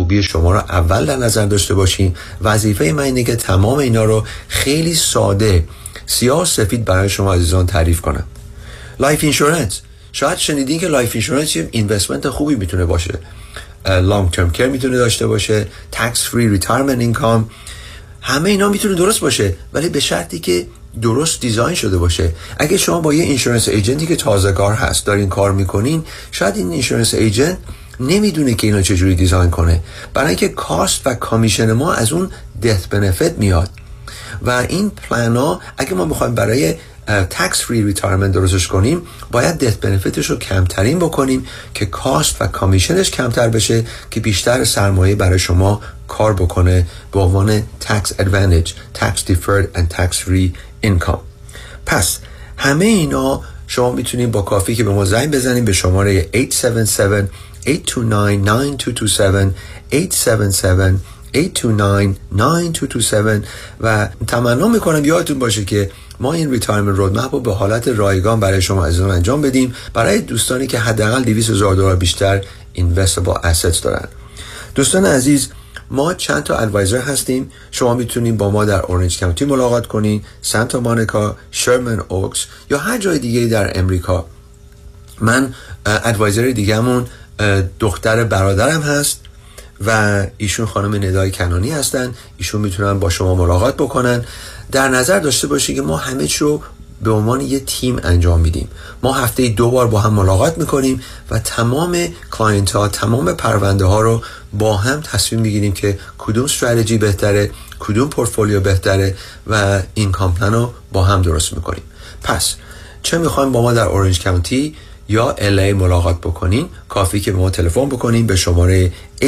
خوبی شما را اول در نظر داشته باشیم. وظیفه من اینه که تمام اینا رو خیلی ساده سیاه سفید برای شما عزیزان تعریف کنم. لایف اینشورنس، شاید شنیدین که لایف اینشورنس یه اینوستمنت خوبی میتونه باشه، لانگ ترم کیر میتونه داشته باشه، تکس فری ریتایرمنت اینکام، همه اینا میتونه درست باشه، ولی به شرطی که درست دیزاین شده باشه. اگه شما با یه اینشورنس ایجنتی که تازه کار هست دارین کار میکنین، شاید این اینشورنس ایجنت نمیدونه که اینو چجوری دیزاین کنه، برای اینکه کاست و کامیشن ما از اون دث بنفیت میاد و این پلان ها اگه ما میخوایم برای تکس فری ریتایرمنت درستش کنیم، باید دث بنفیتش رو کمترین بکنیم که کاست و کامیشنش کمتر بشه که بیشتر سرمایه برای شما کار بکنه به عنوان تکس ادوانتج، تکس دیفرد اند تکس فری اینکام. پس همه اینا شما میتونید با کافی که به ما زنگ بزنید به شماره 877-829-9227 877-829-9227 و تمنا میکنم یادتون باشه که ما این ریتایرمنت رودمپ رو به حالت رایگان برای شما عزیزان انجام بدیم، برای دوستانی که حداقل $200,000 بیشتر اینوستبل اسست دارن. دوستان عزیز، ما چند تا ادوایزر هستیم، شما میتونید با ما در اورنج کانتی ملاقات کنین، سانتا مونیکا، شرمن اوکس یا هر جای دیگه در امریکا. من ادوایزر دیگه‌مون دختر برادرم هست و ایشون خانم ندای کنانی هستن، ایشون میتونن با شما ملاقات بکنن. در نظر داشته باشید که ما همه چی رو به عنوان یه تیم انجام میدیم. ما هفته 2 بار با هم ملاقات میکنیم و تمام کلاینت ها، تمام پرونده ها رو با هم تصمیم میگیریم که کدوم استراتژی بهتره، کدوم پورتفولیو بهتره و این کامپلن رو با هم درست میکنیم. پس چه میخوایم با ما در اورنج کانتی یا LA ملاقات بکنین، کافی که به ما تلفن بکنین به شماره 877-829-9227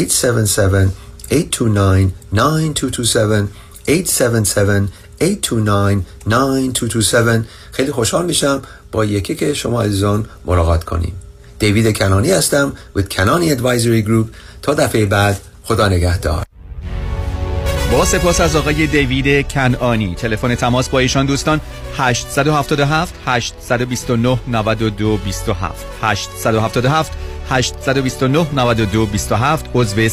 877-829-9227. خیلی خوشحال میشم با یکی که شما عزیزان ملاقات کنیم. دیوید کنانی هستم with Kenaniy Advisory Group. تا دفعه بعد، خدا نگهدار. با سپاس از آقای دیوید کنانی. تلفن تماس با ایشان دوستان 877 829 92 27 877 829 92 27 عضو 08.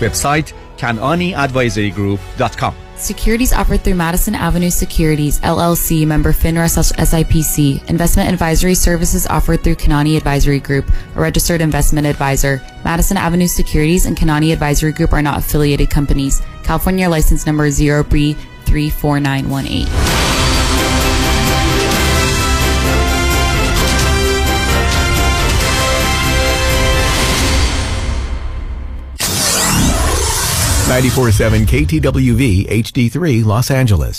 وبسایت KenaniadvisoryGroup.com. Securities offered through Madison Avenue Securities, LLC, member FINRA/SIPC. Investment advisory services offered through Kenaniy Advisory Group, a registered investment advisor. Madison Avenue Securities and Kenaniy Advisory Group are not affiliated companies. California license number 0B34918. ninety-four-seven KTWV HD3 Los Angeles.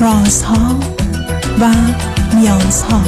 رازها و نیازها.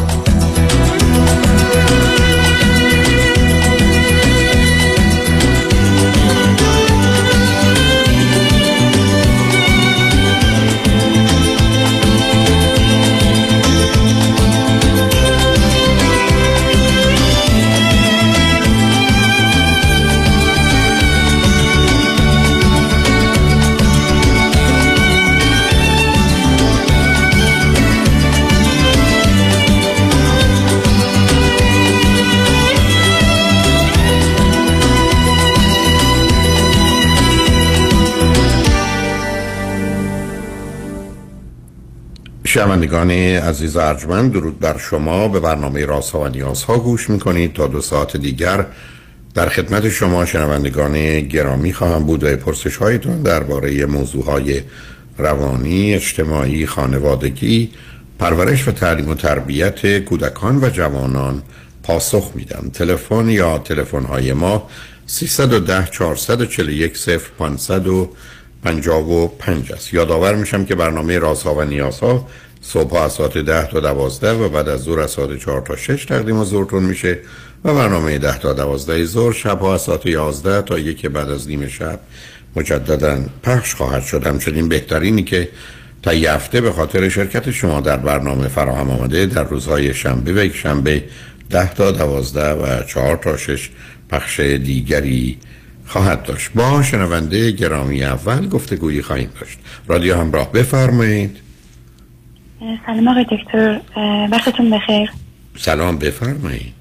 شنوندگان عزیز ارجمند، درود بر شما. به برنامه رازها و نیازها گوش میکنید. تا 2 ساعت دیگر در خدمت شما شنوندگان گرامی خواهم بود و پرسش هایتون درباره موضوع های روانی، اجتماعی، خانوادگی، پرورش و تعلیم و تربیت کودکان و جوانان پاسخ میدم. تلفن یا تلفن های ما 310-441-0555 است. یادآور میشم که برنامه رازها و نیازها صبح از ساعت 10 تا 12 و بعد از ظهر از ساعت 4 تا 6 تقدیم حضورتون میشه و برنامه 10 تا 12 ظهر شبها از ساعت 11 تا 1 بعد از نیم شب مجددا پخش خواهد شد. همچنین بهترینی که تا یه هفته به خاطر شرکت شما در برنامه فراهم آمده در روزهای شنبه و یک شنبه 10 تا 12 و 4 تا 6 پخش دیگری خواهد داشت. با شنونده گرامی اول گفتگویی خواهیم داشت. رادیو همراه، بفرمایید. سلام آقای دکتر، وقتتون بخیر. سلام، بفرمایید.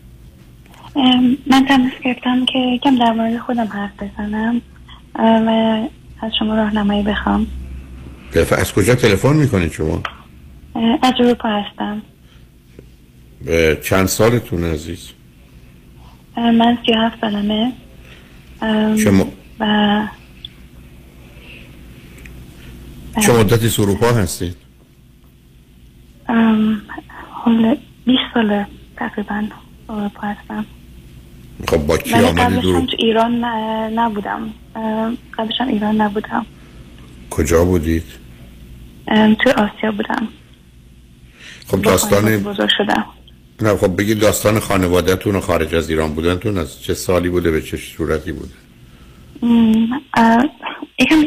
من تماس گرفتم که کم در مورد خودم حرف بزنم و از شما راهنمایی بخوام. از کجا تلفن میکنید شما؟ از اروپا هستم. چند سالتون عزیز؟ من 37 سالمه. چه مدتی از اروپا هستید؟ 20 ساله تقریبا اروپا هستم. خب با کی آمدید اروپا؟ ایران نبودم، قبلش هم ایران نبودم. کجا بودید؟ تو آسیا بودم. خب داستان بزرگ شدم. نه خب بگید داستان خانواده‌تون خارج از ایران بودنتون از چه سالی بوده، به چه صورتی بوده؟ یکم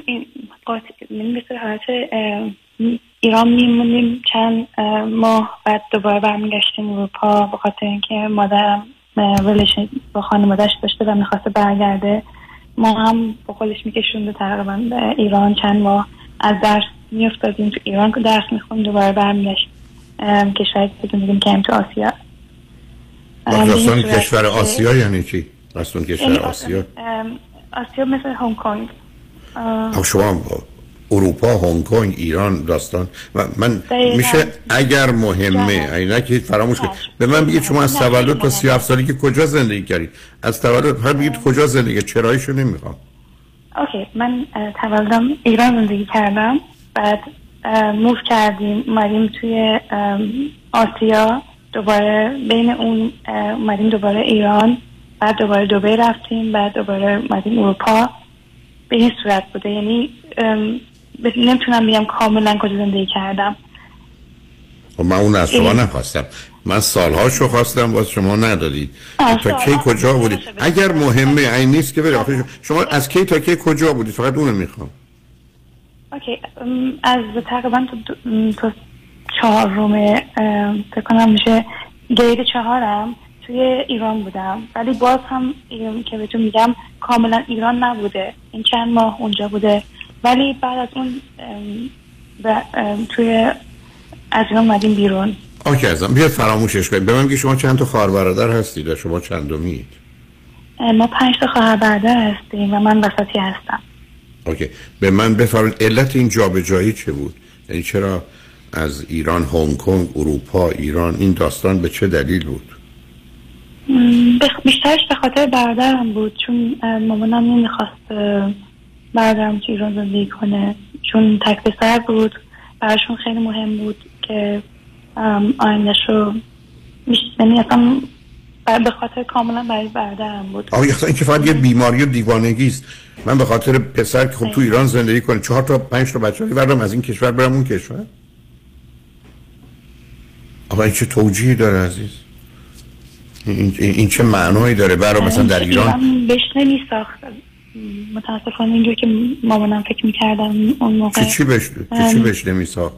قاطعی به حالت ایران میمونیم چند ماه، بعد دوباره برمیگشتیم اروپا به خاطر اینکه مادرم ریلیشن با خانواده‌اش داشته و میخواسته برگرده. ما هم با خودش میکشوند تقریبا به ایران. چند ماه از درس میافتادیم تو ایران که درس میخوند، دوباره برمیگشتیم کشور بودیم که هم تو آسیا. راستون کشور آسیا یعنی چی؟ راستون کشور آسیا؟ آسیا مثل هنگ کنگ. شما اروپا، هنگ کنگ، ایران، داستان من میشه اگر مهمه اینا که فراموش کنید. به من بگید شما از تولد تا 37 سالگی که کجا زندگی کردید؟ از تولد بگید کجا زندگی، چرایشو نمیخوام. اوکی، من تولدم ایران زندگی کردم، بعد موف کردیم اومدیم توی آسیا، دوباره بین اون اومدیم دوباره ایران، بعد دوباره دبی رفتیم، بعد دوباره اومدیم اروپا. به این صورت بوده، یعنی نمیتونم بگم کاملا کجا زندگی کردم. من اون از شما نخواستم، من سالهاشو خواستم باز شما ندادید. تا کی کجا بودید؟ اگر مهمه این نیست که برید. شما از کی تا کی کجا بودید؟ فقط اونو میخوام. اوکی، از تقریبا تو چهارم فکر کنم میشه گرید چهارم توی ایران بودم، ولی باز هم که بهتون میگم کاملا ایران نبوده، این چند ماه اونجا بوده. ولی بعد از اون توی از ایران اومدیم بیرون. اوکی ازم بیاد فراموشش کنیم. به من میگی شما چند تا خواهر برادر هستید و شما چندمید؟ ما 5 تا خواهر برادر هستیم و من وسطی هستم. اوکی، به من بفرمایید علت این جابجایی چه بود؟ یعنی چرا از ایران هنگ کنگ، اروپا، ایران، این داستان به چه دلیل بود؟ بیشترش به خاطر برادرم بود، چون مامانم نمیخواست برادرم تو ایران زندگی کنه، چون تک پسر بود، براشون خیلی مهم بود که آیندهشو یعنی اصلا به خاطر کاملا برای برادرم بود. آخه این که فقط یه بیماری و دیوانگی است. من به خاطر پسر که خب تو ایران زندگی کنه 4 تا 5 تا بچه‌ای بردم از این کشور برم اون کشور. آقا این چه توجیهی داره عزیز؟ این چه معنایی داره برای مثلا در ایران؟ بهش نمی‌ساخت. متأسفانه اینجوری که مامانم فکر می‌کردم اون موقع. چی بهش نمی‌ساخت؟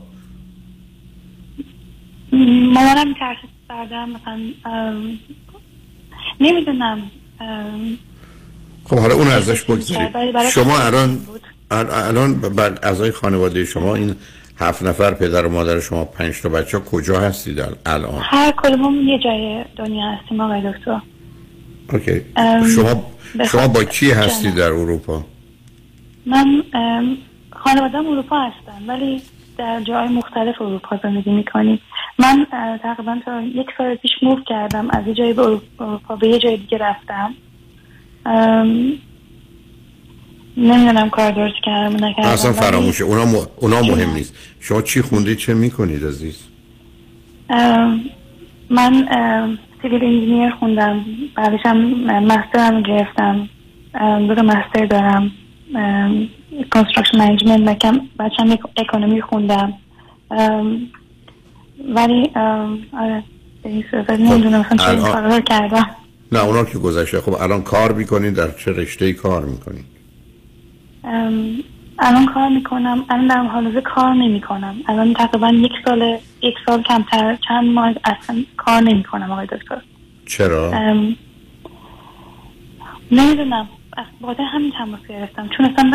مامانم ترسید بعدم مثلا نمیدونم. خب حالا اون ازش بگذارید. شما الان اعضای خانواده شما این 7 نفر پدر و مادر شما 5 تا بچه کجا هستید الان؟ هر کدوم یه جای دنیا هستیم آقای دکتر. اوکی. شما با کی هستید در اروپا؟ من خانواده‌ام اروپا هستن ولی در جای مختلف اروپا زندگی میکنیم. من تقریبا تا 1 سال پیش موو کردم، از یه جایی به اروپا به یه جای دیگه رفتم. نمیدونم کار درست کردم نکردم، اصلا فراموشه. اونا مهم نیست. شما چی خوندید، چه میکنید عزیز؟ من سیویل انجینیر خوندم، بعدش هم مسترم گرفتم، 2 مستر دارم، کانستراکشن منیجمنت، بچم اکانومی خوندم. ولی آره به این صورت نمیدونم مثلا چه کار کردم. نه اونا که گذشته. خب الان کار میکنید؟ در چه رشته‌ای کار میکنید؟ الان کار میکنم، الان در حال کار نمیکنم. الان تقریبا 1 سال کمتر، چند ماه اصلا کار نمیکنم آقای دکتر. چرا؟ نمیدونم. از باده همین تماس گرفتم، چون اصلا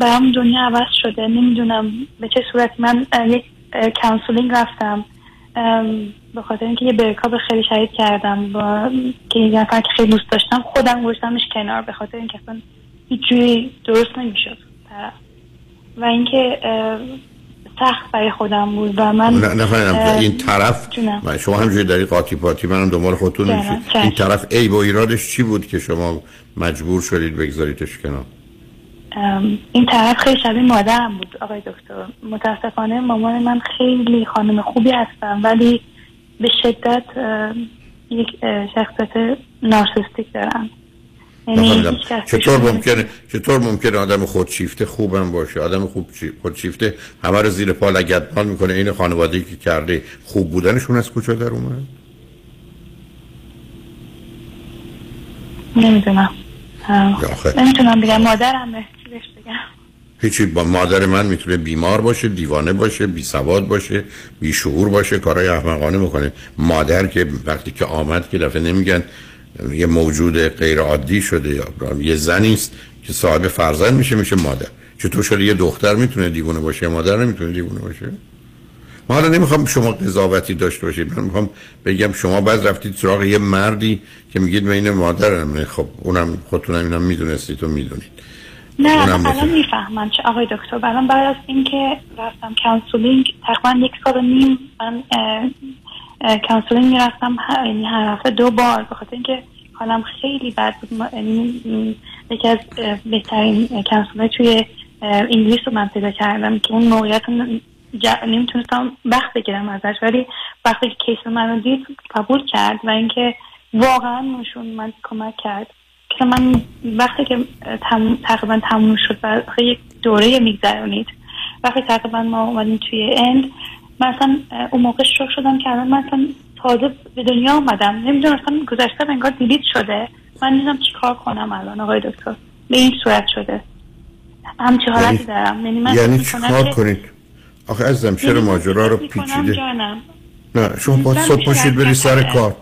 برام دنیا عوض شده، نمیدونم به چه صورت. من یک کانسولینگ رفتم به خاطر اینکه یه بریکاپ خیلی شدید کردم با که یه نفر که خیلی دوست داشتم، خودم گذاشتمش کنار به خاطر اینکه اصلا هیچ جوری درست نمیشد و اینکه سخت برای خودم بود و من نه این طرف و شما همجوری داری قاطی پاتی منم دنبال خودتون میشید. این طرف عیب و ایرادش چی بود که شما مجبور شدید بگذاریدش کنار؟ این طرف خیلی شبیه مادرم بود آقای دکتر. متاسفانه مامان من خیلی خانم خوبی هستن ولی به شدت یک شخصیت نارسیستیک دارن. چطور ممکنه آدم خودشیفته خوبم باشه؟ آدم خودشیفته همه رو زیر پا لگدمال میکنه. این خانواده‌ای که کرده خوب بودنشون از کجا در اومد؟ نمیتونم بگم. مادرم چی بهش بگم؟ هیچی. با مادر من میتونه بیمار باشه، دیوانه باشه، بیسواد باشه، بیشعور باشه، کارهای احمقانه میکنه. مادر که وقتی که آمد که دفعه نمیگن یه موجود غیر عادی شده یا یه زنی است که صاحب فرزند میشه مادر. چطور شده یه دختر میتونه دیوونه باشه، مادر نمیتونه دیوونه باشه؟ ما حالا نمیخوام شما قضاوتی داشته باشید، من میخوام بگم شما بعد رفتید سراغ یه مردی که میگید من مادرم. خب اونم خودتون اینم میدونستید و میدونید. نه الان میفهمم چه آقای دکتر. الان بعد از اینکه رفتم کانسولینگ تقریبا یک سال و نیم من کانسولینگ میرفتم، یعنی هر هفته 2 بار، به خاطر اینکه حالم خیلی بد بود. یعنی یکی از بهترین کانسولینگ توی انگلیس رو من پیدا کردم که اون موقعیت نمیتونستم وقت بگیرم ازش، ولی وقتی که کیس منو دید قبول کرد و اینکه واقعا نشون من کمک کرد که من وقتی که تقریبا تموم شد و یک دوره میگذرونید، وقتی تقریبا ما اومدیم توی اند، من اصلا اون موقع شوک شدم که الان من اصلا تازه به دنیا آمدم، نمیدونم اصلا گذشته انگار دیلیت شده. من نمیدونم چیکار کنم الان آقای دکتر. به این صورت شده همچه حالتی دارم. یعنی چیکار کنید آخه عزیزم؟ چرا ماجرا رو پیچیده؟ نه شما باید صبح باشید بری سر کار.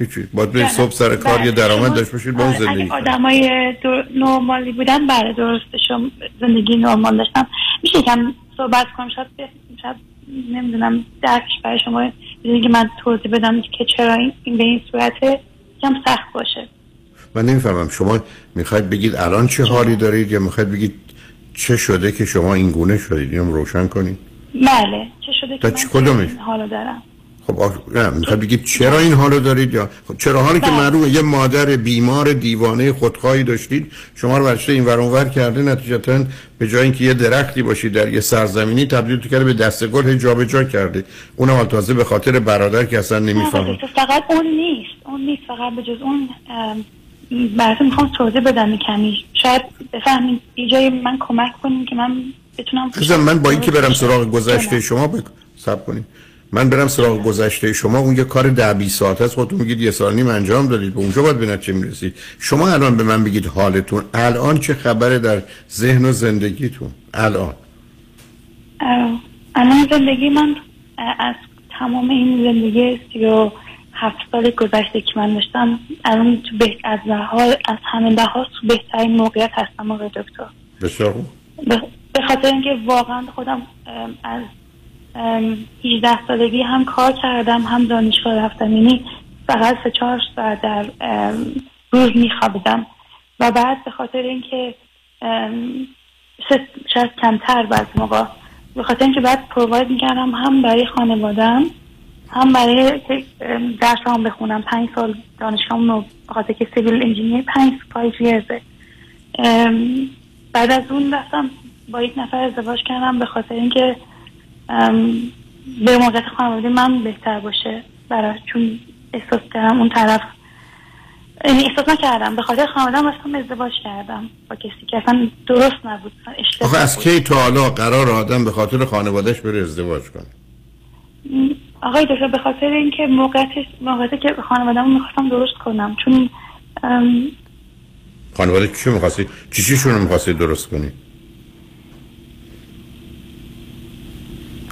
هیچی باید بری صبح سر کار یه درآمد داشت باشید با اون زندگی. اگه آدمای نرمالی بودن برای درستشون زندگی نرمال داشتم میشه یکم صحبت کنم، شاید نمیدونم درکش برای شما بدونی که من توضیح بدم که چرا این به این صورته کم سخت باشه. من نمیفهمم شما میخواید بگید الان چه حالی دارید یا میخواید بگید چه شده که شما این گونه شدید؟ اینم روشن کنید. بله چه شده که من این حالو دارم. خب نه میخواید بگید چرا این حالو دارید یا خب چرا حالی که معلومه یه مادر بیمار دیوانه خودخواهی داشتید شما رو ورشته این ور اون ور کرده، نتیجتاً به جای اینکه یه درختی باشید در یه سرزمینی تبدیلتون کرده به دسته گل، جابجا کرده. اونم تازه به خاطر برادر که اصلا نمیفهمه. فقط اون نیست فقط به جز اون براتون میخوام توضیح بدم کمی، شاید بفهمید یه جای من کمک کنید که من بتونم. مثلا من با اینکه برم سراغ گذشته شما صبر کنید، من برم سراغ گذشته شما، اون یه کار 10-20 ساعته است. خودتون میگید یه سال نیم انجام دادید، به اونجا باید ببینید چه میرسید. شما الان به من بگید حالتون الان چه خبره در ذهن و زندگیتون الان؟ الان زندگی من از تمام این زندگی 37 سال گذشته که من داشتم الان از همه لحاظ تو بهترین موقعیت هستم آقای دکتر. بسیار خوب. به خاطر اینکه واقعا خودم از 18 سالگی هم کار کردم، هم دانشگاه رفتم، یعنی فقط 3-4 ساعت در روز میخوابیدم و بعد به خاطر اینکه شاید کمتر بعض موقع به خاطر اینکه بعد پرواید میکردم هم برای خانوادم هم برای درس هم بخونم. 5 سال دانشگاه رو به خاطر که سیویل انجینیر 5 سال بعد از اون رفتم با یک نفر ازدواج کردم به خاطر اینکه به موقعیت خانواده من بهتر باشه برای چون احساس کردم اون طرف احساس نکردم به خاطر خانواده‌ام اصلا ازدواج کردم با کسی که اصلا درست نبود. اشتباه. آخه از کی تا حالا قرار آدم به خاطر خانوادهش بره ازدواج کنه آقای دکتر؟ به خاطر اینکه موقعیت که خانواده‌ام می‌خواستم درست کنم، چون خانواده چی می‌خواستی؟ چیشون رو می‌خواستی درست کنی؟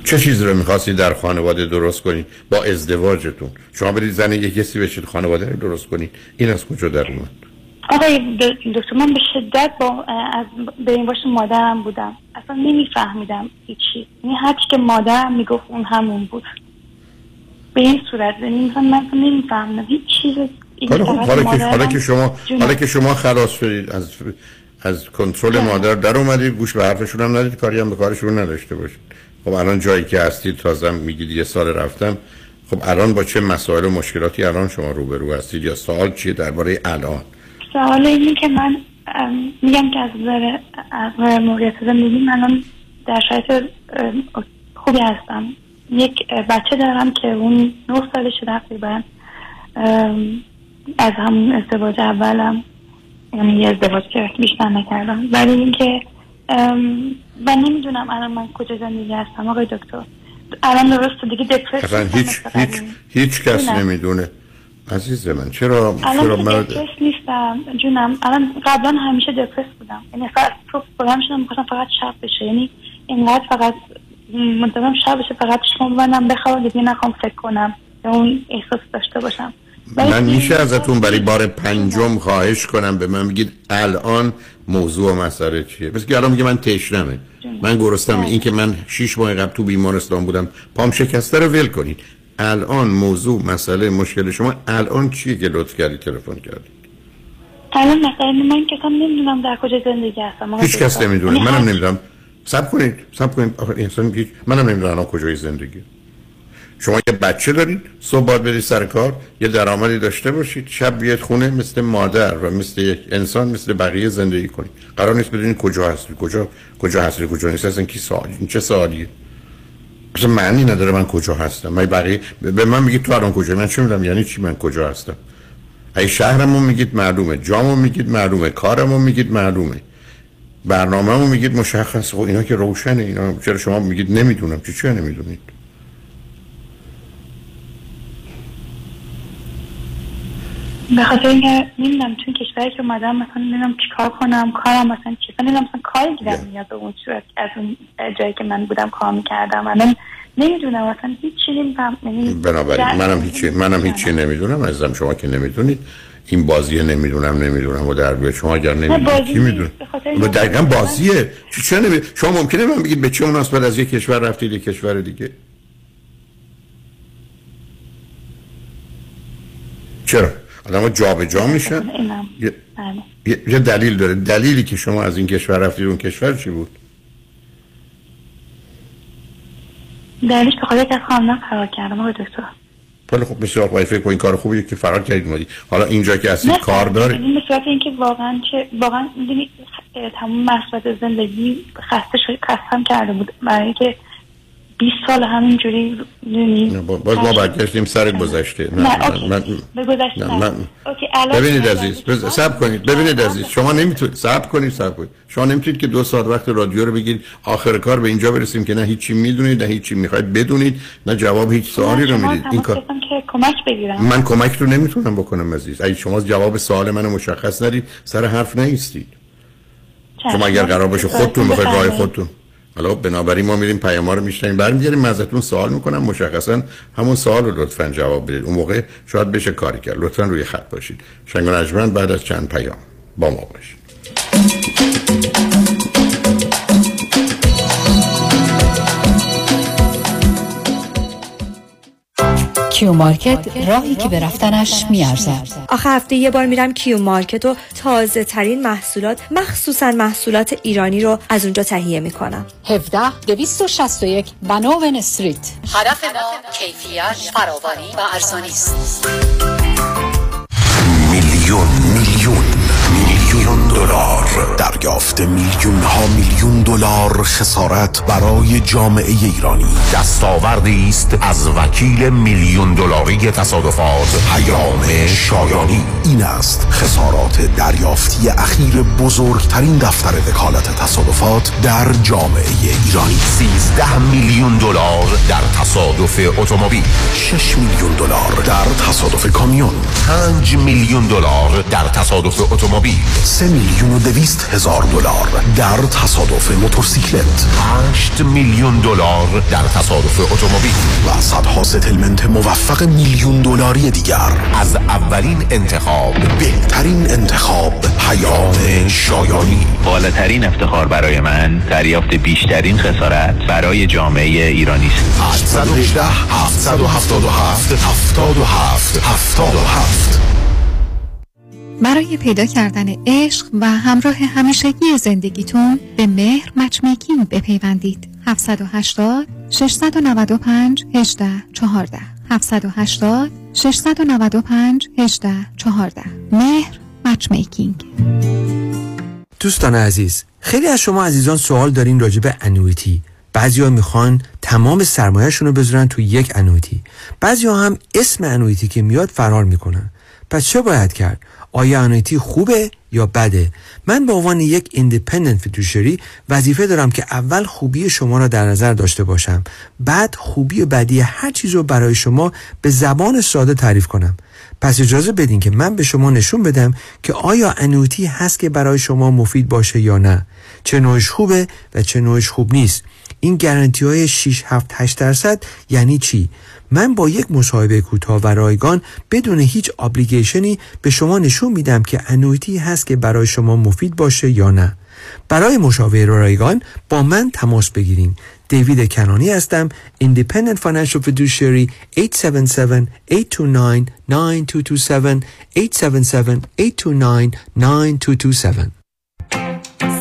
چه چیز رو می‌خواستی در خانواده درست کنی با ازدواجتون؟ شما برید زن یک کسی بشید خانواده رو درست کنید. این از کجا در اومد؟ آقای دکتر، من به شدت به این باش مادرم بودم، اصلا نمیفهمیدم هیچی، یعنی هرچی که مادرم میگفت اون همون بود، به این صورت من نمیفهمدم هیچ چیز. حالا که شما خلاص شدید از کنترل مادر در اومدید، گوش به حرفشون هم ندید، کاری هم به کارشون نداشته باشید. خب الان جایی که هستید، تازه میگید یه سال رفتم، خب الان با چه مسائل و مشکلاتی الان شما روبرو هستید یا سوال چیه درباره الان؟ سوال اینه که من میگم که از نظر موقعیت زندگی من در شرایط خوبی هستم، یک بچه دارم که اون 9 سالشه تقریبا، از همون ازدواج اولم، یعنی یه ازدواج که بیشتر نکردم، ولی اینکه من نمیدونم الان من کجا زندگی هستم آقای دکتر. الان درست دیگه دپرس هیچ کس نمیدونه عزیز من. چرا من دپرس نیستم جونم، الان قبلا همیشه دپرس بودم، یعنی فقط پروگرام شدم می‌خواستم فقط شب بشه، یعنی اینقدر فقط منتظرم شب بشه، فقط شما ببندم بخوام دیگه نخوام فکر کنم به اون احساس داشته باشم. من میشه ازتون برای بار پنجم خواهش کنم به من بگید الان موضوع و مسئله چیه؟ بس که الان میگه من تشنمه، من گرسنم، این که من 6 ماه قبل تو بیمارستان بودم پام شکسته رو ول کنید. الان موضوع مسئله مشکل شما الان چیه که لطف کردید تلفن کردید؟ الان مثلا من که نمیدونم در کجا زندگی هستم، هیچ کس نمیدونه، منم نمیدونم. صبر کنید آخه انسان هیچ، منم نمیدونم کجای زندگی. شما یه بچه دارید، صبح باید برید سر کار، یه درآمدی داشته باشید، شب بیاید خونه مثل مادر و مثل یک انسان مثل بقیه زندگی کنید. قرار نیست بدونید کجا هستید، کجا هستید، کجا نیست، اصلا کی سوالی، این چه سوالیه؟ اصلا معنی نداره من کجا هستم. من بقیه به من میگید تو الان کجایی، من چه میدونم یعنی چی من کجا هستم؟ ای شهرمو میگید معلومه، جامو میگید معلومه، کارمو میگید معلومه، برنامه‌مو میگید مشخصه. خب اینا که روشنه، اینا چرا شما میگید نمیدونم؟ چی نمیدونید؟ به خاطر اینکه نمیدونم توی کشوری که اومدم مثلا نمیدونم چیکار کنم، کارم مثلا چیه، نمیدونم مثلا کاری دیدم یا به اون صورت از اون جایی که من بودم کار میکردم، الان نمیدونم مثلا هیچ چیزی نمیدونم. بنابراین منم هیچی نمیدونم عزیزم. شما که نمیدونید این بازیه، نمیدونم و در به شما اگر نمیدونید کی میدونه؟ به دقیقاً بازیه. چه شما ممکنه من بگید به چه مناسبت از یک کشور رفتید یک کشور دیگه؟ چرا آدم‌ها جابجا میشن؟ یه دلیل داره. دلیلی که شما از این کشور رفتید اون کشور چی بود؟ دلیلش به خاطر که خانم فرار کردم آقای دکتر. ولی خب بسیار خوب، فکر این کار خوبیه که فرار کردید اومدید. حالا اینجا که هستید کار دارید. این مثلا اینکه واقعا می‌دونید تمام مسئولیت زندگی خسته شدم، خستم کرده بود، برای اینکه 20 سال همینجوری نمی‌دونی. باز ما برگشتیم سر گذشته. نه، ببینید عزیز، صبر کنید. ببینید عزیز، شما نمیتونید صبر کنید. شما نمیتونید که 2 ساعت وقت رادیو رو بگید آخر کار به اینجا برسیم که نه هیچی میدونید، نه هیچی میخواید بدونید، نه جواب هیچ سوالی رو میدید. این کار کمک بگیرم. من کمک رو نمیتونم بکنم عزیز. اگه شما جواب سوال منو مشخص ندید، سر حرف نیستید. شما اگر قرار باشه خودتون بخواید راه خودتون، حالا بنابراین ما میریم پیام‌ها رو میشنیم برمیگردیم، من ازتون سوال میکنم مشخصا همون سوال رو لطفاً جواب بدید، اون موقع شاید بشه کاری کرد. لطفاً روی خط باشید. شنگ و نجمن بعد از چند پیام با ما باشید. کیو مارکت، راهی که به رفتنش میارزد. آخه هفته یه بار میرم کیو مارکت و تازه ترین محصولات، مخصوصا محصولات ایرانی رو از اونجا تهیه میکنم. 17261 بناون استریت. هدف ما کیفیت، فراوانی و ارزانی است. $1,000,000,000 دریافت، $1,000,000 خسارت برای جامعه ایرانی. دستاوردی است از وکیل $1,000,000 تصادفات پیام شایانی. این است خسارات دریافتی اخیر بزرگترین دفتر وکالت تصادفات در جامعه ایرانی. $13,000,000 در تصادف اتومبیل، $6,000,000 در تصادف کامیون، $5,000,000 در تصادف اتومبیل، $3,200,000 هزار دلار در تصادف موتورسیکلت، 8 میلیون دلار در تصادف اتومبیل و صدها ستلمنت موفق میلیون دلاری دیگر. از اولین انتخاب، بهترین انتخاب، حیات شایانی. بالاترین افتخار برای من دریافت بیشترین خسارت برای جامعه ایرانی است. 818 777 77 77. برای پیدا کردن عشق و همراه همیشگی زندگیتون به مهر مچ‌میکینگ بپیوندید. 780 695 18 14، 780 695 18 14. مهر مچ‌میکینگ. دوستان عزیز، خیلی از شما عزیزان سوال دارین راجع به انویتی. بعضیا میخوان تمام سرمایه‌شون رو بذارن تو یک انویتی، بعضیا هم اسم انویتی که میاد فرار میکنن. پس چه باید کرد؟ آیا انویتی خوبه یا بده؟ من به عنوان یک ایندیپندنت فیدوشری وظیفه دارم که اول خوبی شما را در نظر داشته باشم، بعد خوبی و بدی هر چیز رو برای شما به زبان ساده تعریف کنم. پس اجازه بدین که من به شما نشون بدم که آیا انویتی هست که برای شما مفید باشه یا نه، چه نوعش خوبه و چه نوعش خوب نیست. این گارانتی های 6-7-8% یعنی چی؟ من با یک مصاحبه کوتاه و رایگان بدون هیچ ابلیگیشنی به شما نشون میدم که انویتی هست که برای شما مفید باشه یا نه. برای مشاوره رایگان با من تماس بگیرین. دیوید کنانی هستم، Independent Financial Fiduciary. 877-829-9227، 877-829-9227.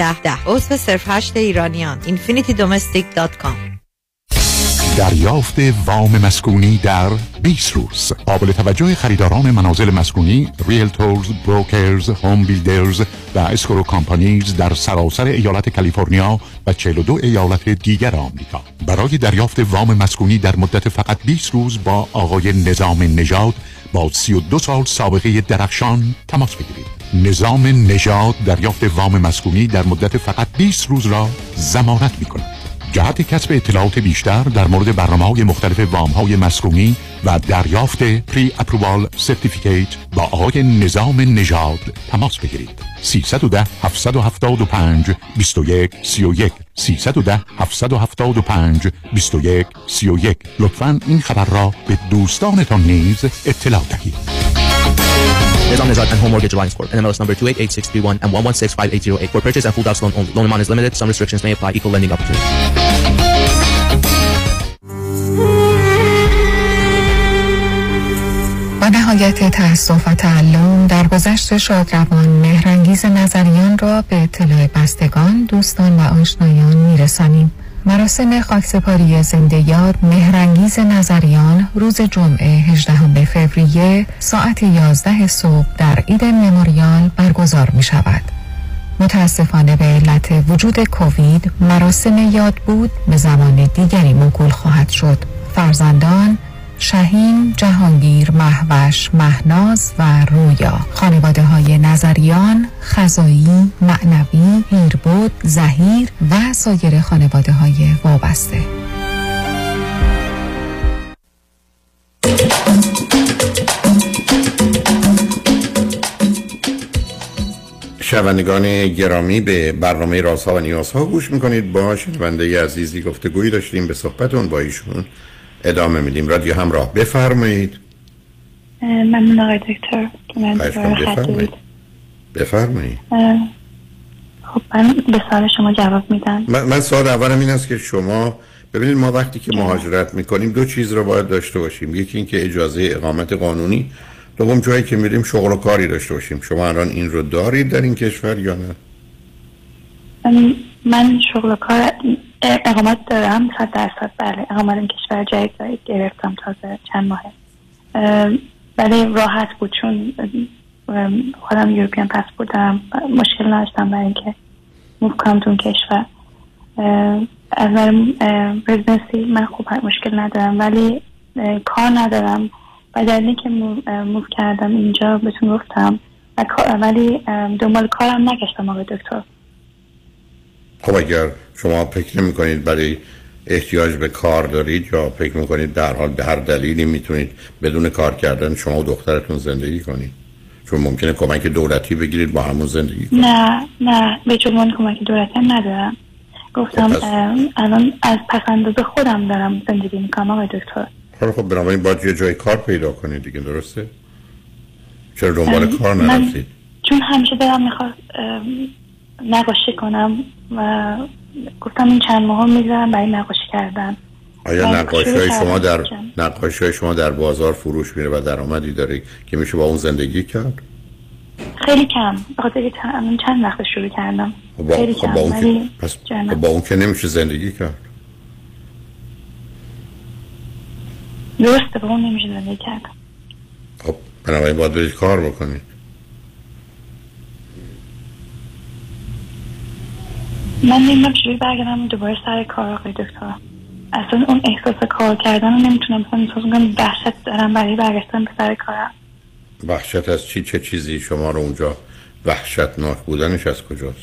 1010. عضو صرف هشت ایرانیان. infinitydomestic.com. دریافت وام مسکونی در 20 روز قابل توجه خریداران منازل مسکونی، ریلتورز، بروکرز، هوم بیلدرز و اسکرو کامپانیز در سراسر ایالت کالیفرنیا و 42 ایالت دیگر آمریکا. برای دریافت وام مسکونی در مدت فقط 20 روز با آقای نظام نژاد با 32 سال سابقه درخشان تماس بگیرید. نظام نژاد دریافت وام مسکونی در مدت فقط 20 روز را ضمانت می‌کند. جهت کسب اطلاعات بیشتر در مورد برنامه‌های مختلف وام‌های مسکونی و دریافت پری اپرووال سرتیفیکیت با آقای نظام نژاد تماس بگیرید. 310 775 21 31، 310 775 21 31. لطفاً این خبر را به دوستانتان نیز اطلاع دهید. Nizam Nizad and Home Mortgage Alliance Corp. NMLS number 288631 and 1165808. For purchase and full docs loan only. Loan amount is limited. Some restrictions may apply. Equal lending opportunity. و نهایت تأسف و تعلم در گذشت شادروان مهرانگیز نظریان را به اطلاع بستگان، دوستان و آشنایان میرسانیم. مراسم خاکسپاری زنده‌یار مهرانگیز نظریان روز جمعه 18 فوریه ساعت 11 صبح در عید مموریال برگزار می شود. متاسفانه به علت وجود کووید مراسم یاد بود به زمان دیگری موکول خواهد شد. فرزندان شاهین، جهانگیر، مهوش، مهناز و رویا. خانواده های نظریان، خزایی، معنوی، هیربود، زهیر و سایر خانواده های وابسته. شنوندگان گرامی، به برنامه رازها و نیازها گوش میکنید. با شنونده عزیزی گفتگویی داشتیم، به صحبتون با ایشون ادامه میدیم. رادیو همراه، بفرمایید. ممنون آقای دکتر. بفرمایید. خب من به سوال شما جواب میدم. من سوال اولم این است که شما ببینید، ما وقتی که مهاجرت میکنیم دو چیز رو باید داشته باشیم. یکی این که اجازه اقامت قانونی، دوم جایی که میریم شغل و کاری داشته باشیم. شما الان این رو دارید در این کشور یا نه؟ من شغل و کار اقامت دارم 100%. بله اقامت این کشور جدید گرفتم تازه چند ماه. بله راحت بود چون خودم یورپین پاسپورت دارم، مشکل نداشتم برای اینکه موو کنم تو کشور. از رزیدنسی من خوب مشکل ندارم، ولی کار ندارم. بدلی که موو کردم اینجا بهتون گفتم، ولی دنبال کارم نگشتم آقای دکتر. خب اگر شما فکر میکنید برای احتیاج به کار دارید یا فکر میکنید در حال به هر دلیلی میتونید بدون کار کردن شما و دخترتون زندگی کنید، چون ممکنه کمک دولتی بگیرید با همون زندگی کنید. نه به چون کمک دولتی ندارم. گفتم الان از پسنداز خودم دارم زندگی میکنم آقای دکتر. خب بنابراین باید یه جای کار پیدا کنید دیگه، درسته؟ چرا دنبال کار نرفتید؟ چون همیشه دارم میخواست نقاشی کنم و گفتم این چند ماه میذارم برای نقاشی کردن. آیا نقاشی های شما در بازار فروش میره و درآمدی داره که میشه با اون زندگی کرد؟ خیلی کم، بخاطر چند وقت شروع کردم. خیلی کم. با اون که نمیشه زندگی کرد. درسته، با اون نمیشه زندگی کرد. خب بنابراین باید برید کار بکنید. من نمیدونم چجوری برگردم دوباره سر کار آقای دکتر. اصلا اون احساس کار کردن رو نمیتونم بکنم. وحشت دارم برای برگشتن به سر کارم. وحشت از چی؟ چه چیزی شما رو اونجا وحشتناک بودنش از کجاست؟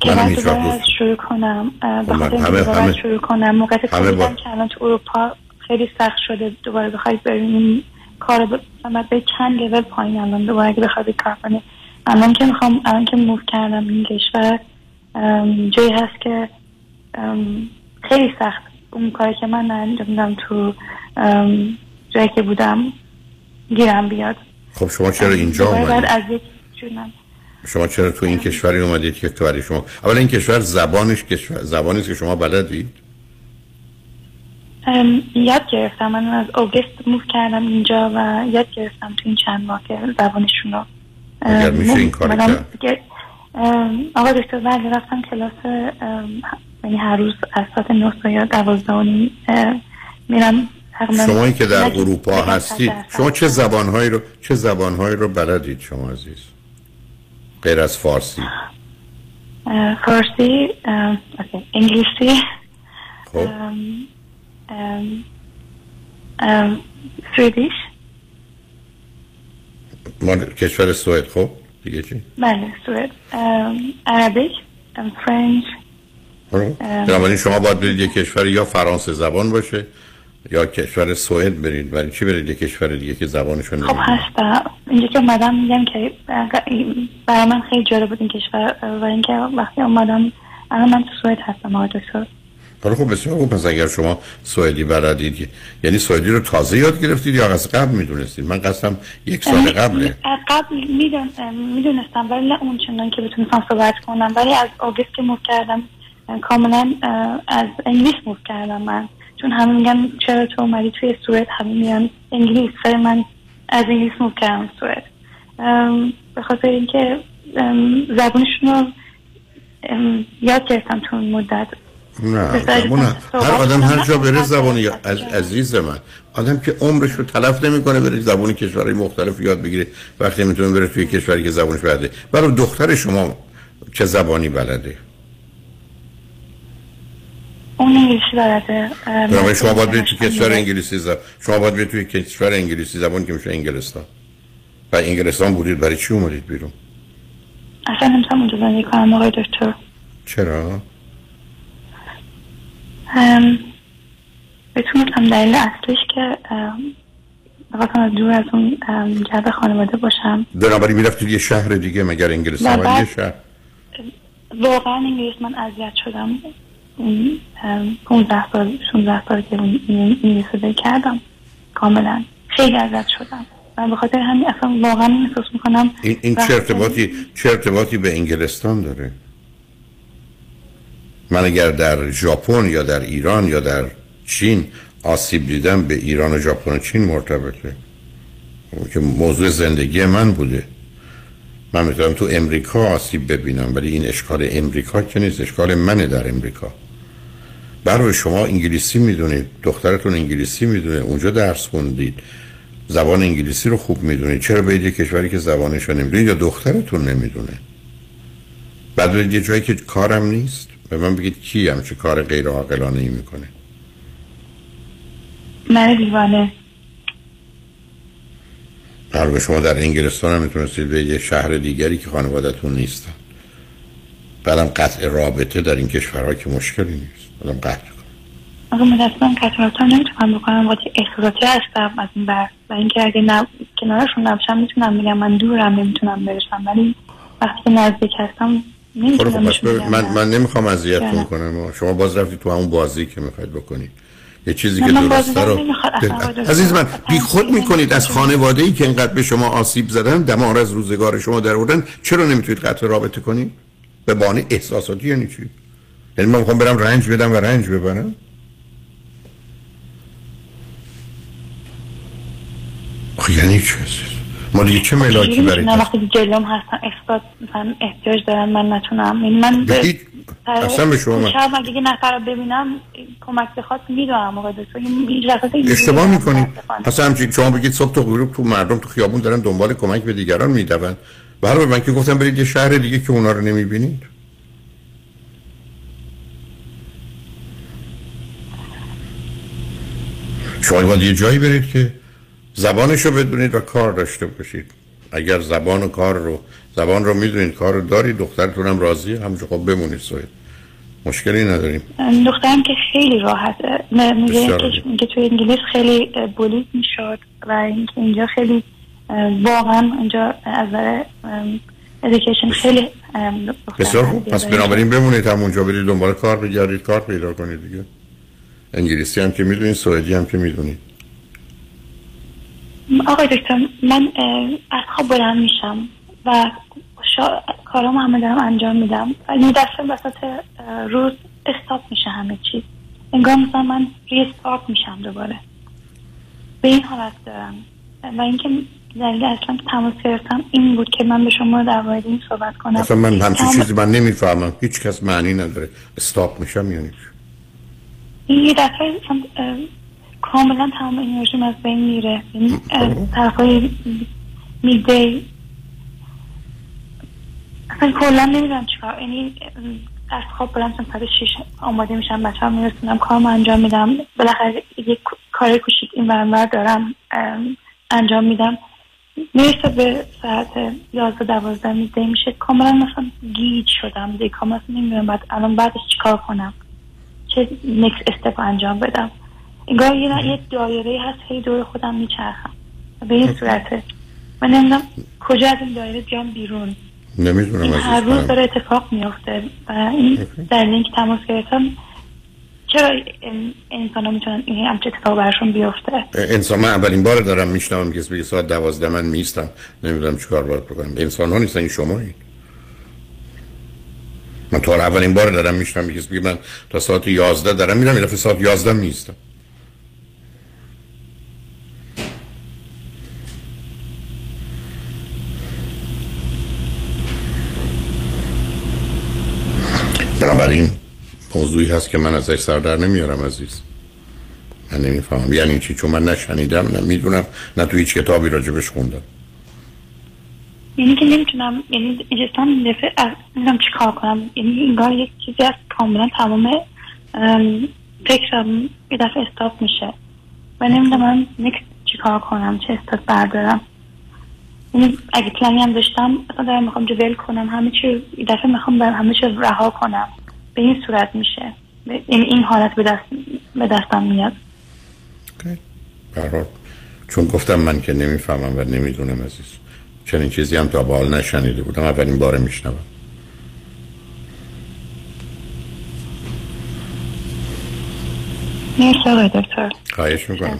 که من دوباره شروع کنم، بخاطر دوباره شروع کنم. موقعی که الان تو اروپا خیلی سخت شده دوباره بخواید بریم کار من به چند لول پایین. الان دوباره اگه بخواد کار کنه، الان که میخوام، الان که موو کردم این کشور، جایی هست که خیلی سخت اون کاری که من انجام دادم تو جایی که بودم گیرم بیاد. خب شما چرا اینجا اومدید؟ شما چرا تو این کشوری اومدید که تو برای شما اولا این کشور زبانش زبانی است که شما بلدید؟ یاد گرفتم. من از اوگست موو کردم اینجا و یاد گرفتم تو این چند ماه که زبانشون رو اگر میشه این کار کرد. آقا دکتر بعد رفتم کلاس، یعنی هر روز از ساعت 9 یا 12 میرم. شما که در اروپا هستید شما چه زبانهایی رو بلدید شما عزیز غیر از فارسی؟ فارسی، انگلیسی، خب سوئدیش، مال کشور سوئد. خب دیگه چی؟ بله سوئد، عربیک، فرنچ. بنابراین شما باید برید یک کشور یا فرانسه زبان باشه یا کشور سوئد برید. برای چی برید یک کشور دیگه که زبانشون نمیدونه؟ خب هست اینجا که اومدم میگم که برای من خیلی جالب بود این کشور و اینکه وقتی اومدم الان من تو سوئد هستم آقای دکتر. خب بسیار خوب. پس اگر شما سوئدی بلدید، یعنی سوئدی رو تازه یاد گرفتید یا از قبل میدونستید؟ من قصدم یک سال قبله. قبل میدونستم ولی نه اونچنان که بتونستم صحبت کنم، ولی از آگست که موو کردم کاملا از انگلیس موو کردم من، چون همه میگن چرا تو اومدی توی سوئد، همه میگن انگلیس، ولی من از انگلیس موو کردم سوئد به خاطر اینکه زبانشون رو یاد گرفتم تو اون مدت. نه هر آدم هر جا بره زبانی عزیز من، آدم که عمرش رو تلف نمی‌کنه بره زبانی کشورهای مختلف یاد بگیره وقتی میتونه بره توی کشوری که زبانش بلده. برای دختر شما چه زبانی بلده؟ اون انگلیسی بلده. برای شما باید برید توی کشور انگلیسی زبان. شما باید برید توی کشور انگلیسی زبان که میشه انگلستان. و انگلستان بودید برای چی اومدید بیرون؟ اصلا نمی‌تونم اونجا زندگی کنم آقای دکتر. چرا؟ بتونم دلیل اصلیش که بخواستم دور از اون جبه خانواده باشم. بنابراین میرفتید یه شهر دیگه؟ مگر انگلستان و یه شهر؟ واقعا انگلیس من اذیت شدم. 15 سال 16 سال که انگلیس رو کردم کاملا خیلی اذیت شدم. من بخاطر همین اصلا واقعا احساس میکنم این چه ارتباطی به انگلستان داره؟ من اگر در ژاپن یا در ایران یا در چین آسیب دیدم به ایران و ژاپن و چین مرتبطه که موضوع زندگی من بوده. من میتونم تو امریکا آسیب ببینم ولی این اشکال امریکا که نیست، اشکال منه در امریکا. برای شما انگلیسی میدونید، دخترتون انگلیسی میدونه، اونجا درس خوندید، زبان انگلیسی رو خوب میدونید، چرا به یه کشوری که زبانش رو نمیدونید یا دخترتون نمیدونه؟ بعد یه جایی که کارم نیست به من بگید کیم چه کار غیر عاقلانه‌ای میکنه؟ من دیوانه. حالا شما در انگلستان هم میتونستید به یه شهر دیگری که خانوادتون نیستن، بعدم قطع رابطه در این کشورها که مشکلی نیست، بعدم قطع کنم. آقا من اصلا قطع رابطه نمیتونم بکنم، وقتی احساساتی هستم از این بر و این که اگه کنارشون نباشم میتونم بگم من دورم نمیتونم برسم، ولی وقتی نزدیک هستم نمیتونم. من نمیخوام اذیتتون کنم، شما باز رفتید تو همون بازی که میخواید بکنید، یه چیزی که درسته رو. عزیز من بی خود میکنید از خانواده‌ای که اینقدر به شما آسیب زدن، دمار از روزگار شما در آوردن، چرا نمیتونید قطع رابطه کنید؟ به بهانه احساساتی یعنی چی؟ یعنی من میخوام برم رنج بدم و رنج ببرم؟ آخه یعنی چی؟ ما دیگه چه ملاکی برای من وقتی جلوم هستن احساس من احتیاج دارن من نتونم. این من اصلا به شما شب اگه نفر رو ببینم کمک بخواد میدونم آقا دکتر این لحظات اشتباه میکنید. اصلا همچین شما بگید صبح تو غروب تو مردم تو خیابون دارن دنبال کمک به دیگران میدون، برای من که گفتم برید یه شهر دیگه که اونا رو نمیبینید. شما باید یه جایی برید که زبانشو بدونید و کار داشته باشید. اگر زبان و کار رو زبان رو میدونید، کار رو دارید، دخترتونم راضیه، همونجا خب بمونید سوید، مشکلی نداریم. دخترم که خیلی راحته، میگه توی انگلیس خیلی بولید میشد و اینجا خیلی واقعا اینجا از نظر ادویکیشن خیلی بسیار خوب. پس بنابراین بمونید همونجا، برید دنبال کار بگردید، کار پیدا کنید دیگه. انگلیسی هم که میدونید، سوئدی هم که میدونید. آقای دکتر من از خواب بلند میشم و کارامو همه دارم انجام میدم، ولی دستم وسط روز استاپ میشه همه چیز، انگار مثلا من ریستارت میشم دوباره، به این حالت دارم. و اینکه دلیل اصلا تماس گرفتم این بود که من به شما در مورد این صحبت کنم. اصلا من همچین چیزی من نمیفهمم، هیچ کس معنی نداره. استاپ میشم یعنی یه دفعه کاملا تمام انرژیم از بین میره، یعنی طرفای میده اصلا کلا نمیدونم چیکار، یعنی از خواب بلند شدم، ساعت 6 آماده میشم، بچه‌ام میرسونم، کارمو انجام میدم، بالاخره یک کاری کوچیک این برنامه دارم انجام میدم، میرسه به ساعت 11-12 میشه، کاملا مثلا گیج شدم دیگه، کاملا نمیدونم بعد الان بعدش چیکار کنم، چه نکست استپ انجام بدم. انگار یه دایره هست هی دور خودم میچرخم به این صورته، من نمیدونم کجا از این دایره بیام بیرون، نمیدونم. هر روز داره اتفاق میفته و این دلیلی که تماس گرفتم چرا انسان ها میتونن این همچه اتفاق برشون بیفته. انسان من اولین بار دارم میشنم کسی بگه ساعت 12 من میستم نمیدونم چه کار باید بکنم. انسان ها نیستن، این شما این. من تا اولین بار دارم میشنم کسی بگه من تا ساعت 11 دارم میرم، این رفت ساعت 11 میستم. بنابراین موضوعی هست که من ازش سردر نمیارم عزیز. من نمیفهمم یعنی چی، چون من نشنیدم، نمیدونم، نه تو هیچ کتابی راجبش خوندم. یعنی که نمیتونم، یعنی اصلا نمیدونم چیکار کنم، یعنی انگار یک چیزی هست کاملا تمام فکرم یه دفعه استاپ میشه و نمیدونم نکست چیکار کنم، چه استاپ بردارم. یعنی اگه پلانی هم داشتم اصلا دارم میخوام جو ول کنم همه چی، یه دفعه میخوام برم همه چی رها کنم، به این صورت میشه، این حالت به دستم میاد. اوکی. برحال چون گفتم من که نمیفهمم و نمیدونم عزیز، چنین چیزی هم تا به حال نشنیده بودم، اولین باره میشنوم. مرسی آقای دکتر. خواهش میکنم.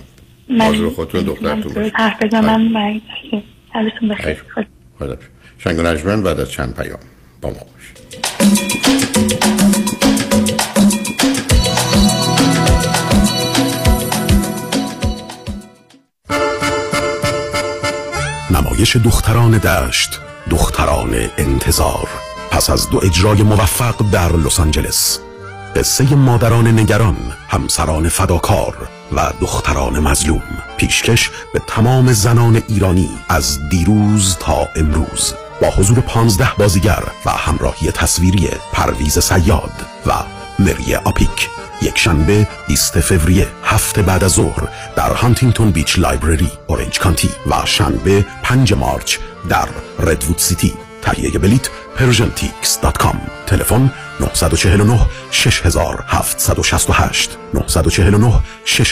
آرزو خودتون دخترتون باشه. حرف بزنم برای داشتیم. حالتون بخیر. خدا بخیر. شنگ و نجمن بعد از چند پیام با ما باشید. نمایش دختران دشت، دختران انتظار، پس از 2 اجرای موفق در لس آنجلس. قصه مادران نگران، همسران فداکار و دختران مظلوم، پیشکش به تمام زنان ایرانی از دیروز تا امروز. با حضور 15 بازیگر و همراهی تصویری پرویز صیاد و مری آپیک، یک شنبه 20 فوریه 7 بعد از ظهر در هانتینگتون بیچ لایبرری، اورنج کانتی، و شنبه 5 مارچ در ردوود سیتی. تهیه بلیت persiantix.com. تلفن 949 6768، 949 6768،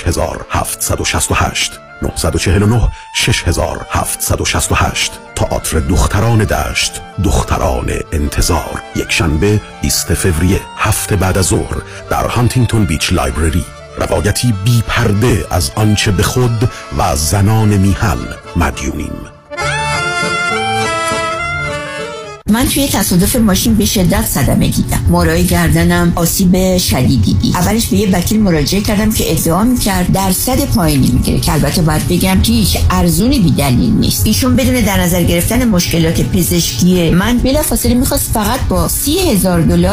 949 6768. تئاتر دختران دشت، دختران انتظار، یک شنبه 20 فوریه 7 بعد از ظهر در هانتینگتون بیچ لایبرری. روایتی بی پرده از آنچه به خود و زنان میهن مدیونیم. من توی تصادف ماشین به شدت صدمه دیدم. مارای گردنم آسیب شدیدی دید. اولش به یه وکیل مراجعه کردم که ادعا می‌کرد درصد پایینی می‌گیره، که البته باید بگم که هیچ ارزونی بی‌دلیل نیست. ایشون بدون در نظر گرفتن مشکلات پزشکی من بلافاصله می‌خواست فقط با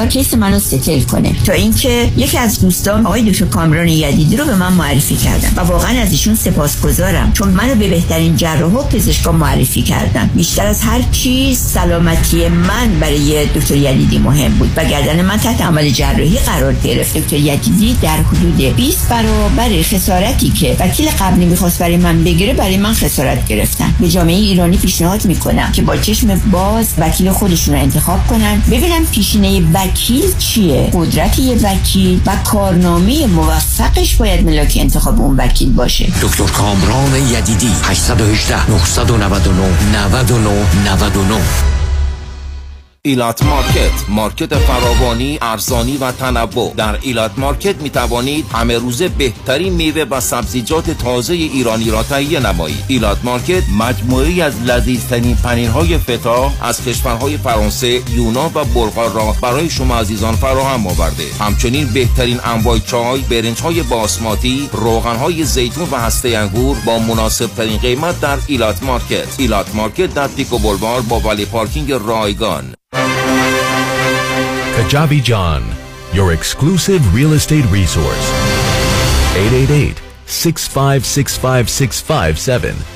$30,000 کیس منو ستل کنه، تا اینکه یکی از دوستان آقای دکتر کامران یدیدی رو به من معرفی کردن و واقعا از ایشون سپاسگزارم، چون منو به بهترین جراح و پزشک معرفی کردن. بیشتر از هر چیز سلامتی من برای دکتر یدیدی مهم بود و گردن من تحت عمل جراحی قرار گرفت. دکتر یدیدی در حدود 20 برابر خسارتی که وکیل قبلی میخواست برای من بگیره، برای من خسارت گرفتن. به جامعه ایرانی پیشنهاد میکنم که با چشم باز وکیل خودشون رو انتخاب کنن، ببینن پیشینه وکیل چیه، قدرت یه وکیل و کارنامه موفقش باید ملاک انتخاب اون وکیل باشه. دکتر کامران یدیدی، 818 999 9999. ایلات مارکت، مارکت فراوانی، ارزانی و تنوع. در ایلات مارکت می توانید همه روزه بهترین میوه و سبزیجات تازه ایرانی را تهیه نمایید. ایلات مارکت مجموعه‌ای از لذیذترین پنیرهای فتا از کشورهای فرانسه، یونان و بلغار را برای شما عزیزان فراهم آورده. همچنین بهترین انواع چای، برنج‌های باسماتی، روغن‌های زیتون و هسته انگور با مناسب‌ترین قیمت در ایلات مارکت. ایلات مارکت در دیکو بلوار با ولی پارکینگ رایگان. Kajabi John, your exclusive real estate resource. 888-656-5657.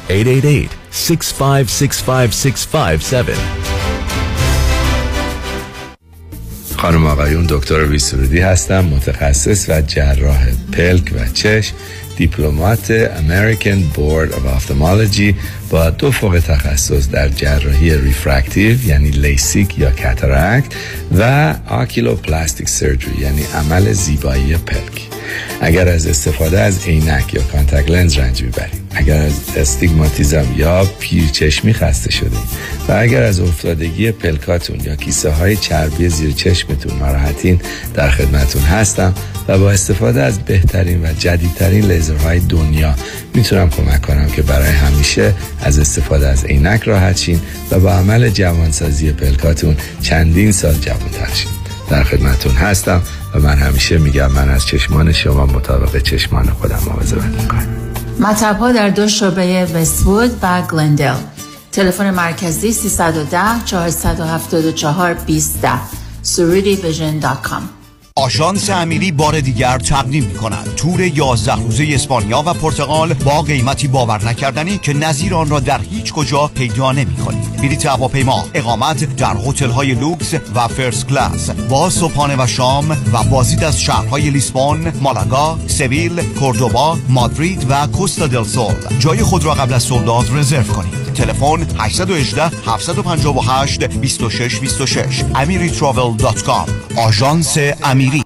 888-656-5657. خانم آقایون، دکتر ویسرودی هستم، متخصص و جراح پلک و چشم، دیپلمات American Board of Ophthalmology با 2 فوق تخصص در جراحی ریفرکتیو یعنی لیسیک یا کاتاراکت و آکیلوپلاستیک سرجری یعنی عمل زیبایی پلک. اگر از استفاده از عینک یا کانتاکت لنز رنج میبرید، اگر از استیگماتیزم یا پیرچشمی خسته شدید و اگر از افتادگی پلکاتون یا کیسه های چربی زیر چشمتون ناراحتین، در خدمتون هستم و با استفاده از بهترین و جدیدترین لیزرهای دنیا میتونم کمک کنم که برای همیشه از استفاده از عینک راحت شین و با عمل جوانسازی پلکاتون چندین سال جوانتر شین. در خدمتون هستم و من همیشه میگم من از چشمان شما مطابق چشمان خودم مواظبت میکنم. مطب ها در 2 شعبه وست‌وود و گلندل. تلفن مرکزی 310 474 2010. surudivision.com. آژانس امیری بار دیگر تقدیم می‌کند تور 11 روزه اسپانیا و پرتغال با قیمتی باور نکردنی که نظیر آن را در هیچ کجا پیدا نمی‌کنید. بلیط هواپیما، اقامت در هتل‌های لوکس و فرست کلاس با صبحانه و شام و بازدید از شهرهای لیسبون، مالاگا، سویل، کوردوبا، مادرید و کوستا دل سول. جای خود را قبل از سولداد رزرو کنید. تلفن 818 758 2626. amiritravel.com. آژانس امیری.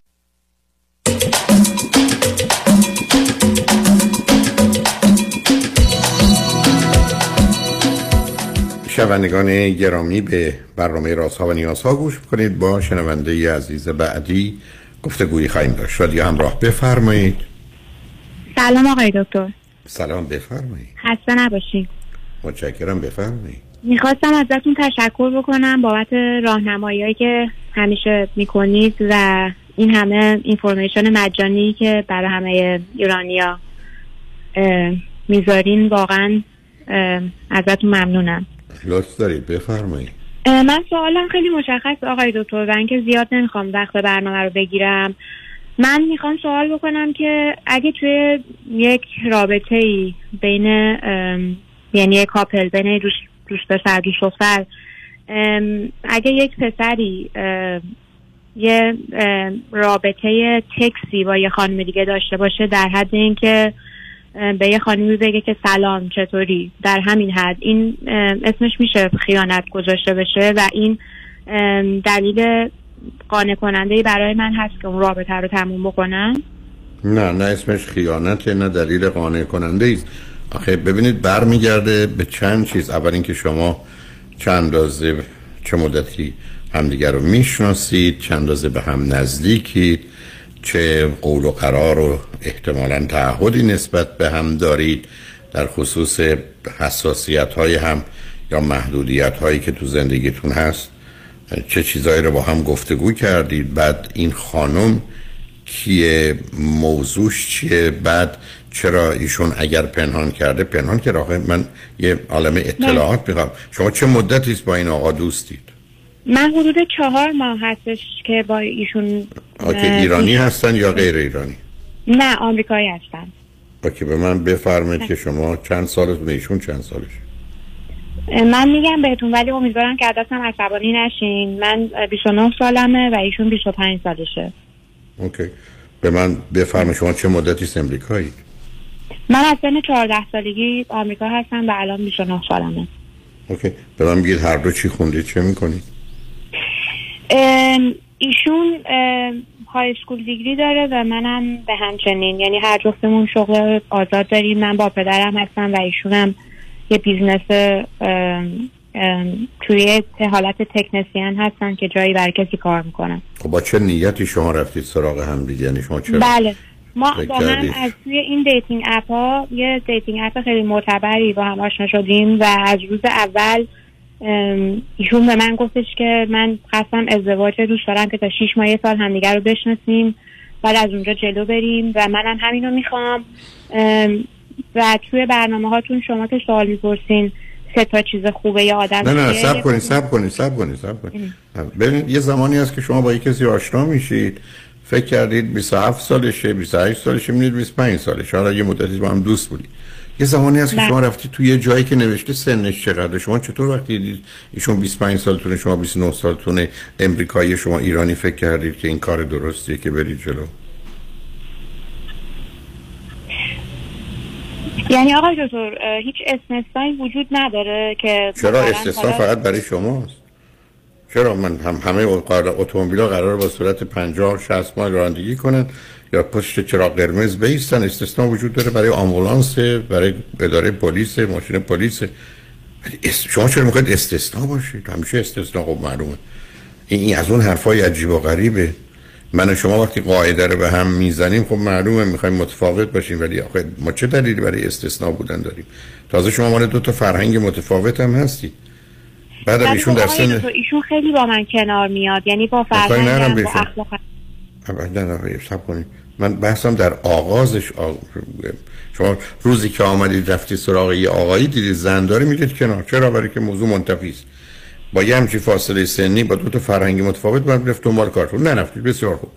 شنوندگان گرامی، به برنامه رازها و نیازها گوش کنید. با شنونده عزیز بعدی گفتگویی خواهیم داشت. رادیو همراه، بفرمایید. سلام آقای دکتر. سلام، بفرمایید. خسته نباشید. متشکرم، بفرمایید. میخواستم ازتون تشکر بکنم بابت راهنمایی‌هایی که همیشه میکنید و این همه اینفورمیشن مجانی که برای همه ایرانیا میذارین. واقعا ازتون ممنونم. لطف دارید، بفرمایید. من سوالم خیلی مشخص آقای دکتر، و اینکه زیاد نمیخوام وقت برنامه رو بگیرم. من میخوام سوال بکنم که اگه توی یک رابطه ای بین، یعنی یک کاپل بین دوست پسر دوست دختر اگه یک پسری یه رابطه تکسی با یه خانم دیگه داشته باشه در حد اینکه به یه خانمی بگه که سلام چطوری، در همین حد، این اسمش میشه خیانت گذاشته بشه و این دلیل قانع کننده‌ای برای من هست که اون رابطه رو تموم بکنن؟ نه اسمش خیانته، نه دلیل قانع کننده است. آخه ببینید برمیگرده به چند چیز. اول اینکه شما چند روزه، چه مدتی همدیگر رو میشناسید، چند روزه به هم نزدیکید، چه قول و قرار و احتمالاً تعهدی نسبت به هم دارید در خصوص حساسیت‌های هم یا محدودیت‌هایی که تو زندگیتون هست، چه چیزایی رو با هم گفتگو کردید، بعد این خانم کیه، موضوعش چیه، بعد چرا ایشون اگر پنهان کرده پنهان کرده. آخه من یه عالمه اطلاعات میخوام. شما چه مدتی است با این آقا دوستید؟ من حدود 4 ماه هستش که با ایشون. آکه ایرانی هستن یا غیر ایرانی؟ نه، آمریکایی هستن. آکه به من بفرمایید که شما چند سالتون، ایشون چند سالش؟ من میگم بهتون، ولی امیدوارم که دستم عصبانی نشین. من 29 سالمه و ایشون 25 سالشه. اوکی. به من بفرمایید شما چه مدتی است آمریکایید؟ من از سن 14 سالگی آمریکا هستم و الان 29 سالمه. اوکی. به من بگید هر دو چی خوندید، چه میکنید؟ ایشون های اسکول دیگری داره و منم به همچنین، یعنی هر جفتمون شغل آزاد داریم. من با پدرم هستم و ایشونم یه بیزنس توی حالت تکنسین هستن که جایی برای کسی کار میکنن. خب با چه نیتی شما رفتید سراغ هم دیگه؟ یعنی شما چرا؟ بله، ما با هم از توی این دیتینگ اپ ها، یه دیتینگ اپ خیلی معتبری با هم آشنا شدیم و از روز اول ایشون به من گفتش که من قسم ازدواج دوست دارم که تا 6 ماه یه سال همدیگه رو بشناسیم، بعد از اونجا جلو بریم و منم همین رو میخوام. و توی برنامه هاتون شما که سوال میپرسین 3 تا چیز خوبه یه آدم. نه سب کنید. ببینید یه زمانی هست که شما با یه کسی آشنا میشید، فکر کردید 27 سالشه، 28 سالشه، میبینید 25 سالشه، حالا یه مدتی با هم دوست بودید. یه زمانی هست که شما رفتی توی یه جایی که نوشته سنش چقدر. شما چطور وقتی دید ایشون 25 سالتونه، شما 29 سالتونه، امریکایی، شما ایرانی، فکر کردید که این کار درستیه که برید جلو؟ یعنی آقای دکتر هیچ استثنایی وجود نداره که؟ چرا استثنا فقط برای شماست؟ چرا من همه اتومبیلا قرار با سرعت 50-60 مایل رانندگی کنن یا پشت چراغ قرمز بیستن؟ استثنا وجود داره برای آمبولانس، برای اداره پلیس، ماشین پلیس. شما چرا میخواید استثنا باشید؟ همیشه استثنا خب معلومه. این از اون حرفای عجیب و غریبه. من و شما وقتی قاعده رو به هم میزنیم خب معلومه میخوایم متفاوت باشیم، ولی آخه ما چه دلیلی برای استثنا بودن داریم؟ تازه شما مال 2 تا فرهنگ متفاوت هم هستید. بعد ایشون در سن ایشون خیلی با من کنار میاد، یعنی با فرهنگ و اخلاق. نه حساب کنید، من بحثم در آغازش شما روزی که آمدید رفتید سراغ یه آقایی، دیدید زن داره، میدید کنار. چرا؟ برای که موضوع منتفی است. با یه همچین فاصله سنی، با 2 تا فرهنگ متفاوت، من رفت دنبال کارتون نرفتید. بسیار خوب.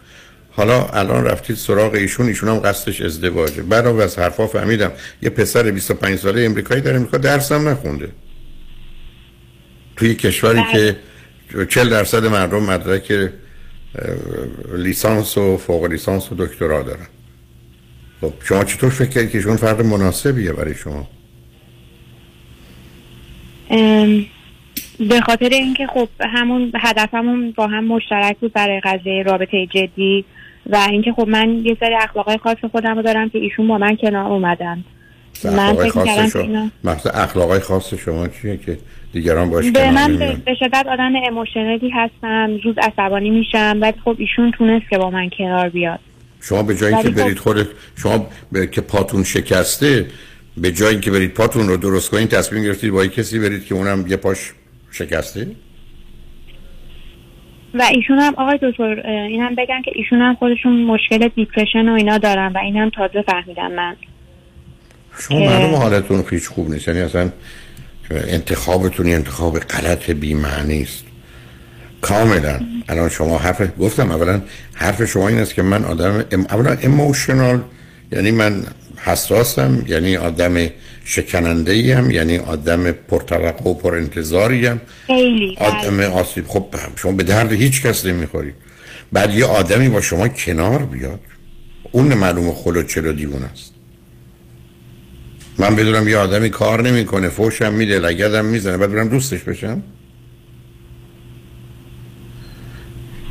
حالا الان رفتید سراغ ایشون، ایشون هم قصدش ازدواجه. بعدو از حرفا فهمیدم یه پسر 25 ساله آمریکایی داره، میخواد درس هم نخونده، توی کشوری که 40% مردم مدرک لیسانس و فوق لیسانس و دکترا دارن. خب شما چطور فکر کردید که شما فرد مناسبیه برای شما؟ به خاطر اینکه خب همون هدفمون با هم مشترک بود برای قضیه رابطه جدی و اینکه خب من یه سری اخلاقای خاص خودم رو دارم که ایشون با من کنار اومدن. اخلاقای خاص شما چیه که دیگران باش کنار نمیان؟ من به شدت آدم ایموشنالی هستم، زود عصبانی میشم، ولی خب ایشون تونست که با من کنار بیاد. شما به جایی که برید که پاتون شکسته، به جایی که برید پاتون رو درست کنید، تصمیم گرفتید با کسی برید که اونم یه پاش شکسته؟ و ایشون هم آقای دکتر اینم بگن که ایشون هم خودشون مشکل دیپرشن و اینا دارن و اینم تازه فهمیدم من. شما معلوم حالتون هیچ خوب نیست، یعنی اصلا انتخابتون انتخاب غلط بی معنی است کاملا. الان شما حرف گفتم، اولا حرف شما این است که من آدم اولا ایموشنال، یعنی من حساسم، یعنی آدم شکننده‌ای هم، یعنی آدم پرتوقع و پر انتظاری هم، آدم آسیب. خب شما به درد هیچ کس نمیخورید، بعد یه آدمی با شما کنار بیاد، اون معلومه خلوچل و دیوونه است. من بدونم یه آدمی کار نمیکنه، فوشم میده، لگدم میزنه، بعد برم دوستش بشم؟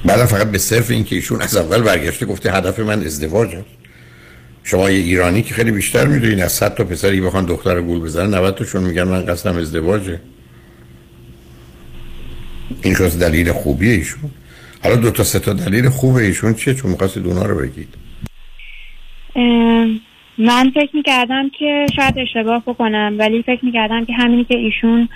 بعد فقط به صرف اینکه ایشون از اول برگشته گفته هدف من ازدواجه. شما یه ایرانی که خیلی بیشتر میدونین، از 100 تا پسری بخوان دختر رو گول بزنن 90 تاشون میگن من قصدم ازدواجه. این جز دلیل خوبیه ایشون. حالا دو تا سه تا دلیل خوبه ایشون چیه چون می‌خواستید اونا رو بگید؟ من فکر می‌کردم که شاید اشتباه بکنم، ولی فکر می‌کردم که همینی که ایشون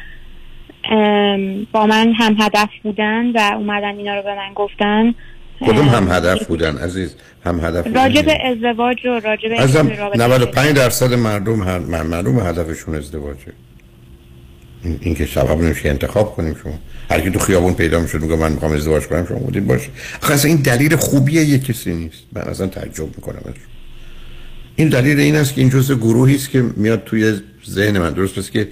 با من هم هدف بودن و اومدن اینا رو به من گفتن. کدوم هم هدف بودن عزیز؟ هم هدف راجع به ازدواج و راجع به این رابطه. 95% مردم هم معلومه هدفشون ازدواجه. این که سبب نمیشه انتخاب کنیم. شما هر کی تو خیابون پیدا میشه میگه من میخوام ازدواج کنم، شما بودید باشه. آخه اصلا این دلیل خوبیه یک کسی نیست. من اصلا تعجب میکنم ازش. این دلیل این است که این جزء گروهی است که میاد توی ذهن من، درست است که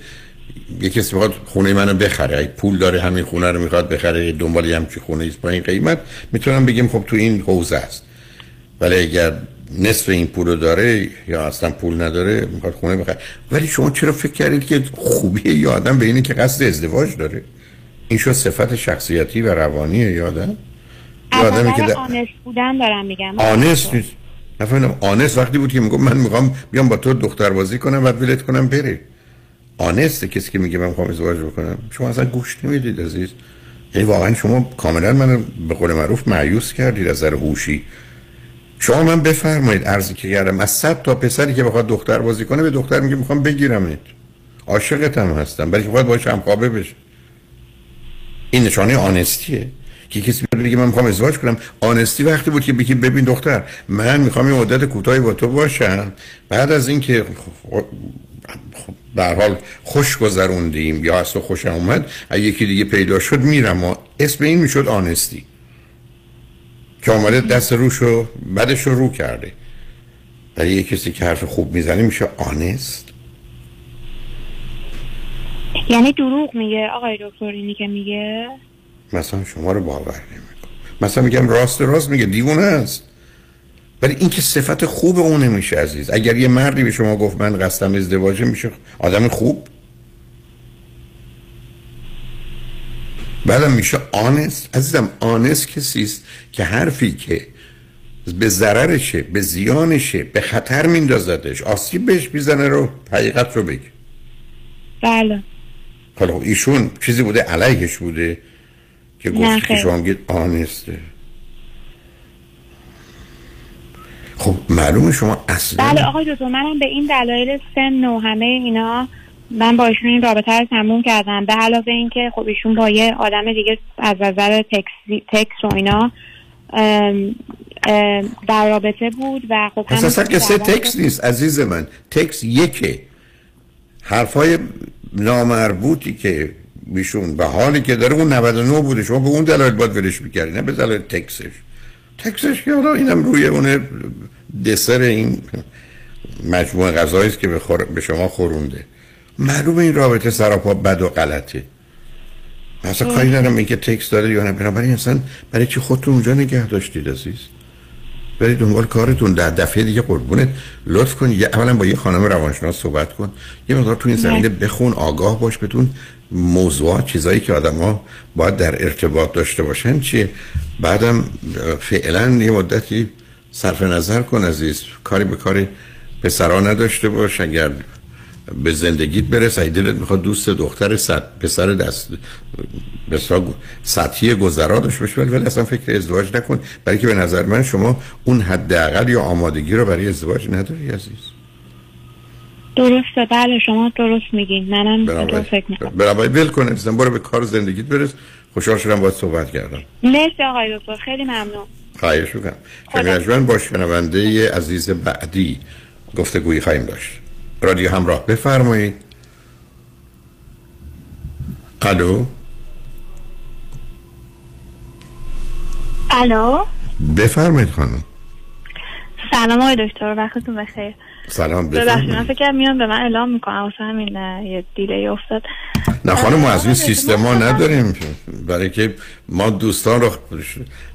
یه کسی میخواد خونه منو بخره، اگه پول داره همین خونه رو میخواد بخره، دنبال همچین خونه ایست با این قیمت، میتونم بگیم خب تو این حوزه است. ولی اگر نصف این پول رو داره یا اصلا پول نداره میخواد خونه بخره. ولی شما چرا فکر کردید که خوبیه یه آدم به اینه که قصد ازدواج داره؟ این شو صفت شخصیتی و روانیه یه آدم. آدمی که آنست بودن دارم میگم. آنست نیست. نفهمیدم. آنست وقتی بود که میگم من میخوام بیام با تو دختربازی کنم و ولت کنم بره. آنسته کسی که میگه من میخوام ازدواج بکنم. شما اصلا گوش نمیدید عزیز. یعنی واقعا شما کاملا منو به قول معروف مایوس کردید از نظر هوشی. شما من بفرمایید عرضی که کردم از 100 تا پسری که بخواد دختر بازی کنه به دختر میگه میخوام بگیرمت، عاشقتم هستم، ولی باید باهاش همخوابه بشه. این نشانه آنستیه که کسی میگه من میخوام ازدواج کنم. آنستی وقتی بود که بگی ببین دختر من میخوام یه مدت کوتاهی با تو باشم، بعد از اینکه به هر حال خوش گذروندیم یا اصلا خوشم اومد اگه یکی دیگه پیدا شد میرم، و اسم این میشد آنستی که آمده دست روشو بدش رو کرده. ولی یه کسی که حرف خوب میزنه میشه آنست. یعنی دروغ میگه آقای دکتر اینی که میگه؟ مثلا شما رو باور نمیکنم، مثلا میگم راست میگه دیوونه است، ولی این که صفت خوب اون نمیشه عزیز. اگر یه مردی به شما گفت من قصدم ازدواجه میشه آدم خوب، بعدم میشه آنست. عزیزم آنست کسیست که حرفی که به ضررشه، به زیانشه، به خطر میندازدش، آسیب بهش میزنه رو حقیقت رو بگه. بله. حالا ایشون چیزی بوده علیهش بوده که گفت که شما میگید آنسته. خب معلومه شما اصلا. بله آقای دکتر منم به این دلایل سن و همه اینا من با ایشون این رابطه رو تموم کردم، به علاوه این که خب ایشون با یه آدم دیگه از نظر تکس و اینا در رابطه بود و خب اصلا قصه تکس نیست عزیز من. تکس یکه، حرفای نامربوطی که ایشون به حالی که داره اون 99 بوده، شما به اون دلایل باید ولش می‌کردین، نه به دلایل تکسش که حالا اینم روی اون دسر این مجموعه غذایی است که به شما خورونده. معلومه این رابطه سراپا بد و غلطه. اصلا کاری ندارم اینکه تکس داره یا نه، بنابراین اصلا برای چی خودتون اونجا نگه داشتید عزیز؟ برید دنبال کارتون. در دفعه دیگه قربونت لطف کن اولا با یه خانم روانشناس صحبت کن، یه مقدار تو این زمینه بخون، آگاه باش، بتون موضوعات چیزایی که آدما باید در ارتباط داشته باشن چیه. بعدم فعلا یه مدتی صرف نظر کن عزیز، کاری به کار پسرا نداشته باش. اگر به زندگیت برس، اگه دلت میخواد دوست دختر پسر دست سطحی گذرا داشته باشی، ولی اصلا فکر ازدواج نکن، برای که به نظر من شما اون حداقل یا آمادگی رو برای ازدواج نداری عزیز. درسته، بله شما درست میگین، منم درست فکر میکنم. برای ول کن عزیزم، برو به کار زندگیت برس. خوشحال شدم باهات صحبت کردم. مرسی آقای دکتر، خیلی ممنون. خواهش می‌کنم. شنوندگان با شنونده عزیز بعدی گفتگویی خواهیم داشت. رادیو همراه بفرمایید. الو بفرمایید خانم. سلام آقای دکتر، وقتتون بخیر. سلام. بفرمایید. من فکر کنم میام به من اعلام میکنم واسه همین یه دیلی افتاد. نه خانم، ما از این سیستما نداریم، برای که ما دوستان رو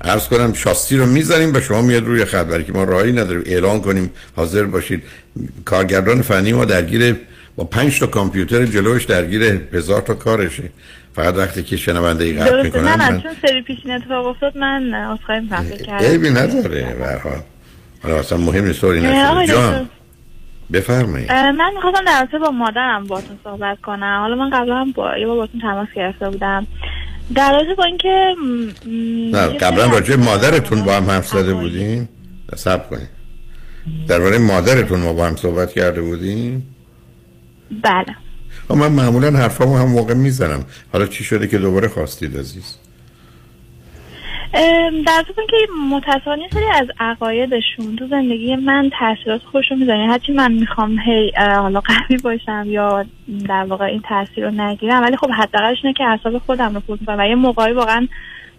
عرض کنم شاستی رو میزنیم به شما میاد روی خط، برای که ما راهی نداریم اعلام کنیم حاضر باشید. کارگردان فنی ما درگیر با 5 تا کامپیوتر جلوش درگیر 1000 تا کارشه، فقط وقتی که شنونده ای قطع میکنن. درسته. من چون سری پیشین اتفاق افتاد من عذرخواهی می‌کنم کردم. عیبی نداره به هر حال. حالا اصلا مهم نیست این جان. بفرمایید. من می‌خواستم در رابطه با مادرم باهاتون صحبت کنم. حالا من قبلا هم باهاتون تماس گرفته بودم. در رابطه با اینکه قبلا راجع مادرتون با هم حرف زده بودیم. صبر کنید. درباره مادرتون ما با هم صحبت کرده بودیم. بله. من معمولا حرفامو هم موقع میزنم، حالا چی شده که دوباره خواستید عزیز؟ در واقع که متأسفانه سری از عقایدشون تو زندگی من تاثیرات خودش رو میذاره. هرچی من میخوام هی حالا قوی باشم یا در واقع این تاثیر رو نگیرم، ولی خب حداقلش اینه که اعصاب خودم رو خورد میکنم و یه موقعی واقعا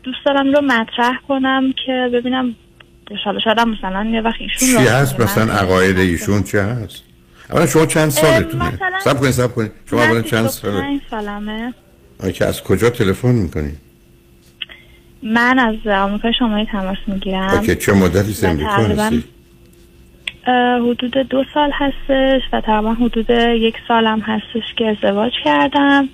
دوست دارم رو مطرح کنم که ببینم شاید مثلا یه وقت ایشون چی هست، مثلا عقاید ایشون چی هست. اولا شما چند سالتونه؟ صبر کنید. شما اولا چند سالتونه؟ 35 سالمه. آخه از کجا تلفن میکنید؟ من از آمریکا شمالی تماس میگیرم. اوکی، چه مدتی زندگی میکنید؟ حدود 2 سال هستش و تقریبا حدود 1 سالم هستش که ازدواج کردم.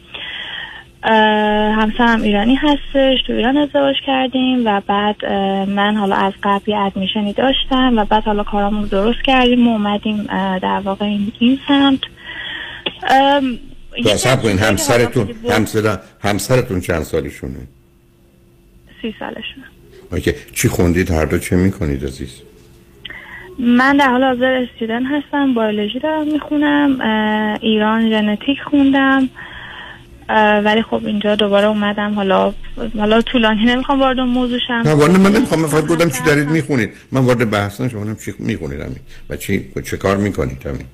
همسرم ایرانی هستش، تو ایران ازدواج کردیم و بعد من حالا از قبل ادمیشنی داشتم و بعد حالا کارامون درست کردیم و اومدیم در واقع این سمت. حساب کنین همسرتون چند سالشونه؟ 30 سالشونه. اوکی، چی خوندید هر دو، چه میکنید عزیز؟ من در حال حاضر استودنت هستم، بیولوژی دارم میخونم، ایران ژنتیک خوندم ولی خب اینجا دوباره اومدم. حالا طولانی نمیخوام وارد موضوع شم. نه وارد من نمیخوام، فقط گفتم چی دارید میخونید. من وارد بحث نشم چی میخونید همین و چه کار میکنید همین.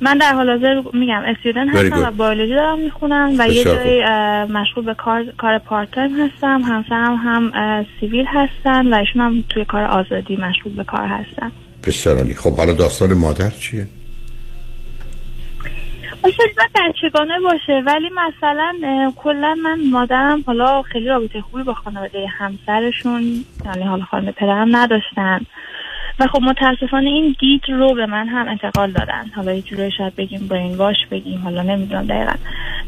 من در حال حاضر میگم استودنت هستم و بیولوژی دارم میخونم و یه جای مشغول به کار پارت تایم هستم. همسرم هم سیویل هستن و ایشون هم توی کار آزادی مشغول به کار هستن. بسیار عالی. خب حالا داستان مادر چیه؟ شاید بچگانه باشه ولی مثلا کلا من مادرم حالا خیلی رابطه خوبی با خانواده همسرشون، یعنی حالا خانواده پدرم نداشتن و خب متاسفانه این دید رو به من هم انتقال دادن. حالا یه جوری شاید بگیم برین واش بگیم، حالا نمیدونم دقیقاً.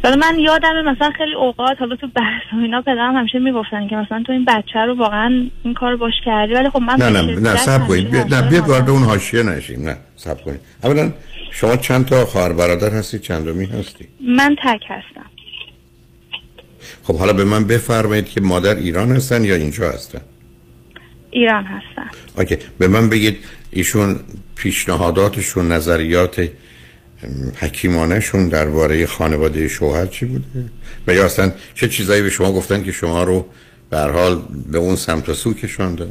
ولی من یادم مثلا خیلی اوقات حالا تو بحث و اینا پدرم همیشه میگفتن که مثلا تو این بچه رو واقعا این کارو باش کردی، ولی خب من نه صبر کنید، بیا وارد اون حاشیه نشیم. نه صبر کنید. اولا شما چند تا خواهر برادر هستید؟ چندمی هستی؟ من تک هستم. خب حالا به من بفرمایید که مادر ایران هستن یا اینجا هستن؟ ایران هستن. اوکی، به من بگید ایشون پیشنهاداتشون، نظریات حکیمانهشون درباره خانواده شوهر چی بوده؟ و یا اصلا چه چیزایی به شما گفتن که شما رو به هر حال به اون سمت و سو کشوندن؟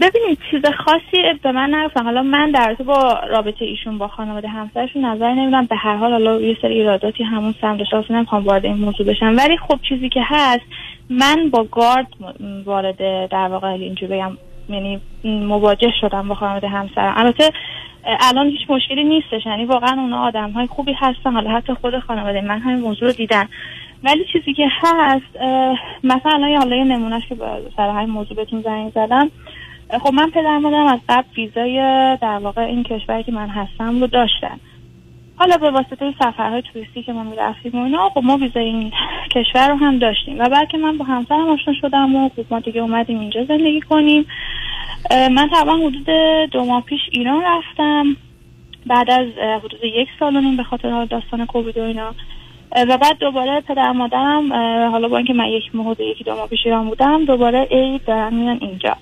ببینید چیز خاصی به من نگفتن. حالا من در رابطه با رابطه ایشون با خانواده همسرشون نظری نمیدم. به هر حال حالا یه سری ایراداتی همون سمت شاست، نمیخوام وارد این موضوع بشم. ولی خب چیزی که هست، من با گارد وارد در واقع اینجوری بگم، یعنی مواجه شدم با خانواده همسرم. البته الان هیچ مشکلی نیستش، یعنی واقعا اونا آدم‌های خوبی هستن، حالا حتی خود خانواده من همین موضوع رو دیدن. ولی چیزی که هست مثلا حالا یه نمونهش که سر همین موضوع بهتون زنگ زدم، خب من پدر مادرم از قبل ویزای در واقع این کشوری که من هستم رو داشتن. حالا به واسطه سفرهای توریستی که ما می‌رفتیم و اینا، خب ما ویزای این کشور رو هم داشتیم و بعد که من با همسرم آشنا شدم و خب ما دیگه اومدیم اینجا زندگی کنیم. من طبعا حدود 2 ماه پیش ایران رفتم بعد از حدود 1 سال و نیم به خاطر داستان کووید و اینا. و بعد دوباره پدر مادرم حالا با اینکه من 1 ماه و 2 ماه پیش ایران بودم، دوباره عید دارن میان اینجا.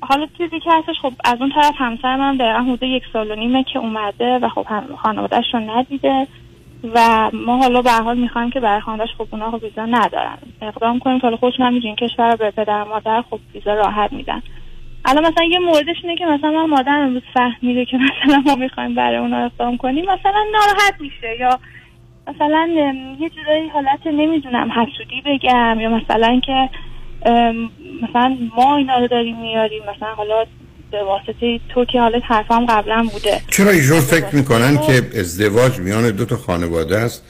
حالا چیزی که هستش، خب از اون طرف همسر من دقیقا حدود 1 سال و نیمه که اومده و خب خانوادهش رو ندیده و ما حالا به هر حال میخوایم که برای خانوادهش خب اونا خب ویزا ندارن اقدام کنیم. حالا خودتون هم میدونین کشور رو به پدر مادر خب ویزا راحت میدن. الان مثلا یه موردش اینه که مثلا من مادرم امروز فهمیده که مثلا ما میخوایم برای اونا اقدام کنیم، مثلا ناراحت میشه یا مثلا یه جورایی حالت نمیدونم حسودی بگم یا مثلا که مثلا ما اینا رو داریم میاریم، مثلا حالا به واسطه تو که حالت حرفم قبلا بوده. چرا ایشون فکر میکنن که ازدواج میان دو تا خانواده است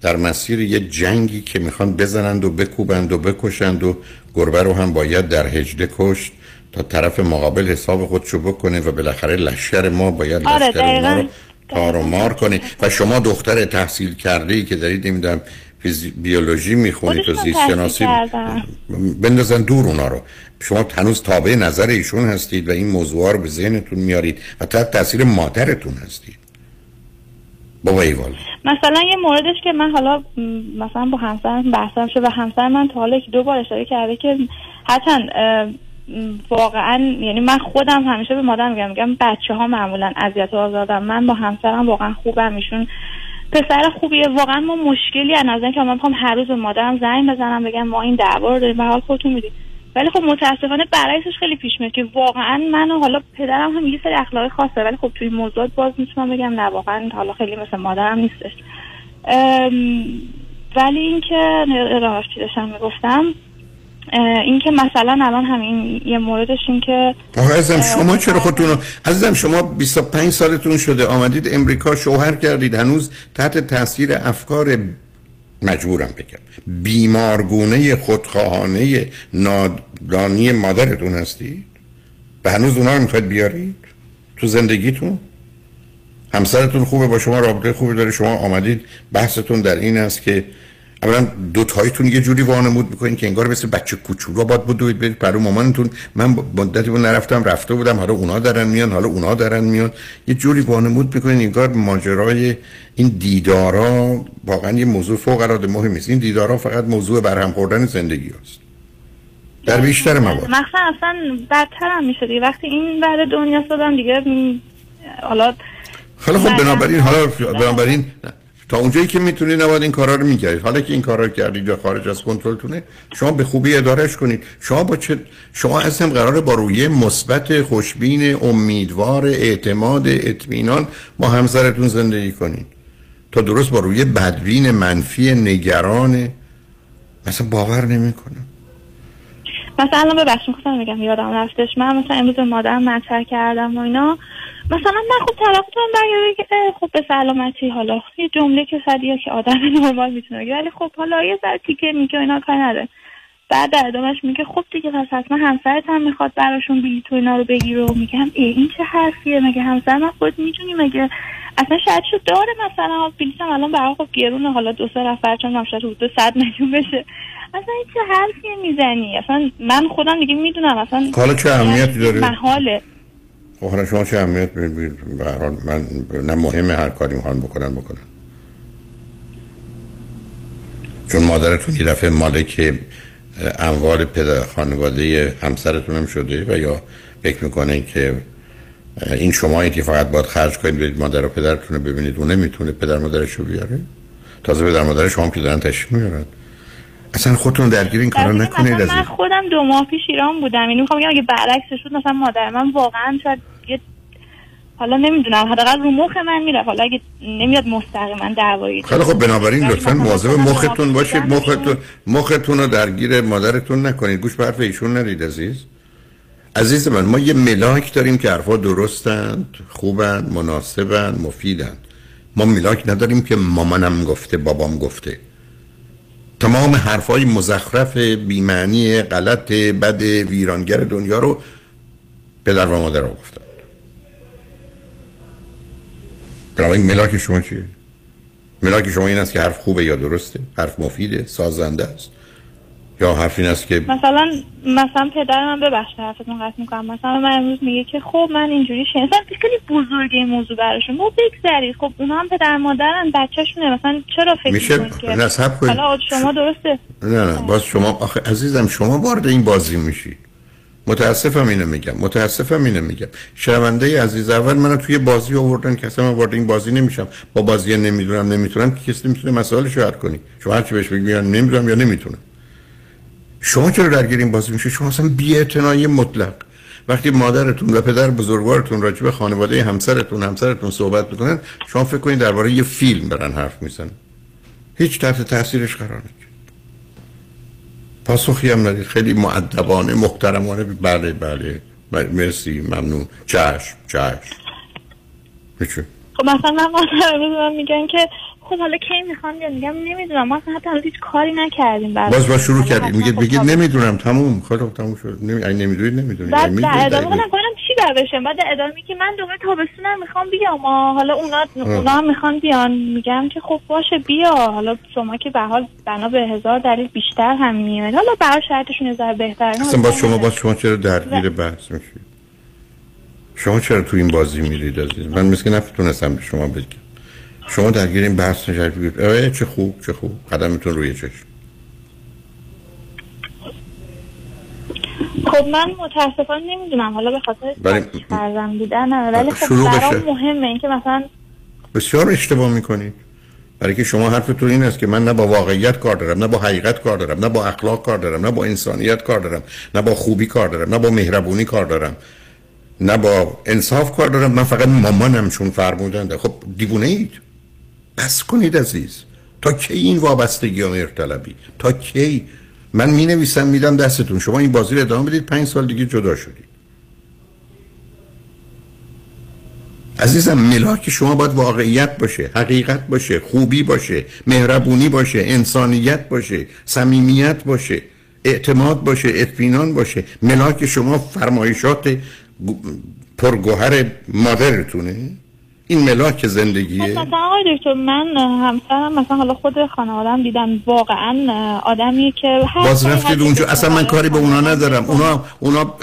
در مسیر یه جنگی که میخوان بزنند و بکوبند و بکشند و گربه رو هم باید در هجده کشت تا طرف مقابل حساب خودشو بکنه و بالاخره لشکر ما باید لشکر ما رو تار و مار کنه. و شما دختر تحصیل کرده‌ای که دارید نمیدونم بیولوژی میخونید و زیست شناسی، بندازن دور اونا رو، شما هنوز تابع نظر ایشون هستید و این موضوعا رو به ذهنتون میارید و تحت تاثیر مادرتون هستید. بابای والا مثلا یه موردش که من حالا مثلا با همسرم بحثم شد و همسر من تا حالا دو بار اشاره کرده که حتن واقعا، یعنی من خودم همیشه به مادرم میگم بچه‌ها معمولا اذیت و آزاردن، من با همسرم واقعا خوبم، ایشون پسر خوبیه، واقعا ما مشکلی از نظر که من میخوام هر روز به مادرم زنگ بزنم بگم ما این دعوا رو داریم به حال خودتون میدید، ولی خب متاسفانه برعکسش خیلی پیش میاد که واقعا من و حالا پدرم هم یه سری اخلاق خاصه، ولی خب توی موضوعات باز میتونم بگم نه واقعا حالا خیلی مثل مادرم نیستش. ولی اینکه راهش داشتم میگفتم این که مثلا الان همین یه موردش این که عزیزم شما چرا خودتون، عزیزم شما 25 سالتون شده آمدید امریکا شوهر کردید، هنوز تحت تاثیر افکار مجبورم بگم بیمارگونه خودخواهانه نادانی مادرتون هستید و هنوز اونا رو میخواید بیارید تو زندگیتون. همسرتون خوبه، با شما رابطه خوبی داره، شما آمدید بحثتون در این است که اولا دوتایتون یه جوری وانمود میکنین که انگار مثل بچه کوچولو باید بدوید برید پرو مامانتون، من مدتی بود نرفتم رفته بودم، حالا اونا دارن میان، یه جوری وانمود میکنین انگار ماجرای این دیدارا واقعا یه موضوع فوق العاده مهمی است. این دیدارا فقط موضوع برهم خوردن زندگی است در بیشتر موارد، مثلا اصلا بدتر هم میشه دیگه وقتی این ور دنیا شدم دیگه. حالا خب بنابراین تا اونجایی که میتونید نباید این کارا رو می‌کردید، حالا که این کارا رو کردید یا خارج از کنترلتونه شما به خوبی ادارهش کنید. شما با چه شما اصلا قراره با رویه مثبت، خوشبین، امیدوار، اعتماد، اطمینان با همسرتون زندگی کنید تا درست با رویه بدبین، منفی، نگران. مثلا باور نمی‌کنم، مثلا ببخشید می‌خواستم بگم یادم رفتش، من مثلا امروز مادرم مطرح کردم و اینا، مثلا من خب طلاقتون برگرده که خب به سلامتی، حالا یه جمله که صدیه که آدم نرمال میتونه بگه، ولی خب حالا یه ذره تیکه میگه اینا کاری نداره. بعد در ادامهش میگه خب دیگه پس حتما همسرت هم میخواد براشون بلیط و اینا رو بگیره. و میگم این چه حرفیه، مگه همسر من خود میدونی، مگه اصلا شاید شو داره، مثلا بلیط هم الان برام خب گرونه، حالا دو سه نفر چون شاید حدود 100 میلیون بشه، اصلا این چه حرفی میزنی، اصلا من خودم دیگه میدونم اصلا حالا چه اهمیتی داره، محاله. خب حالا شما چه اهمیت میدید؟ به هر حال من نه مهمه هر کاری میخوان بکنن چون مادرتون یه دفعه مالک اموال پدر خانواده همسرتون هم شده و یا فکر میکنه که این شمایید که فقط باید خرج کنید، برید مادر و پدرتون رو ببینید، اون نمیتونه پدر مادرش رو بیاره، تازه پدر مادرش شما هم که دارن تشریف میارن. اصلا خودتون درگیر این کارا نکنید. مثلا من خودم 2 ماه پیش ایران بودم، یعنی میخوام بگم اگه برعکسش بود مثلا مادر من واقعا شاید حالا نمیدونم حداقل رو مخ من میره، حالا اگه نمیاد مستقیما دعوایی. خیلی خب بنابراین لطفاً مواظب مختون باشید، مختون رو درگیر مادرتون نکنید، گوش به حرف ایشون ندید. عزیز من ما یه ملاک داریم که حرفا درستند، خوبن، مناسبن، مفیدن. ما ملاک نداریم که مامانم گفته، بابام گفته. تمام حرفای مزخرف، بی‌معنی، غلط، بد، ویرانگر دنیا رو پدر و مادر رو گفتن. برای ملاک شما چیه؟ ملاک شما این است که حرف خوبه یا درسته؟ حرف مفیده، سازنده است؟ یا حرف این است که مثلا پدرم ببخشید حرفتون قطع می‌کنم، مثلا من امروز میگه که خب من اینجوری شنیدم، خیلی بزرگه این موضوع براشون، ما بگذرید، خب اونا هم پدر مادرن، بچه‌شونه، مثلا چرا فکر می‌کنید که نصب کنید حالا شما درسته؟ نه باز شما آخه عزیزم شما وارد این بازی میشید. متاسفم اینو میگم شنونده عزیز، اول منو توی بازی آوردن که اصلا من وارد این بازی نمیشم، با بازی نمیتونم که کسی نمیتونه مسائلشو حل کنه، شما هر چی بهش بگی نمیدونم یا نمیتونم. شما چرا درگیر این بازی میشه؟ شما اصلا بی‌اعتنایی مطلق. وقتی مادرتون و پدر بزرگوارتون راجع به خانواده همسرتون صحبت میکنن، شما فکر کنید درباره یه فیلم دارن حرف میزنن، هیچ تحت تاثیرش قرار نگیرید. پاسخی هم ندید، خیلی مؤدبانه محترمانه. بله بله مرسی ممنون. چشم. خب مثلا من میگن که خب حالا کی میخوام بیان، میگم نمیدونم، ما اصلا حتی هیچ کاری نکردیم. باز شروع کردیم، میگه بگید نمیدونم، تموم خلاص تموم شد. نمیدونید. بعد ادامه من گفتم چی برداشتم، بعد ادامه میگه من دوره تابستونم میخوام بیام، حالا اونا هم میخوان بیان. میگم که خب باشه بیا، حالا شما که به حال بنا به هزار دلیل بیشتر هم میاد، حالا برای شرطشون زر بهتره. اصلا باز شما چرا درگیر بحث میشید؟ شما چرا تو این بازی میرید عزیز من؟ مسکین نفتونستم به شما بگم، شما درگیر این بحث نشید. آره چه خوب قدمتون روی چشم. خب من متاسفانه نمیدونم، حالا به خاطر فرزند بودن، ولی خب برام مهمه اینکه مثلا بسیار اشتباه میکنید، برای که شما حرفتون این است که من نه با واقعیت کار دارم، نه با حقیقت کار دارم، نه با اخلاق کار دارم، نه با انسانیت کار دارم، نه با خوبی کار دارم، نه با مهربونی کار دارم، نه با انصاف کار دارم، من فقط مامانم چون فرمودنده. خب دیوونه اید؟ بس کنید عزیز. تا کی این وابستگی و مهرطلبی؟ تا کی؟ من می نویسم میدم دستتون، شما این بازی رو ادامه بدید، 5 سال دیگه جدا شدید. عزیزم ملاک شما باید واقعیت باشه، حقیقت باشه، خوبی باشه، مهربونی باشه، انسانیت باشه، صمیمیت باشه، اعتماد باشه، اطمینان باشه. ملاک شما فرمایشات پرگوهر مادرتونه؟ این ملاک زندگیه؟ مثلا آقای دکتر من همسرم مثلا حالا خود خانواده‌ام دیدم واقعا آدمیه که باز رفتید اونجا. اصلا من کاری به اونا ندارم، اونا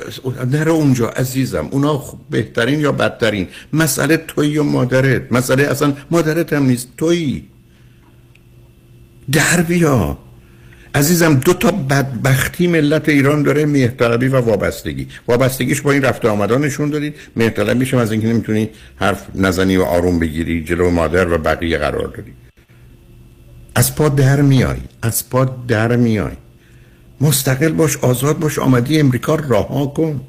نره اونجا عزیزم، اونا بهترین یا بدترین مسئله تویی و مادرت، مسئله اصلا مادرت هم نیست، تویی. در بیا عزیزم، 2 تا بدبختی ملت ایران داره، مهرطلبی و وابستگی. وابستگیش با این رفت آمدانشون دارید، مهرطلبیش هم از اینکه نمیتونی حرف نزنی و آروم بگیری، جلو مادر و بقیه قرار داری. از پا در میای. مستقل باش، آزاد باش، آمدی امریکا رها کن.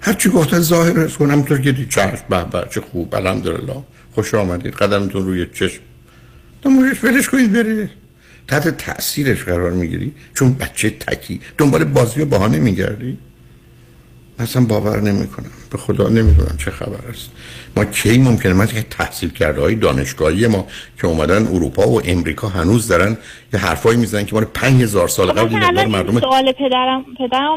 هرچی گفتن ظاهر کن، همونطور که چشم به چه خوب، الحمدلله خوش آمدید، قدمتون روی چشم. تمومش ولش کنید برید. تحت تأثیرش قرار میگیری چون بچه تکی دنبال بازی و بهانه میگردی. اصلا باور نمیکنم، به خدا نمیدونم چه خبر است. ما کی ممکنه ما که تحصیل کرده های دانشگاهی ما که اومدن اروپا و امریکا هنوز دارن یه حرفایی میزنن که ما 5000 سال قبل اینا مردم. سوال پدرم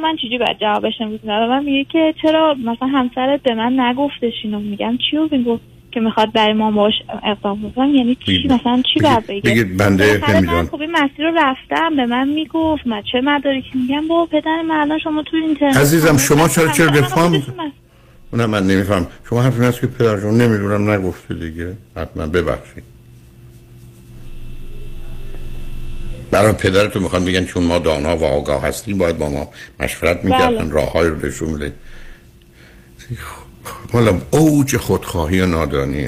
من چجوری باید جوابش میدم؟ من میگه که چرا مثلا همسرت به من نگفتش اینو؟ میگم چیو میگفت که میخواد برای ما باش اقدام بکنم؟ یعنی چی مثلا چی بعد بگید؟ بنده نمیدونم. خب این مسیر رو رفتم، به من میگفت من چه مدارکی. میگم با پدر من الان شما تو اینترنت عزیزم شما چرا بفهم؟ اونم من نمیفهم. شما حرف نیست که پدر جون نمیدونم نگفته دیگه. حتما ببخشید. برای پدرتو میخوان بگن چون ما دانا و آگاه هستیم باید با ما مشورت میکردن، راههای رو نشون میدن. حالا اوج خودخواهی و نادانی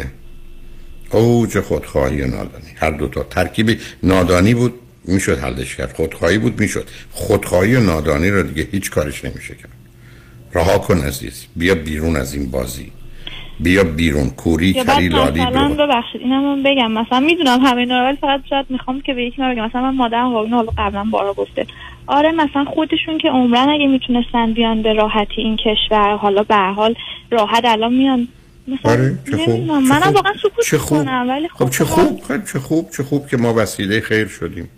هر دوتا ترکیب نادانی بود، میشد حلش کرد. خودخواهی بود میشد. خودخواهی و نادانی رو دیگه هیچ کارش نمیشه کرد. رها کن عزیز، بیا بیرون از این بازی، بیا بیرون. کوری کلی لالی بیرون. ببخشید اینم بگم، مثلا میدونم همه اینا، ولی فقط شاید میخوام که به یک نفر بگم. مثلا من مادرم حالا قبلا بارها گفته، آره مثلا خودشون که عمرن اگه میتونستن بیان به راحتی این کشور، حالا به هر حال راحت الان میان. آره چه خوب، منم واقعا سکوت کنم، ولی خب چه خوب که ما وسیله خیر شدیم.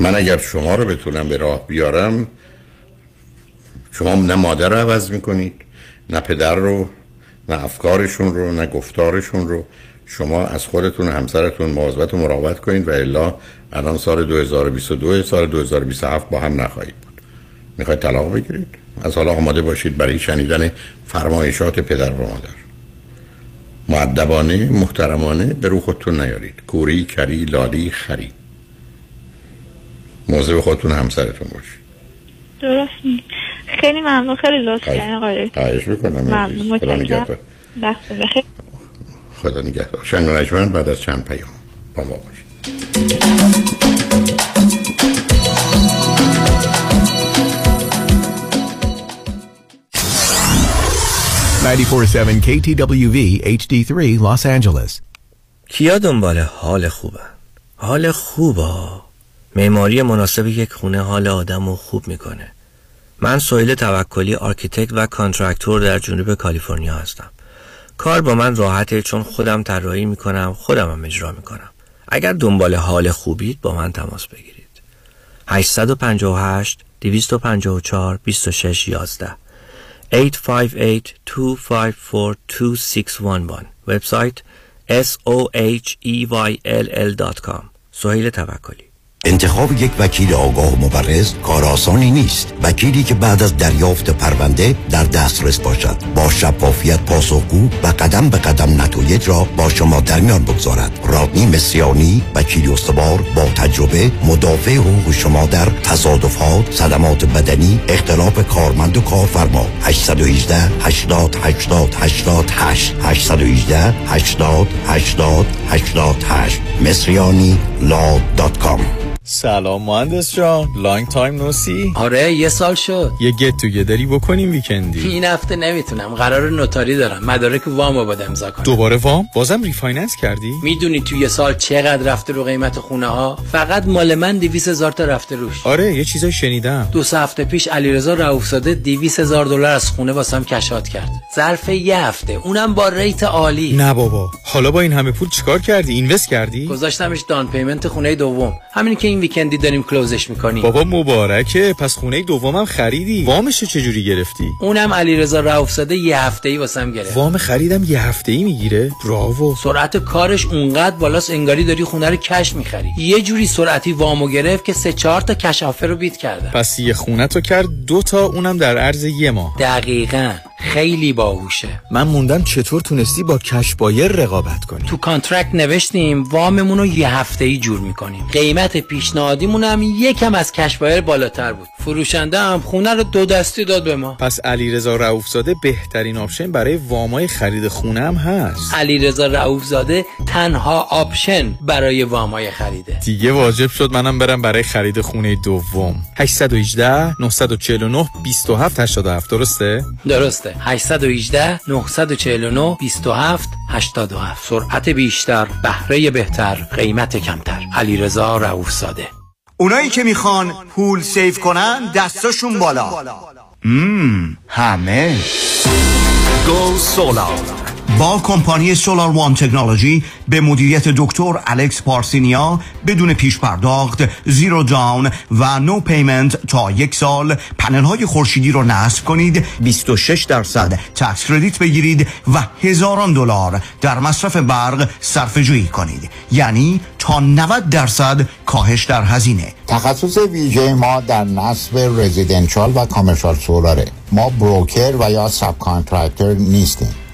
من اگر شما رو بتونم به راه بیارم، شما نه مادر رو عوض میکنید، نه پدر رو، نه افکارشون رو، نه گفتارشون رو. شما از خودتون و همسرتون مواظبت و مراقبت کنید و الا الان سال 2022 سال 2027 با هم نخواهید بود. میخواید طلاق بگیرید؟ از حالا آماده باشید برای شنیدن فرمایشات پدر و مادر. مؤدبانه، محترمانه به رو خودتون نیارید. کوری، کری، لالی، خری. مواظب خودتون و همسرتون باشید. درست. خیلی ممنون، خیلی لطف کردین آقای. خواهش می‌کنم. ممنون، متشکرم. وقت بخیر. خدا نگهدار. شنوندگان بعد از چند پیام با ما باشید. KTWV HD3 Los Angeles. کیا دنبال حال خوبه؟ حال خوبا معماری مناسب یک خونه حال آدمو خوب میکنه. من سهیل توکلی، آرکیتکت و کانترکتور در جنوب کالیفرنیا هستم. کار با من راحته چون خودم طراحی میکنم، خودمم اجرا میکنم. اگر دنبال حال خوبید با من تماس بگیرید. 858 254 2611 858-254-2611 وبسایت soheyll.com سهیل توکلی. انتخاب یک وکیل آگاه و مبرز کار آسانی نیست. وکیلی که بعد از دریافت پرونده در دسترس باشد، با شفافیت پاسخگو و قدم به قدم نتایج را با شما در میان بگذارد. رادنی مصریانی، وکیل استوار با تجربه، مدافع حقوق شما در تصادفات، صدمات بدنی، اختلاف کارمند و کارفرما. 818 80 80 88 818 80 80 88 مصریانی.com. سلام مهندس جان، لانگ تایم نو سی. آره یه سال شد. یه گت توگیدری بکنیم ویکندی. این هفته نمیتونم، قرار نوتاری دارم، مدارک وامو باید امضا کنم. دوباره وام؟ بازم ریفایننس کردی؟ میدونی تو یه سال چقدر رفته رو قیمت خونه ها؟ فقط مال من 200,000 تا رفته روش. آره یه چیزای شنیدم. 2 هفته پیش علیرضا رؤوفزاده $200,000 از خونه واسم کشات کرد ظرف یه هفته، اونم با ریت عالی. نه بابا، حالا با این همه پول چیکار کردی؟ اینوست کردی؟ گذاشتمش دان پیمنت خونه دوم. همین که این ویکندی داریم کلوزش میکنیم. بابا مبارکه، پس خونه دومم خریدی. وامش رو چجوری گرفتی؟ اونم علیرضا رؤوفزاده یه هفته‌ای واسم گرفت. وام خریدم یه هفته‌ای میگیره؟ براو. سرعت کارش اونقدر بالاست انگاری داری خونه رو کش میخری. یه جوری سرعتی وامو گرفت که 3-4 تا کش آفر رو بیت کرد. پس یه خونه تو کرد 2 تا، اونم در عرض یه ماه. دقیقاً. خیلی باهوشه. من موندم چطور تونستی با کش بایر رقابت کنی؟ تو کانترکت نوشتیم واممون رو یه هفته‌ای جور میکنیم. قیمت پیشنهادیمون هم یکم از کش بایر بالاتر بود. فروشنده هم خونه رو 2 دستی داد به ما. پس علیرضا رؤوفزاده بهترین آپشن برای وامای خرید خونه هم هست. علیرضا رؤوفزاده تنها آپشن برای وامای خریده. دیگه واجب شد منم برم برای خرید خونه دوم. 818 949 2787 درسته؟ درسته. 818 949 27 87 سرعت بیشتر، بهره بهتر، قیمت کمتر. علیرضا رؤوفزاده. اونایی که میخوان پول سیو کنن دستاشون بالا. همه گو سولار با کمپانی سولار وان تکنولوژی به مدیریت دکتر الکس پارسینیا بدون پیش پرداخت، زیرو داون و نو پیمنت تا 1 سال پنل های خورشیدی رو نصب کنید، 26% تکس کردیت بگیرید و $1,000 در مصرف برق صرفه جویی کنید، یعنی تا 90% کاهش در هزینه. تخصص ویژه ما در نصب رزیدنشال و کامرشال سولاره. ما بروکر و یا ساب کانترکتور نیستیم.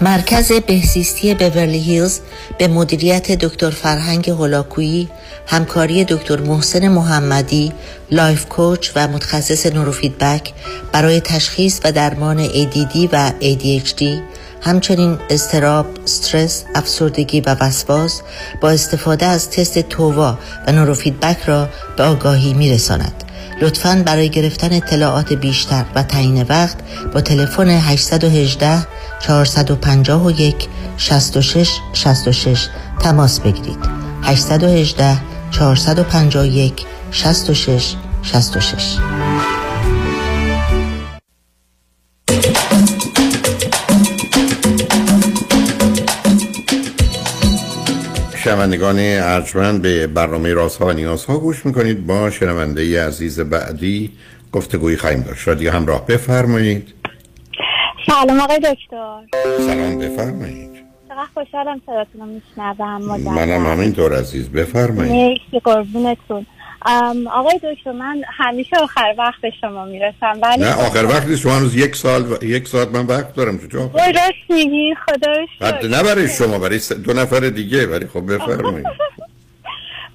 مرکز بهزیستی بیورلی هیلز به مدیریت دکتر فرهنگ هولاکویی، همکاری دکتر محسن محمدی، لایف کوچ و متخصص نوروفیدبک برای تشخیص و درمان ADD و ADHD، همچنین اضطراب، استرس، افسردگی و وسواس با استفاده از تست تووا و نوروفیدبک را به آگاهی می‌رساند. لطفاً برای گرفتن اطلاعات بیشتر و تعیین وقت با تلفن 818 451 66 66 تماس بگیرید. 818 451 66 66. شنوندگان ارجمند به برنامه رازها و نیازها گوش میکنید. با شنونده عزیز بعدی گفتگویی خواهیم داشت. رادیو همراه، بفرمایید. سلام آقای دکتر. سلام، بفرمایید. چقدر خوشحالم صداتون رو میشنوم. منم همینطور عزیز، بفرمایید. قربونتون. آقای دکتر من همیشه آخر وقت به شما میرسم. نه آخر وقت نیست، شما هنوز 1 ساعت من وقت دارم. چطور؟ راست میگی، خدا رو شکر. نه برای شما، برای 2 نفر دیگه. ولی خب بفرمایید.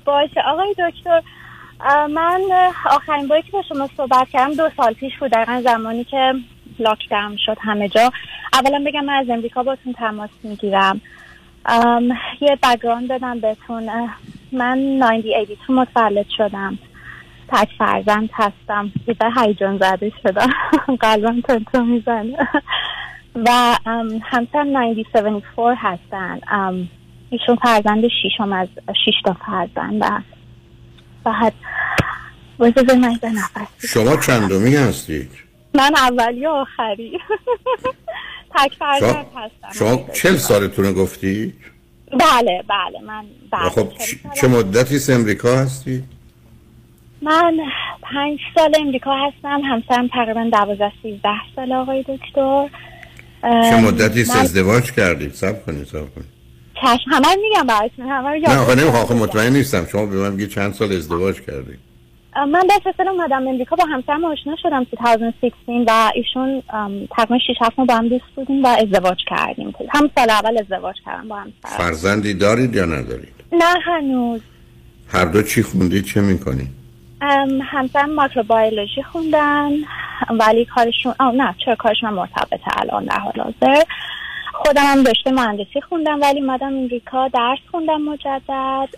باشه آقای دکتر، من آخرین باری که با شما صحبت کردم 2 سال پیش بود، دقیقا زمانی که لاک‌داون شد همه جا. اولا بگم من از امریکا باتون تماس میگیرم. یه بک‌گراند دادم بهتون. من 1982 متولد شدم، تک فرزند هستم. دیگه هیجان زده شدم، قلبم تند میزنه. و همسرم 1974 هستن. ایشون فرزند 6م از 6 تا فرزند هست. بعد واسه من یه نفس. شما چندمی هستید؟ من اولی و آخری. تک فرزند هستم. شما 40 سالتونه گفتی؟ بله من بله. خب چه مدتی امریکا هستی؟ من 5 سال امریکا هستم. همسرم تقریبا 12-13 سال. آقای دکتر چه مدتی ازدواج کردید؟ صبر کنید. چشم، همه میگم براتون. نه مطمئن نیستم. شما به من میگید چند سال ازدواج کردید؟ من 10 سال اومدم امریکا، با همسرم آشنا شدم 2016 و ایشون تقریبا 6-7 ماه با هم دوست بودیم و ازدواج کردیم. هم سال اول ازدواج کردم با همسرم. فرزندی دارید یا ندارید؟ نه هنوز. هر دو چی خوندید، چه میکنید؟ همسرم ماکروبیولوژی خوندن ولی کارشون کارشون مرتبطه الان در حال حاضر. خودم هم رشته مهندسی خوندم ولی اومدم امریکا درس خوندم مجدد.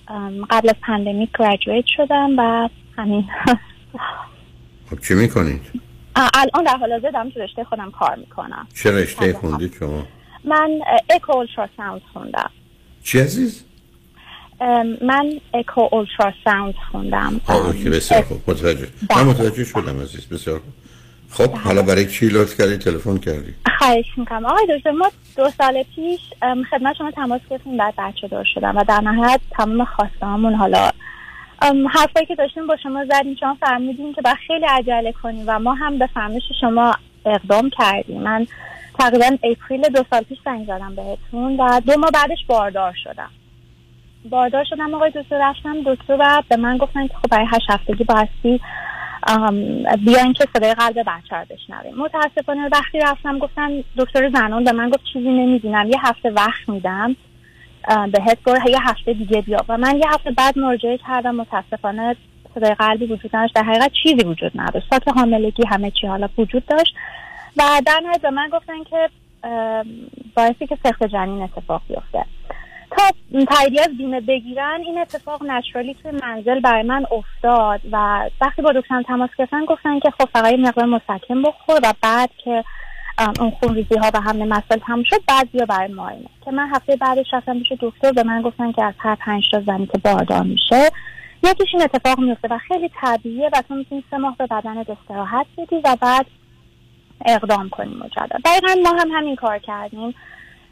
قبل از پندمیک گریجویت شدم و همین. خب چی میکنید؟ الان در حال حاضر دارم تو رشته خودم کار میکنم. چه رشته خوندید شما؟ من اکو اولتراساوند خوندم. چی عزیز؟ من اکو اولتراساوند خوندم. اوکی، بسیار خوب، متوجه. من متوجه شدم عزیز، بسیار خوب. خب حالا برای چی لطف کردی تلفن کردی؟ خواهش میکنم آقای دکتر. ما 2 سال پیش خدمت شما تماس گرفتیم، بعد بچه دار شدم و در نهایت تمام خواستهامون، حالا حرفایی که داشتیم با شما زدیم. شما فرمودین که باید خیلی عجله کنیم و ما هم به فرمایش شما اقدام کردیم. من تقریبا اپریل 2 سال پیش زنگ زدم بهتون و 2 ماه بعدش باردار شدم آقای دکتر. رفتم دکتر و به من گفتن که خب برای 8 هفتگی بایستی بیان که صدای قلب بچه رو بشنویم. متاسفانه وقتی رفتم گفتن دکتر زنان به من گفت چیزی نمیدونم، 1 هفته وقت میدم بهت، گفت 1 هفته دیگه بیا. و من 1 هفته بعد مراجعه کردم، متاسفانه صدای قلبی وجود نداشت، در حقیقت چیزی وجود نداشت، ساعت حاملگی همه چی حالا وجود داشت و در نهایت به من گفتن که باعثی که سقط جنین اتفاق بیفته. تا تاییدیه از بیمه بگیرن این اتفاق نچرالی توی منزل برای من افتاد و وقتی با دکترم تماس گرفتن گفتن که خب فقط مقدار مسکن بخور و بعد که اون خونریزی ها و همه مسائل تموم شد بعد بیا برای معاینه. که من هفته بعدش رفتم پیش دکتر، به من گفتن که از هر 5 تا زنی که باردار میشه یکیش این اتفاق میفته و خیلی طبیعیه و تو میتونی 3 ماه به بدنت استراحت بدی و بعد اقدام کنی مجدد. دقیقاً ما هم همین کار کردیم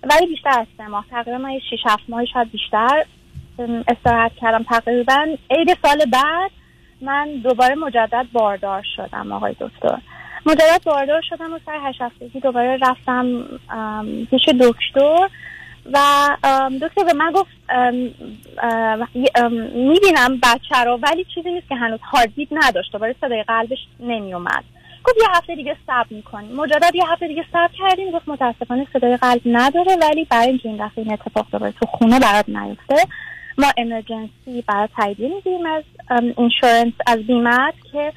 ولی بیشتر از 3 ماه، تقریبا من 6-7 ماه شاید بیشتر استراحت کردم. تقریبا عید سال بعد من دوباره مجدد باردار شدم آقای دکتر. مجدد باردار شدم و سر 8 هفتگی دوباره رفتم پیش دکتر و دکتر به من گفت میبینم بچه رو ولی چیزی نیست، که هنوز هارتبیت نداشت، دوباره صدای قلبش نمیومد. گفت 1 هفته دیگه صبر میکنیم. مجدد 1 هفته دیگه صبر کردیم، گفت متاسفانه صدای قلب نداره ولی برای اینکه این دفعه این اتفاق دوباره تو خونه برات نیفته ما امرجنسی برای تاییدیه میدیم از اینشورنس، از بیمه، که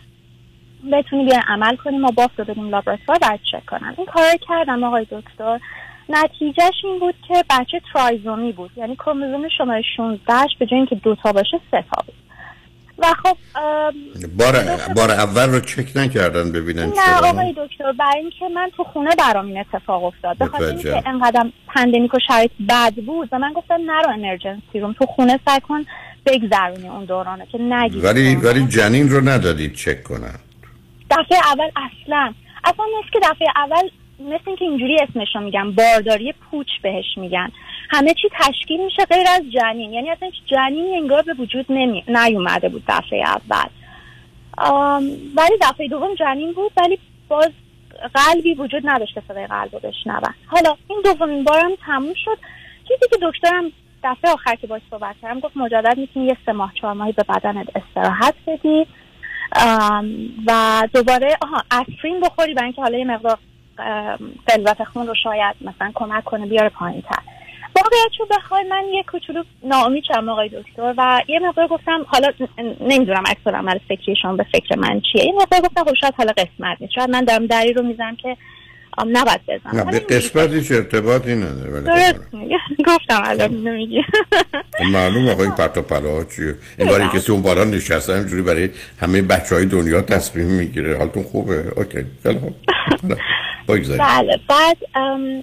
بتونی بیان عمل کنیم. ما بافت رو بدیم لابراتوار برات چک کنن. این کار کردم آقای دکتر. نتیجهش این بود که بچه ترایزومی بود، یعنی کروموزوم شماره 16 به جای اینکه 2 تا باشه 3 تا بود. و خب بار اول رو چک نکردن ببینن چرا؟ نه آقای دکتر، برای اینکه من تو خونه برام این اتفاق افتاد، بخاطر اینکه انقدر پندمیک و شرایط بد بود و من گفتم نرو امرجنسی روم، تو خونه سعی کن بگذرونی اون دورانه که نگیری. ولی جنین رو ندادید چک کنن دفعه اول؟ اصلا نیست که دفعه اول، مثل اینکه اینجوری اسمشو میگم بارداری پوچ بهش میگن، همه چی تشکیل میشه غیر از جنین، یعنی اصلا جنین انگار به وجود نیومده بود دفعه اول. ولی دفعه دوم جنین بود ولی باز قلبی وجود نداشت که صدای قلب رو بشنون. حالا این دومین بارم تموم شد. چیزی که دکترم دفعه آخر که باش صحبت کردم گفت مجدد میتونی 3 ماه 4 ماهی به بدنت استراحت بدی و دوباره آسپرین بخوری برای اینکه حالا یه مقدار قلبت خون رو شاید مثلا کمک کنه بیاره پایین‌تر. واقعا واقعا چون بخوای من یه کوچولو ناامید شدم آقای دکتر و یه مقدار گفتم حالا نمیدونم عکس‌العمل فکریشون به فکر من چیه. یه مقدار گفتم خب شاید حالا قسمت نیست، شاید من دارم دری رو میزنم که نباید بزنم. به قسمتش ارتباطی نداره. ولی گفتم الان نمیگی معلومه آقای پرت و پلا چیه. انگار که اون بالا نشسته اینجوری برای همه بچهای دنیا تصمیم میگیره. حالتون خوبه؟ اوکی خیلی خوب. بله بعد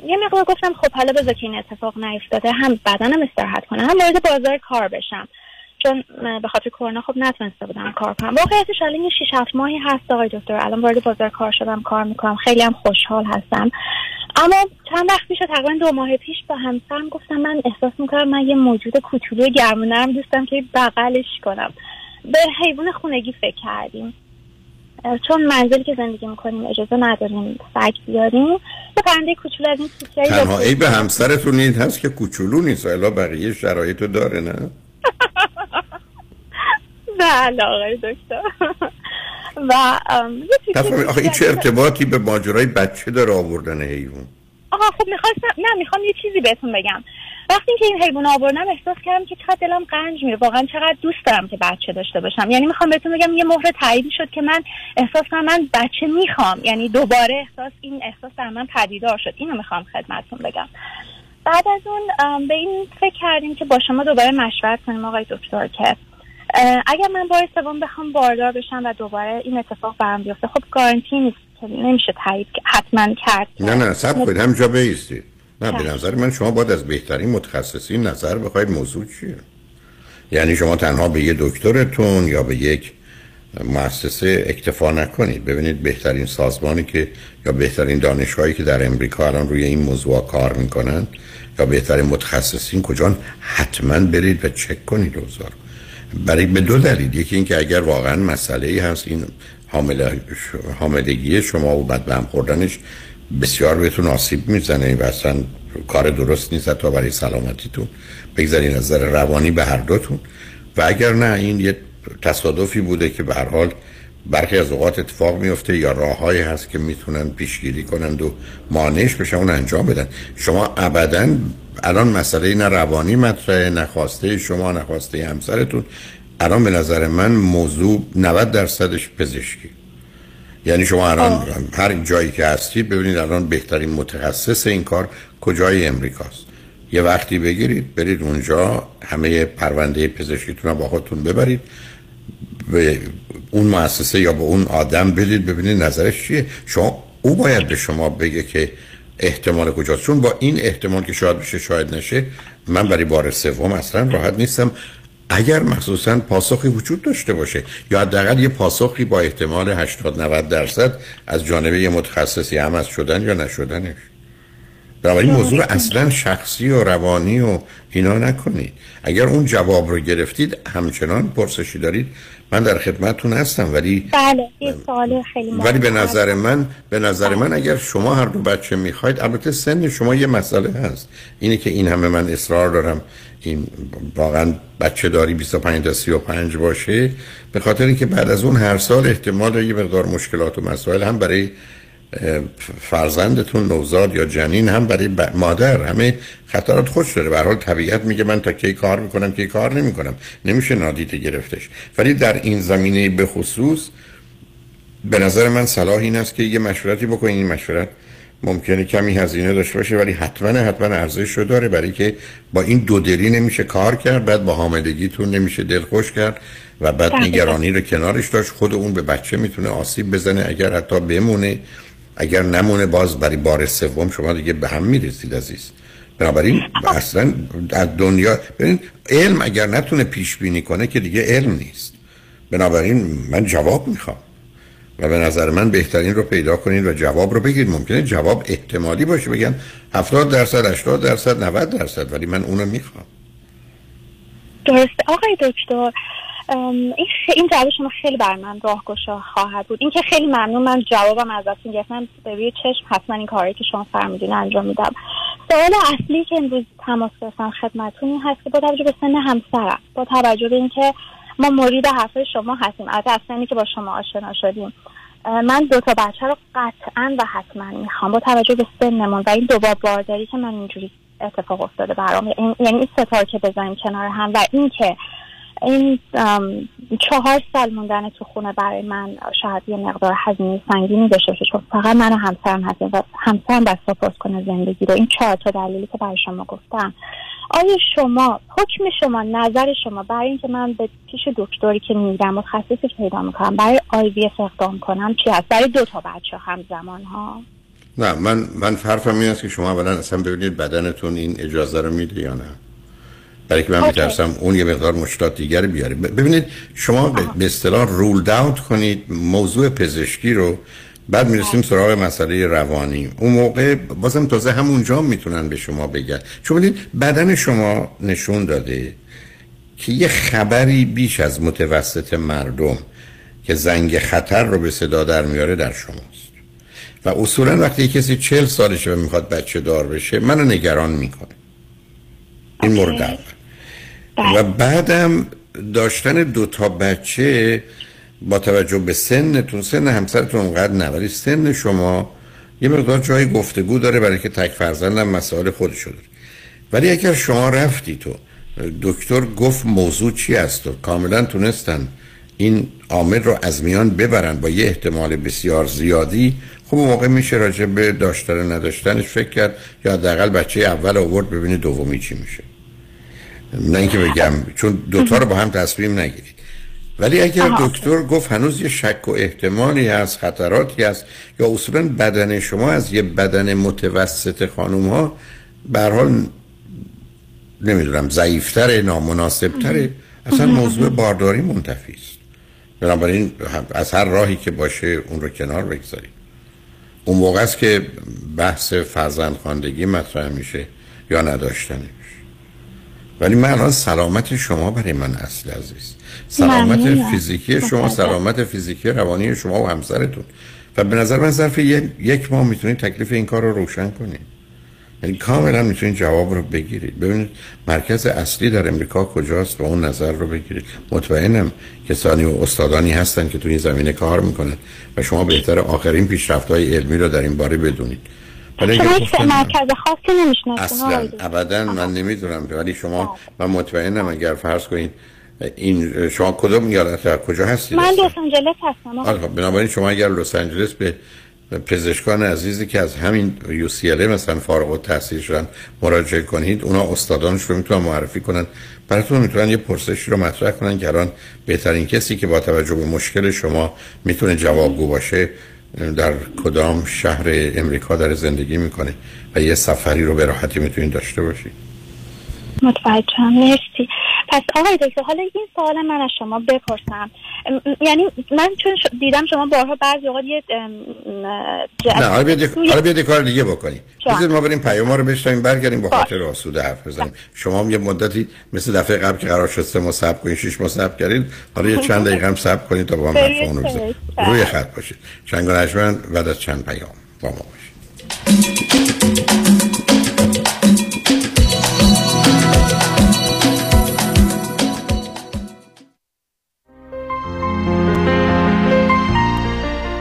یه مقدار گفتم خب حالا بذار که این اتفاق نیفتاده، هم بدنم استراحت کنه، هم وارد بازار کار بشم، چون به خاطر کرونا خب نتونسته بودم کار کنم. واقعیتش الان یه 6-7 ماهی هست آقای دکتر الان وارد بازار کار شدم، کار میکنم، خیلی هم خوشحال هستم. اما چند وقت پیش تقریبا 2 ماه پیش با همسرم گفتم من احساس میکنم من یه موجود کوچولوی گرمونه‌ام، دوستم که بغلش کنم. به حیوان خونگی فکر کردیم، چون منزلی که زندگی میکنیم اجازه نداریم سگ بیاریم. یه پرنده کوچولو از این کوچیای تنها عیب همسرتون این هست که کوچولو نیست، الا بقیه شرایطو داره. نه بله آقای دکتر. و آخه این چه ارتباطی به ماجرای بچه داره آوردن حیوان؟ آها خب میخوام یه چیزی بهتون بگم. وقتی که این حیوان آوردم احساس کردم که چقدر دلم قنج میره، واقعا چقدر دوست دارم که بچه داشته باشم. یعنی میخوام بهتون بگم یه مهر تایید شد که من احساس کنم من بچه میخوام، یعنی دوباره این احساس در من پدیدار شد. اینو میخوام خدمتتون بگم. بعد از اون به این فکر کردیم که با شما دوباره مشورت کنیم آقای دکتر که اگر من بار سوم بخوام باردار بشم و دوباره این اتفاق برام بیفته، خب گارانتی نیست، نمیشه تایید حتما کرد. نه صبر کنید، همینجا بایستید. نه به نظر من شما باید از بهترین متخصصین نظر بخواید موضوع چیه. یعنی شما تنها به یه دکترتون یا به یک مؤسسه اکتفا نکنید، ببینید بهترین سازمانی که یا بهترین دانشگاهی که در امریکا الان روی این موضوع کار میکنن یا بهترین متخصصین کجان، حتما برید و چک کنید اوضاع رو. برای به 2 دلیل، یکی این که اگر واقعا مسئله‌ای هست این حاملگی شما و بعد به هم خوردنش بسیار بهتون آسیب میزنه و اصلا کار درست نیست تا برای سلامتیتون، بگذارین از نظر روانی به هر دوتون. و اگر نه این یه تصادفی بوده که به هر حال برخی از اوقات اتفاق میفته یا راههایی هست که میتونن پیشگیری کنند و مانعش بشن اون انجام بدن. شما ابداً الان مسئله نه روانی مطرحه، نه خواسته شما، نه خواسته همسرتون. الان به نظر من موضوع 90%ش پزشکی. یعنی شما الان هر جایی که هستید ببینید الان بهترین متخصص این کار کجای امریکاست، یه وقتی بگیرید برید اونجا، همه پرونده پزشکیتون رو با خودتون ببرید به اون مؤسسه یا به اون آدم بدید ببینید نظرش چیه. شما او باید به شما بگه که احتمال کجاست، چون با این احتمال که شاید بشه شاید نشه من برای بار سوم اصلا راحت نیستم. اگر مخصوصا پاسخی وجود داشته باشه یا حداقل یه پاسخی با احتمال 80-90% از جانبه یه متخصصی، هم از شدن یا نشدنش. بنابراین موضوع اصلا شخصی و روانی و اینا نکنید. اگر اون جواب رو گرفتید همچنان پرسشی دارید من در خدمتتون هستم. ولی بله یه سوال خیلی مهمه. ولی به نظر من اگر شما هر دو بچه میخواید، البته سن شما یه مسئله هست، اینه که این همه من اصرار دارم این واقعا بچه داری 25 تا 35 باشه، به خاطر اینکه بعد از اون هر سال احتمال یه مقدار مشکلات و مسائل هم برای فرزندتون نوزاد یا جنین، هم برای مادر، همه خطرات خودش داره. به هر حال طبیعت میگه من تا کی کار میکنم کی کار نمیکنم، نمیشه نادیده گرفتش. ولی در این زمینه به خصوص به نظر من صلاح این است که یه مشورتی بکنید. این مشورت ممکنه کمی هزینه داشته باشه ولی حتما ارزش رو داره، برای که با این دودلی نمیشه کار کرد، بعد با حاملگیتون نمیشه دلخوش کرد و بعد نگرانی رو کنارش داشت. خود اون به بچه میتونه آسیب بزنه اگر حتی بمونه، اگر نمونه باز برای بار سوم شما دیگه به هم میرسید عزیز. بنابراین اصلا از دنیا ببین، علم اگر نتونه پیش بینی کنه که دیگه علم نیست. بنابراین من جواب میخوام و به نظر من بهترین رو پیدا کنید و جواب رو بگید. ممکنه جواب احتمالی باشه، بگن 70%، 80%، 90%، ولی من اونو میخوام. درسته آقای دکتر، این جواب شما خیلی بر من راهگشا خواهد بود. این که خیلی ممنون، من جوابم ازتون گرفتم، به روی چشم حتما این کاری که شما فرمودین انجام میدم. سوال اصلی که امروز تماس گرفتم خدمتتون این هست که با توجه به سن همسرم، با توجه به اینکه ما مورد حرفای شما هستیم، از اصلی که با شما آشنا شدیم، من 2 تا بچه رو قطعا و حتما میخوام. با توجه به سنمون و این 2 بار بارداری که من اینجوری اتفاق افتاده برام. یعنی این ستا که بزنیم کنار هم و این که این 4 سال موندن تو خونه برای من شاید یه مقدار هزینه سنگینی داشته باشه، چون فقط من و همسرم هستیم و همسرم باید ساپورت کنه زندگی رو. این 4 تا دلیلی که برای شما گفتم، آیا شما حکم شما، نظر شما برای اینکه من به پیش دکتری که میرم متخصصی که پیدا میکنم برای IVF اقدام کنم چی هست؟ برای 2 تا بچه همزمان ها؟ نه، من حرفم این است که شما اولا اصلا ببینید بدنتون این اجازه رو میده یا نه، برای که من میترسم اون یه مقدار مشکلات دیگر بیاره. ببینید شما به اصطلاح رولد اوت کنید موضوع پزشکی رو، بعد میرسیم سراغ مسئله روانی. اون موقع بازم تازه همونجا میتونن به شما بگن، چون ببینید بدن شما نشون داده که یه خبری بیش از متوسط مردم که زنگ خطر رو به صدا در میاره در شماست. و اصولا وقتی کسی 40 سالشه و میخواد بچه دار بشه، منو نگران میکنه این مورد اول. و بعدم داشتن 2 تا بچه با توجه به سنتون، سن همسرتون اونقدر نه ولی سن شما یه مقدار جای گفتگو داره، برای که تک فرزندم مسائل خودشو داره. ولی اگر شما رفتی تو دکتر گفت موضوع چی است و کاملا تونستن این عامل رو از میان ببرن با یه احتمال بسیار زیادی، خب اون موقع میشه راجع به داشتن نداشتنش فکر کرد، یا حداقل بچه اول آورد ببینی دومی چی میشه. نه اینکه بگم چون 2 تا رو با هم تصمیم نگیرید. ولی اگر دکتر گفت هنوز یه شک و احتمالی هست، خطراتی هست، یا اصولا بدن شما از یه بدن متوسط خانوم ها به هر حال نمیدونم ضعیفتره، نامناسبتره، اصلا موضوع بارداری منتفی است. بنابراین از هر راهی که باشه اون رو کنار بگذارید. اون موقع است که بحث فرزندخواندگی مطرح میشه یا نداشتنش. ولی من الان سلامت شما برای من اصل عزیز، سلامت فیزیکی شما، سلامت فیزیکی روانی شما و همسرتون. و به نظر من ظرف 1 ماه میتونید تکلیف این کار رو روشن کنید، یعنی کاملا میتونید جواب رو بگیرید. ببینید مرکز اصلی در امریکا کجاست و اون نظر رو بگیرید. مطمئنم کسانی و استادانی هستن که تو این زمینه کار میکنن و شما بهتر آخرین پیشرفت‌های علمی رو در این باره بدونید. شما مرکز خاصی نمیشناسید اصلا ابدا، من نمیدونم. ولی شما، من مطمئنم اگر فرض کنید این شما کدوم یالت کجا هستید؟ من لس آنجلس هستم. آقا بنابراین شما اگر لس آنجلس به پزشکان عزیزی که از همین UCLA مثلا فارغ التحصیل شدن مراجعه کنید، اونا استادانش رو میتونن معرفی کنن براتون، میتونن یه پرسشی رو مطرح کنن که الان بهترین کسی که با توجه به مشکل شما میتونه جوابگو باشه در کدام شهر امریکا در زندگی میکنه و یه سفری رو به راحتی میتونید داشته باشید. متوجهم، مرسی. پس آقای دکتر حالا این سوال من از شما بپرسم، یعنی من چون دیدم شما بارها بعضی اوقات یه نه، حالا بیاید کار دیگه بکنید. بذارید ما بریم پیام‌ها رو بشنویم، برگردیم با خاطر آسوده حرف بزنیم. شما یه مدتی مثل دفعه قبل که قرار شد 3 ماه صبر کنید، 6 ماه صبر کردید، حالا یه چند دقیقه هم صبر کنید تا با هم حرف اون رو بزنیم. روی خط باشید. چنگ و نشمن بعد از چند پیام با ما باشید.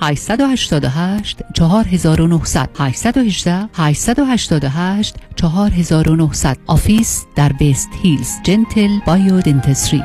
888 4900 818 888 4900. آفیس در بیست هیلز، جنتل بایودنتسری.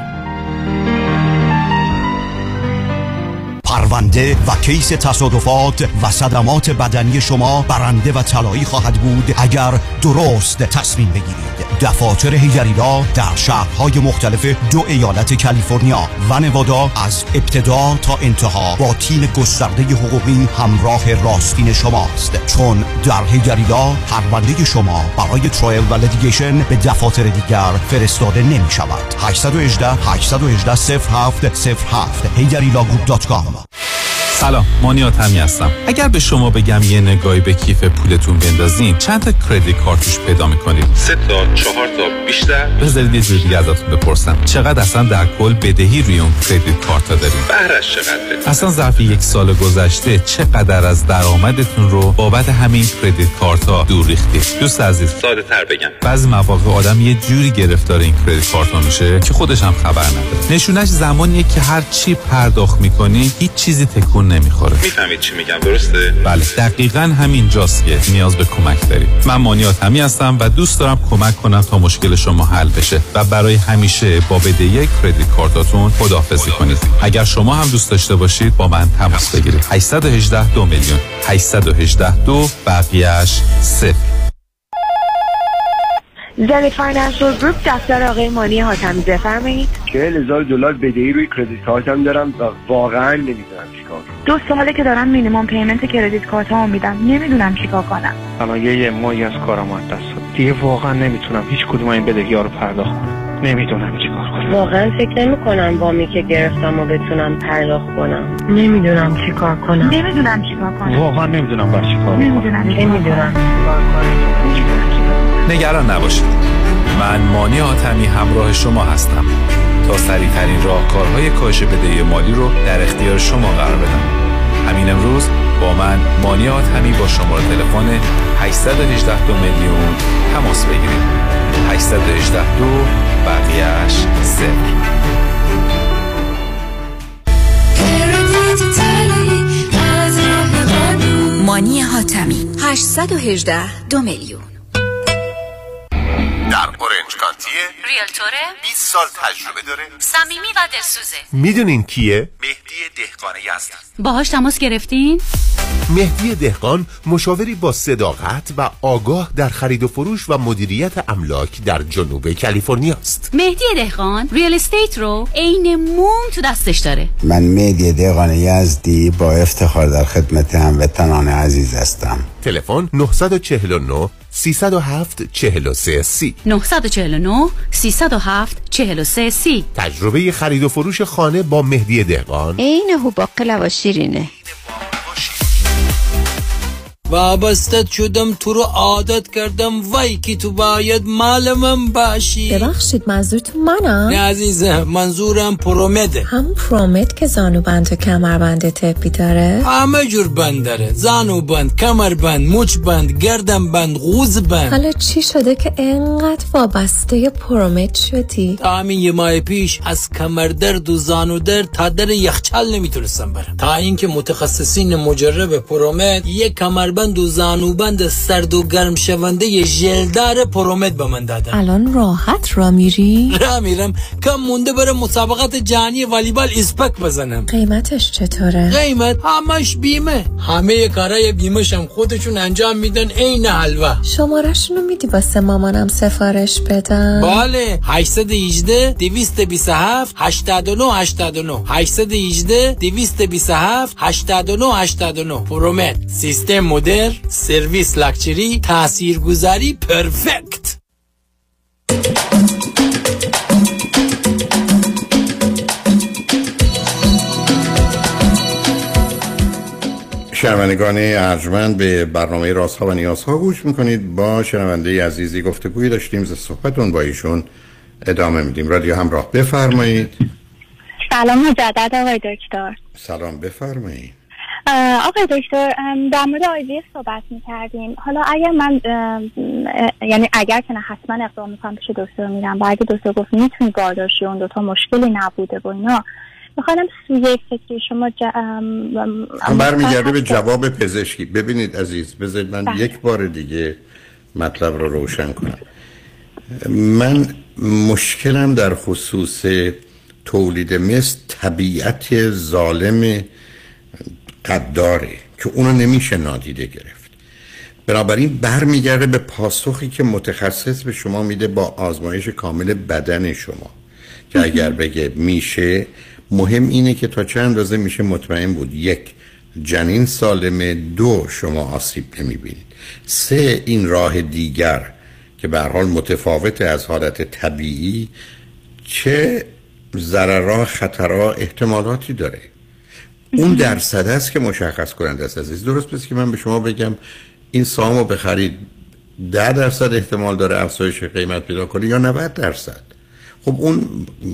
پرونده و کیس تصادفات و صدمات بدنی شما برنده و طلایی خواهد بود اگر درست تصمیم بگیرید. دفاتر هیجریلا در شهرهای مختلف 2 ایالت کالیفرنیا و نوادا از ابتدا تا انتها با تیم گسترده حقوقی همراه راستین شماست، چون در هیجریلا پرونده شما برای ترایل و لیتیگیشن به دفاتر دیگر فرستاده نمی شود. 818 818 07 07 هیجریلا group.com. سلام، مانیات همی هستم. اگر به شما بگم یه نگاهی به کیف پولتون بندازین چند تا کریدیت کارتوش پیدا میکنید؟ 3 تا 4 تا بیشتر؟ بذارید یه جوری دیگه ازتون بپرسم، چقدر اصلا در کل بدهی روی اون کریدیت کارتا دارید؟ بهرش چقدره؟ اصلا ظرف یک سال گذشته چقدر از درآمدتون رو بابت همین کریدیت کارتا دور ریختید؟ دوست عزیز، ساده‌تر بگم، بعضی مواقع آدم یه جوری گرفتار این کریدیت کارتا میشه که خودش هم خبر نداره. نشونش زمانیه که هر چی پرداخت میکنی هیچ چیزی تکون نمیخوره. میفهمید چی میگم، درسته؟ بله، دقیقاً همین جاست که نیاز به کمک دارید. من مانیات همی هستم و دوست دارم کمک کنم تا مشکل شما حل بشه و برای همیشه با بدهی کریدیت کارتاتون خداحافظی کنید. اگر شما هم دوست داشته باشید با من تماس بگیرید. 818 2 میلیون، 818 2، بقیه‌اش 0. زنی فاینانشل گروپ، دفتر آقای مانی حاتمی، بفرمایید. 40,000 دلار بدهی روی کریدیت کارتم دارم و واقعا نمیدونم چیکار کنم. 2 ساله که دارم مینیمم پیمنت کریدیت کارتمو میدم، نمیدونم چیکار کنم. الان یه ماهی از کارم از دست دادم. دیگه واقعا نمیتونم هیچ کدوم این بدهی‌ها رو پرداخت کنم. نمیدونم چیکار کنم. واقعا فکر نمی‌کنم وامی که گرفتمو بتونم پرداخت کنم. نمیدونم چیکار کنم. واقعا نمیدونم باید چیکار کنم. نمیدونم. نگران نباشید، من مانی حاتمی همراه شما هستم تا سریع‌ترین راهکارهای کاهش بدهی مالی رو در اختیار شما قرار بدم. همین امروز با من مانی حاتمی با شماره تلفن 818 2 میلیون تماس بگیرید. 818 2، بقیه‌اش 0. مانی حاتمی 818 2 میلیون. در اورنج کانتیه، ریلتوره، 20 سال تجربه داره، صمیمی و دلسوزه. میدونین کیه؟ مهدی دهقانی هستن. باهاش تماس گرفتین؟ مهدی دهقان مشاوری با صداقت و آگاه در خرید و فروش و مدیریت املاک در جنوب کالیفرنیا است. مهدی دهقان ریل استیت رو عین موم تو دستش داره. من مهدی دهقان یزدی با افتخار در خدمت هموطنان عزیز هستم. تلفن 949 307 43 30، 949 307 43 30. تجربه خرید و فروش خانه با مهدی دهقان عین هو باقلا و شیرینه. وابستت شدم، تو رو عادت کردم، وای که تو باید مال من باشی. ببخشید منظورتون منم؟ نه عزیزم، منظورم پرومده. هم پرومد که زانوبند و کمربند طبی داره؟ همه جور بند داره، زانوبند، کمربند، مچ بند، گردن بند، قوز بند. حالا چی شده که انقدر وابسته پرومد شدی؟ تا همین یه ماه پیش از کمردرد و زانودرد تا در یخچال نمیتونستم برم، تا اینکه متخصصین مجرب پرومد یک کمر بند و زانوبند سرد و گرم شونده ی ژلدار پرومد به من دادن. الان راحت را میری؟ را میرم، کم مونده برم مسابقات جهانی والیبال اسپک بزنم. قیمتش چطوره؟ قیمت همش بیمه، همه کارای بیمش هم خودشون انجام میدن، عین حلوا. شماره‌شونو میدی واسه مامانم سفارش بدم؟ بله، 818 227 89 89، 818 227 89 89. پرومد، سیستم مدر، سرویس لکچری، تاثیرگذاری پرفکت. شنوندگان ارجمند، به برنامه رازها و نیازها گوش میکنید. با شنونده عزیزی گفتگویی داشتیم، صحبتون با ایشون ادامه میدیم. رادیو همراه، بفرمایید. سلام مجدد آقای دکتر. سلام، بفرمایید. آقای دکتر، در مورد آیویف صحبت می‌کردیم. حالا اگر من یعنی اگر که نه حتما اقدام می‌کنم پیش دکتر میرم و اگه دکتر گفت میتونی بارداشتی، اون دوتا مشکلی نبوده و اینا، می‌خوام سوی فکری شما برمیگرده به جواب پزشکی. ببینید عزیز، بذارید من یک بار دیگه مطلب رو روشن کنم. من مشکلم در خصوص تولید مثل طبیعت ظالم قداره که اونو نمیشه نادیده گرفت. بنابراین برمیگرده به پاسخی که متخصص به شما میده با آزمایش کامل بدن شما، که اگر بگه میشه، مهم اینه که تا چند اندازه میشه مطمئن بود. 1، جنین سالمه. 2، شما آسیب نمیبینید. 3، این راه دیگر که به هر حال متفاوت از حالت طبیعی، چه ضررها، خطرها، احتمالاتی داره. اون درصد است که مشخص کننده است عزیز. درست پس که من به شما بگم این سامو بخرید 10% احتمال داره افزایش قیمت پیدا کنه یا 90%. خب اون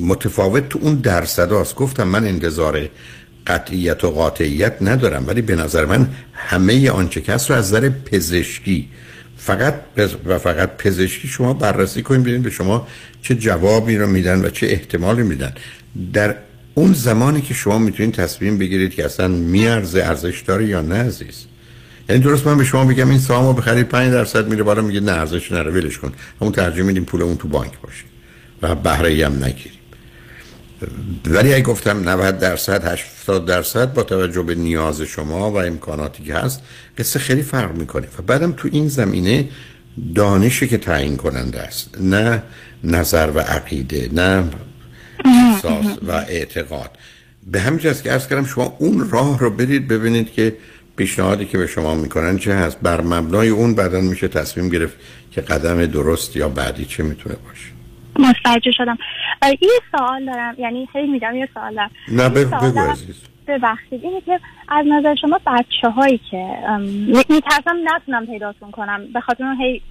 متفاوت تو اون درصداست. گفتم من انتظار قطعیت و قاطعیت ندارم، ولی به نظر من همه آنچه کس رو از نظر پزشکی فقط پزشکی شما بررسی کنید، ببینید به شما چه جوابی رو میدن و چه احتمالی میدن. در اون زمانی که شما میتونید تصمیم بگیرید که اصلا میارزه، ارزش داره یا نه عزیز. یعنی درست من به شما بگم این سهامو بخرید 5% میره بالا، میگه نه ارزش نداره، ولش کن، همون ترجیح میدیم پول اون تو بانک باشه و بهره ای هم نگیریم. ولی اگه گفتم 90%، 80% با توجه به نیاز شما و امکاناتی که هست، قصه خیلی فرق میکنه. و بعدم تو این زمینه دانشی که تعیین کننده است، نه نظر و عقیده، نه احساس و اعتقاد. به همین جاست که عرض کردم شما اون راه رو برید، ببینید که پیشنهادی که به شما میکنن چه هست، بر مبنای اون بعدن میشه تصمیم گرفت که قدم درست یا بعدی چه میتونه باشه. متوجه شدم. یه سوال دارم، یعنی خیلی میدم یه سوال دارم. نه بگو عزیز. ببخشید اینه که از نظر شما بچه‌هایی که میترسم نتونم پیداتون کنم، به خاطر اون هی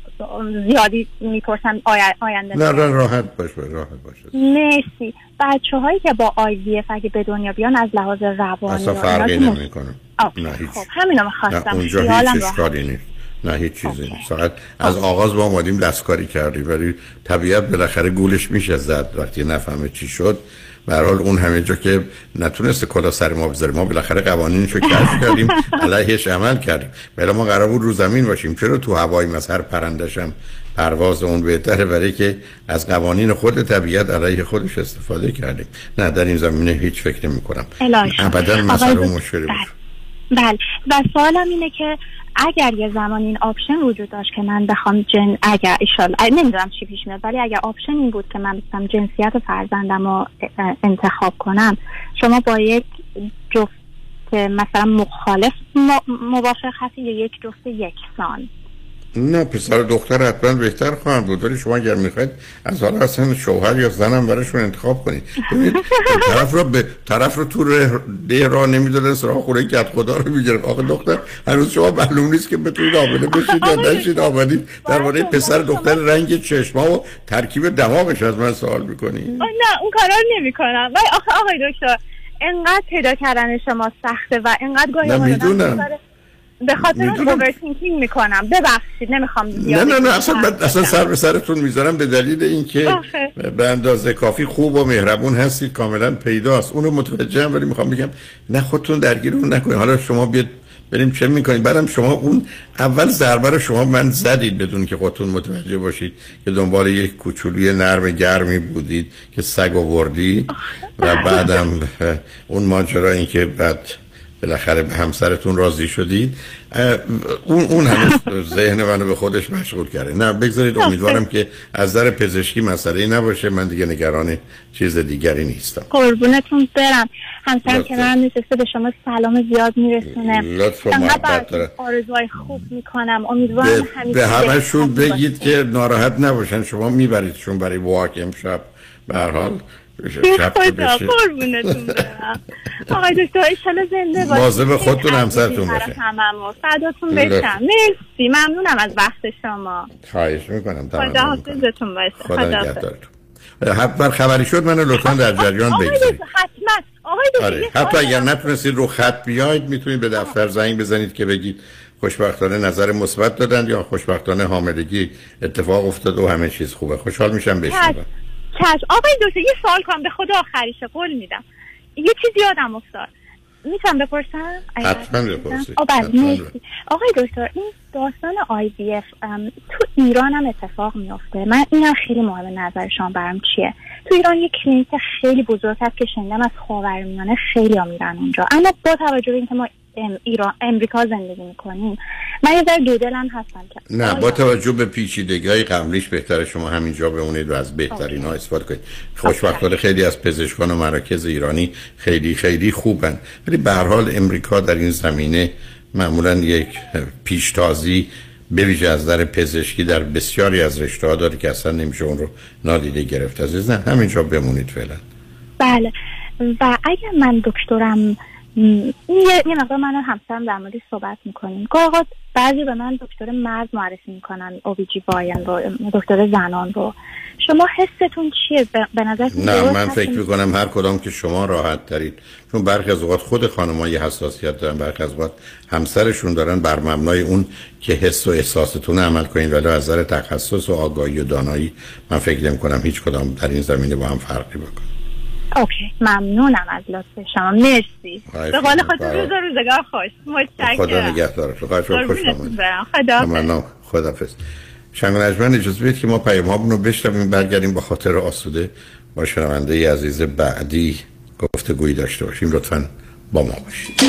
زیادی میپرسم آینده. نه راحت باش، راحت باش. مرسی. بچه‌هایی که با IVF اگه به دنیا بیان از لحاظ روانی اصلا فرقی نمی‌کنه. نه هیچ. خب همینو می‌خواستم. خیالم راحت. نه هیچ چیزی. فقط از آغاز با اومدیم دستکاری کردیم، ولی طبیعت بالاخره گولش میشه زد وقتی نفهمه چی شد. به هر حال اون همه جا که نتونسته کلا سر ما بذاره، ما بالاخره قوانینشو کشف کردیم، علیهش عمل کردیم. بلا ما قرار بود رو زمین باشیم، چرا تو هوای مسخر پرندشم پرواز اون بهتره، برای که از قوانین خود طبیعت علیه خودش استفاده کردیم. نه در این زمینه هیچ فکر نمی‌کنم. ابداً مسئله مشکلی بود. بله و سوالم اینه که اگر یه زمان این آپشن وجود داشت که من بخوام اگر ایشالله نمیدونم چی پیش میاد، ولی اگر آپشن این بود که من بخوام جنسیت فرزندم رو انتخاب کنم، شما با یک جفت مثلا مخالف موافق هستید یا یک جفت یکسان؟ نه پسر دختر حتما بهتر خواهند بود، ولی شما اگر میخواید از حالا اصلا شوهر یا زنم برایشون انتخاب کنید. طرف رو تو ده راه نمیدونه، سراغ خوره کت خدا رو میگیره. آخه دختر هنوز شما معلوم نیست که بتونید آماده بشید یا نشید آماده. درباره پسر دختر رنگ چشما و ترکیب دماغش از من سوال میکنید؟ نه اون کارا رو نمیکنم. ولی آخه آقای دکتر انقدر پیدا کردن شما سخته و انقدر گاهی به خاطر اوورتینکینگ میکنم. ببخشید نمیخوام زیاد. نه اصلا سر به سرتون میذارم به دلیل اینکه به اندازه کافی خوب و مهربون هستید، کاملا پیداست، اونو متوجهم، ولی میخوام بگم نه خودتون درگیر اون نکنید. حالا شما بیاد بریم چه میکنید؟ بعدم شما اون اول ضربه رو شما من زدید بدون که خودتون متوجه باشید که دنبال یک کوچولوی نرم گرمی بودید که سگ آوردید. و بعدم اون ماجرا اینکه بعد بالاخره به همسرتون راضی شدید، اون هنوز ذهن منو به خودش مشغول کرده. نه بگذارید، امیدوارم که از نظر پزشکی مسئله‌ای نباشه، من دیگه نگران چیز دیگری نیستم. قربونتون برم. همسرم که من نشسته به شما سلام زیاد میرسونه. لطفاً آرزوهای خوب میکنم. امیدوارم همیشه به همشون بگید که ناراحت نباشن، شما میبریدشون برای واک امشب. به هر حال خدا قربونتون برم آقای دکتر، ایشالا زنده باشید، مواظب خودتون همسرتون باشید، فداتون بشم. مرسی، ممنونم از وقت شما. خواهش میکنم. خداحافظتون باشه. خدا نگهدارتون. هر خبری شد منو لطفا در جریان بگذارید. آقای دکتر حتی اگر نتونستید رو خط بیاید، میتونید به دفتر زنگ بزنید که بگید خوشبختانه نظر مثبت دادن یا خوشبختانه حاملگی اتفاق افتاد و همه چیز خوبه. خوشحال میشم بشنوم. آقای دکتر یه سوال کنم، به خدا آخریشه قول میدم، یه چیزی یادم افتاد، میتونم بپرسم؟ حتما بپرسید. آقای دکتر این داستان IVF تو ایران هم اتفاق میفته؟ من اینم خیلی مهم نظر شما برام چیه. تو ایران یه کلینیک خیلی بزرگ هست که شنیدم از خاورمیانه خیلی ها میرن اونجا، اما با توجه به اینکه ما ایران امریکا زندگی میکنیم، من یه ذره دودلم هستم که نه با توجه به پیچیدگی‌های قبلیش بهتره شما همینجا بمونید و از بهترین‌ها استفاده کنید. خوشبختانه خیلی از پزشکان و مراکز ایرانی خیلی خیلی خوبن، ولی به هر حال امریکا در این زمینه معمولاً یک پیشتازی به ویژه از نظر پزشکی در بسیاری از رشته‌ها داره که اصلا نمیشه اون رو نادیده گرفت. عزیز نه همینجا بمونید فعلا. بله و اگر من دکترم یه مقدار من همسرم در موردش صحبت میکنیم. گاهی اوقات بعضی به من دکتر مرد معرفی میکنن، OBG باین رو، دکتر زنان رو. شما حستون چیه؟ به نظر نه من فکر میکنم هر کدام که شما راحت ترید، چون برخی از اوقات خود خانم‌ها یه حساسیت دارن، برخی از اوقات همسرشون دارن، بر مبنای اون که حس و احساستون عمل کنین. ولی از نظر تخصص و آگاهی و دانایی من فکر نمی‌کنم هیچ کدام در این زمینه با هم فرقی بکنه. اوکی، ممنونم از لطف شما. مرسی. به قول خودت روزگار خوش. متشکرم. خدا نگهدارت. خدا خوش آمدید. خدا. ممنونم. خدافظ. شنوندگان اجازه بدید که ما پیام هامون رو بشنویم، برگردیم با خاطر آسوده با شنونده عزیز بعدی گفتگویی داشته باشیم. لطفاً با ما باشید.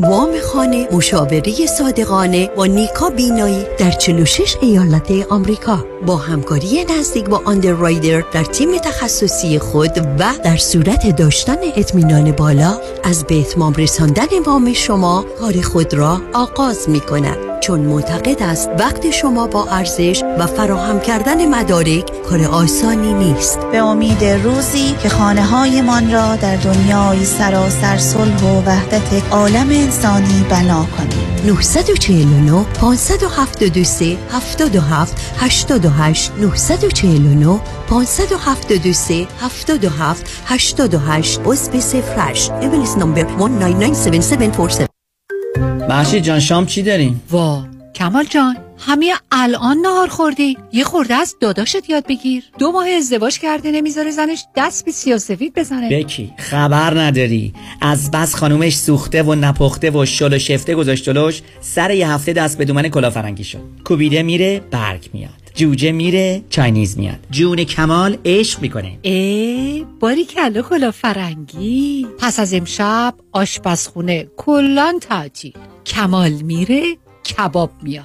وام خانه، مشاوره صادقانه و نیکا بینایی در 46 ایالت آمریکا با همکاری نزدیک با آندررایدر در تیم تخصصی خود و در صورت داشتن اطمینان بالا از به اتمام رساندن وام شما کار خود را آغاز می کند، چون معتقد است وقت شما با ارزش و فراهم کردن مدارک کار آسانی نیست. به امید روزی که خانه‌هایمان را در دنیای سراسر صلح و وحدت عالم انسانی بنا کنیم. 949 573 77 88 949 573 77 88 عضو صفرش NMLS نمبر 19977747. محشید جان شام چی داریم؟ وا کمال جان همه الان نهار خوردی؟ یه خورده از داداشت یاد بگیر. 2 ماه ازدواج کرده نمیذاره زنش دست به سیاه سفید بزنه. بکی خبر نداری از بس خانومش سوخته و نپخته و شل و شفته گذاشتلوش، سر یه هفته دست به دومن کلافرنگی شد. کوبیده میره برگ میاد، جوجه میره چاینیز میاد. جون کمال عشق میکنه. باری کلا کلا فرنگی. پس از امشب آشپزخونه کلان تعطیل. کمال میره کباب میاد،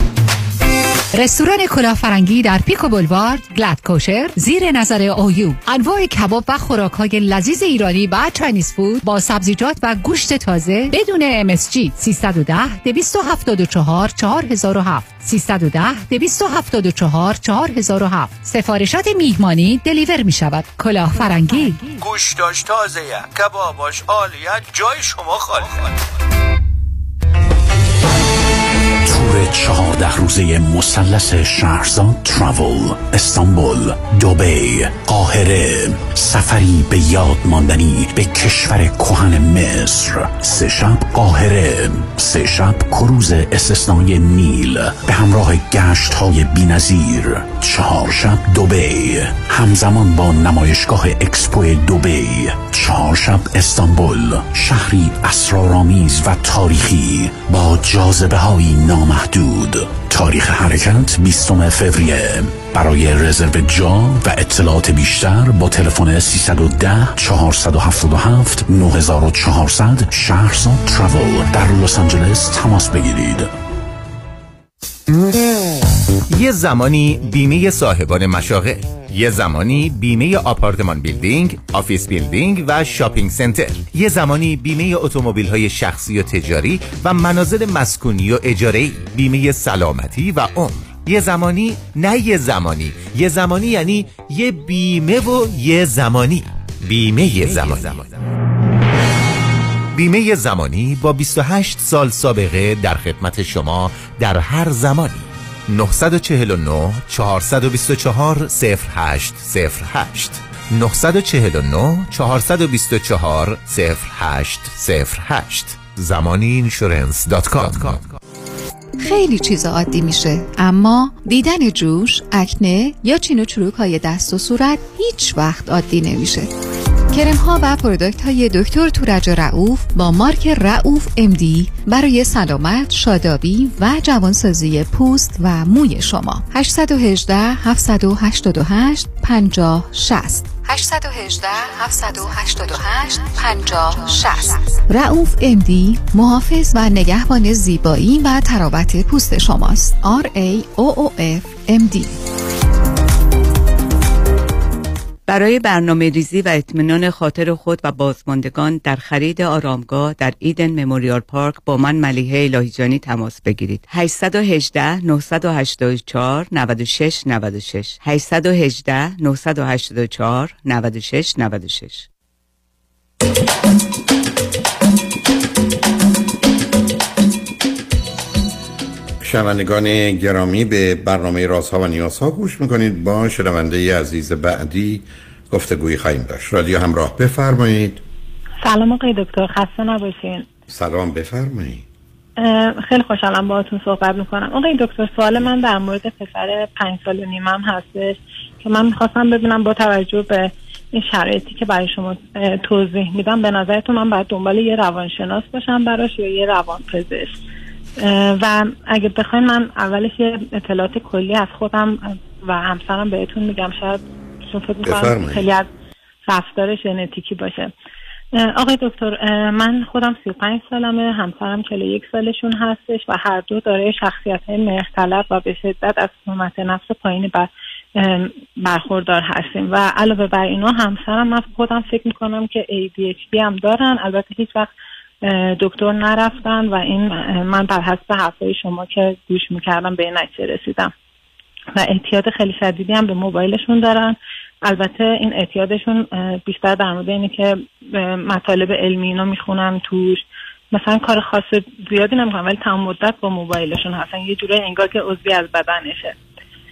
رستوران کلافرنگی در پیکو بولوارد، گلد کوشر، زیر نظر اویو. انواع کباب و خوراک‌های لذیذ ایرانی و چاینیز فود با سبزیجات و گوشت تازه بدون MSG. 310-274-4007 310-274-4007. سفارشات میهمانی دلیور می شود. کلافرنگی گوشتاش تازه، کباباش عالیه، جای شما خالی. تور 14 روزه مثلث شهرزاد تراول، استانبول، دبی، قاهره. سفری به یاد ماندنی به کشور کهن مصر. 3 شب قاهره، 3 شب کروز استثنایی نیل به همراه گشت‌های بی‌نظیر. 4 شب دبی همزمان با نمایشگاه اکسپو دبی. 4 شب استانبول، شهری اسرارآمیز و تاریخی با جاذبه‌های نامحدود. تاریخ حرکت 20 فوریه. برای رزرو جا و اطلاعات بیشتر با تلفن 310-477-9400 شهرزاد تراول در لس آنجلس تماس بگیرید. یه زمانی بیمه صاحبان مشاغل، یه زمانی بیمه آپارتمان بیلدینگ، آفیس بیلدینگ و شاپینگ سنتر، یه زمانی بیمه اتومبیل‌های شخصی و تجاری و منازل مسکونی و اجاره‌ای، بیمه سلامتی و عمر. یه زمانی نه یه زمانی، یه زمانی یعنی یه بیمه و یه زمانی. بیمه زمانی. بیمه زمانی با 28 سال سابقه در خدمت شما در هر زمانی. 949-424-0808 949-424-0808 zamaniinsurance.com. خیلی چیزا عادی میشه، اما دیدن جوش، اکنه یا چین و چروک های دست و صورت هیچ وقت عادی نمیشه. کرم ها و پروداکت های دکتر تورج رعوف با مارک رعوف MD برای سلامت، شادابی و جوانسازی پوست و موی شما. 818-788-5060 818-788-5060. رعوف MD محافظ و نگهبان زیبایی و تراوت پوست شماست. RAOOF MD. برای برنامه‌ریزی و اطمینان خاطر خود و بازماندگان در خرید آرامگاه در ایدن مموریال پارک با من ملیحه الهی‌جانی تماس بگیرید. 818 984 96 96 818 984 96 96 شنوندگان گرامی به برنامه رازها و نیازها گوش میکنید. با شنونده عزیز بعدی گفتگویی خواهیم داشت. رادیو همراه، بفرمایید. سلام آقای دکتر، خسته نباشین. سلام، بفرمایید. خیلی خوشحالم باهاتون صحبت میکنم. آقای دکتر، سوال من در مورد پسر 5.5 ساله‌ام هستش که من میخواستم ببینم با توجه به این شرایطی که برای شما توضیح میدم، به نظرتون من باید دنبال یه روانشناس باشم براش یا یه روانپزشک؟ و اگه بخواین من اولش یه اطلاعات کلی از خودم و همسرم بهتون میگم، شاید چون فکر میکنم خیلی از رفتار ژنتیکی باشه. آقای دکتر، من خودم 35 سالمه، همسرم 41 سالشون هستش و هر دو دارای شخصیت‌های مختلف و به شدت از سمت نفس پایین برخوردار هستیم و علاوه بر اینا همسرم، من خودم فکر میکنم که ADHD هم دارن، البته هیچ وقت دکتر نرفتن و این من بر حسب حرفای شما که گوش میکردم به این نتیجه رسیدم و اعتیاد خیلی شدیدی هم به موبایلشون دارن. البته این اعتیادشون بیشتر در مورد اینه که مطالب علمی اینا میخونن توش، مثلا کار خاص زیادی نمیکنن ولی تمام مدت با موبایلشون هستن، یه جوری انگار که عضوی از بدنشه.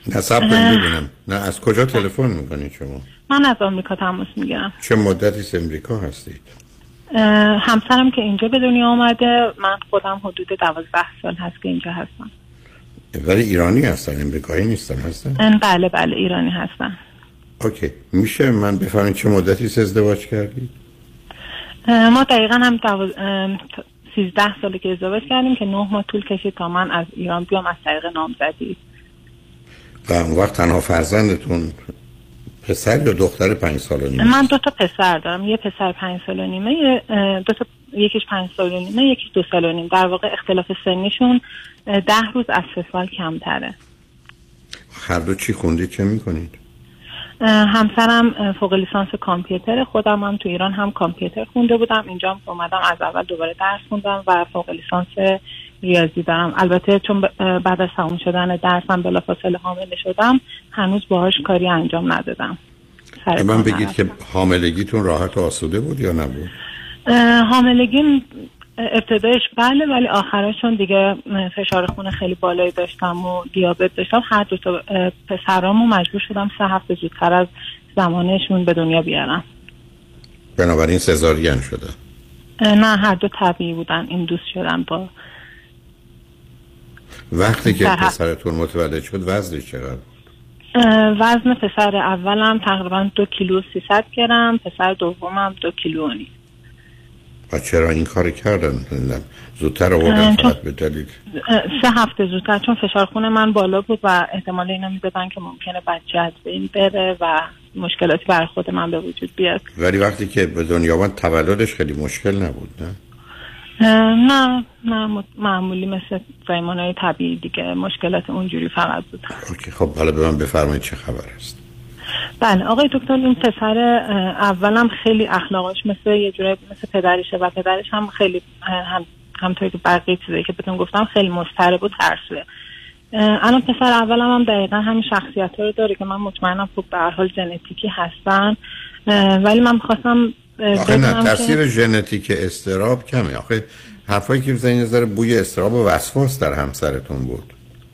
نصب ببینم، نه از کجا تلفن میکنید شما؟ من از آمریکا تماس میگیرم. چه مدتی از آمریکا هستید؟ همسرم که اینجا به دنیا آمده، من خودم حدود 12 سال هست که اینجا هستم. ولی ایرانی هستن، امریکایی نیستن، هستن؟ بله بله، ایرانی هستن. اوکی، میشه من بفهمم چه مدتی ازدواج کردید؟ ما دقیقا هم 13 ساله که ازدواج کردیم که 9 ماه طول کشید تا من از ایران بیام از طریق نامزدی. و اون وقت تنها فرزندتون پسر یا دختر 5.5؟ من 2 تا پسر دارم، یه پسر 5.5، یکیش 5.5، یکیش 2.5. در واقع اختلاف سنیشون 10 روز از 3 سال کمتره. هر دو چی خوندید، چه میکنید؟ همسرم فوق لیسانس کامپیوتر، خودم هم تو ایران هم کامپیوتر خونده بودم، اینجا هم اومدم از اول دوباره درس خوندم و فوق لیسانس ریاضی دارم. البته چون بعد از تموم شدن درسم بلافاصله حامله شدم، هنوز باهاش کاری انجام ندادم. من بگید که حاملگیتون راحت و آسوده بود یا نبود؟ حاملگی ابتدایش بله، ولی آخرشون دیگه فشار خون خیلی بالایی داشتم و دیابت داشتم. هر دو تا پسرامو مجبور شدم 3 هفته زودتر از زمانشون به دنیا بیارم. بنابراین سزارین شده؟ نه، هر دو طبیعی بودن. این دوست شدم با وقتی که پسرتون متولد شد وزنش چقدر بود؟ وزن پسر اولم تقریبا 2.3 کیلوگرم، پسر دومم 2.5 کیلو. و چرا این کار کردن؟ زودتر آوردن فقط به دلیل 3 هفته زودتر، چون فشار خون من بالا بود و احتمال اینو میدادن که ممکنه بچه از بین بره و مشکلاتی بر خود من به وجود بیاد. ولی وقتی که به دنیا آمد تولدش خیلی مشکل نبود؟ نه نه معمولی، مثل زایمان‌های طبیعی دیگه، مشکلات اونجوری فقط بود. اوکی، خب حالا به من بفرمایید چه خبر است؟ بله آقای دکتر، این پسر اولم خیلی اخلاقش مثل یه جوره مثل پدرشه و پدرش هم خیلی همطوری که بقیه چیزایی که بهتون گفتم خیلی مضطرب و ترسوه. الان پسر اولم هم دقیقا همین شخصیت‌ها رو داره که من مطمئنم خب به هر حال ژنتیکی هستن، ولی من می‌خواستم آخه نه تاثیر ژنتیک اضطراب کمه. آخه حرفایی که می‌زنید نظر بوی اضطراب و وسواس در همسرتون بود.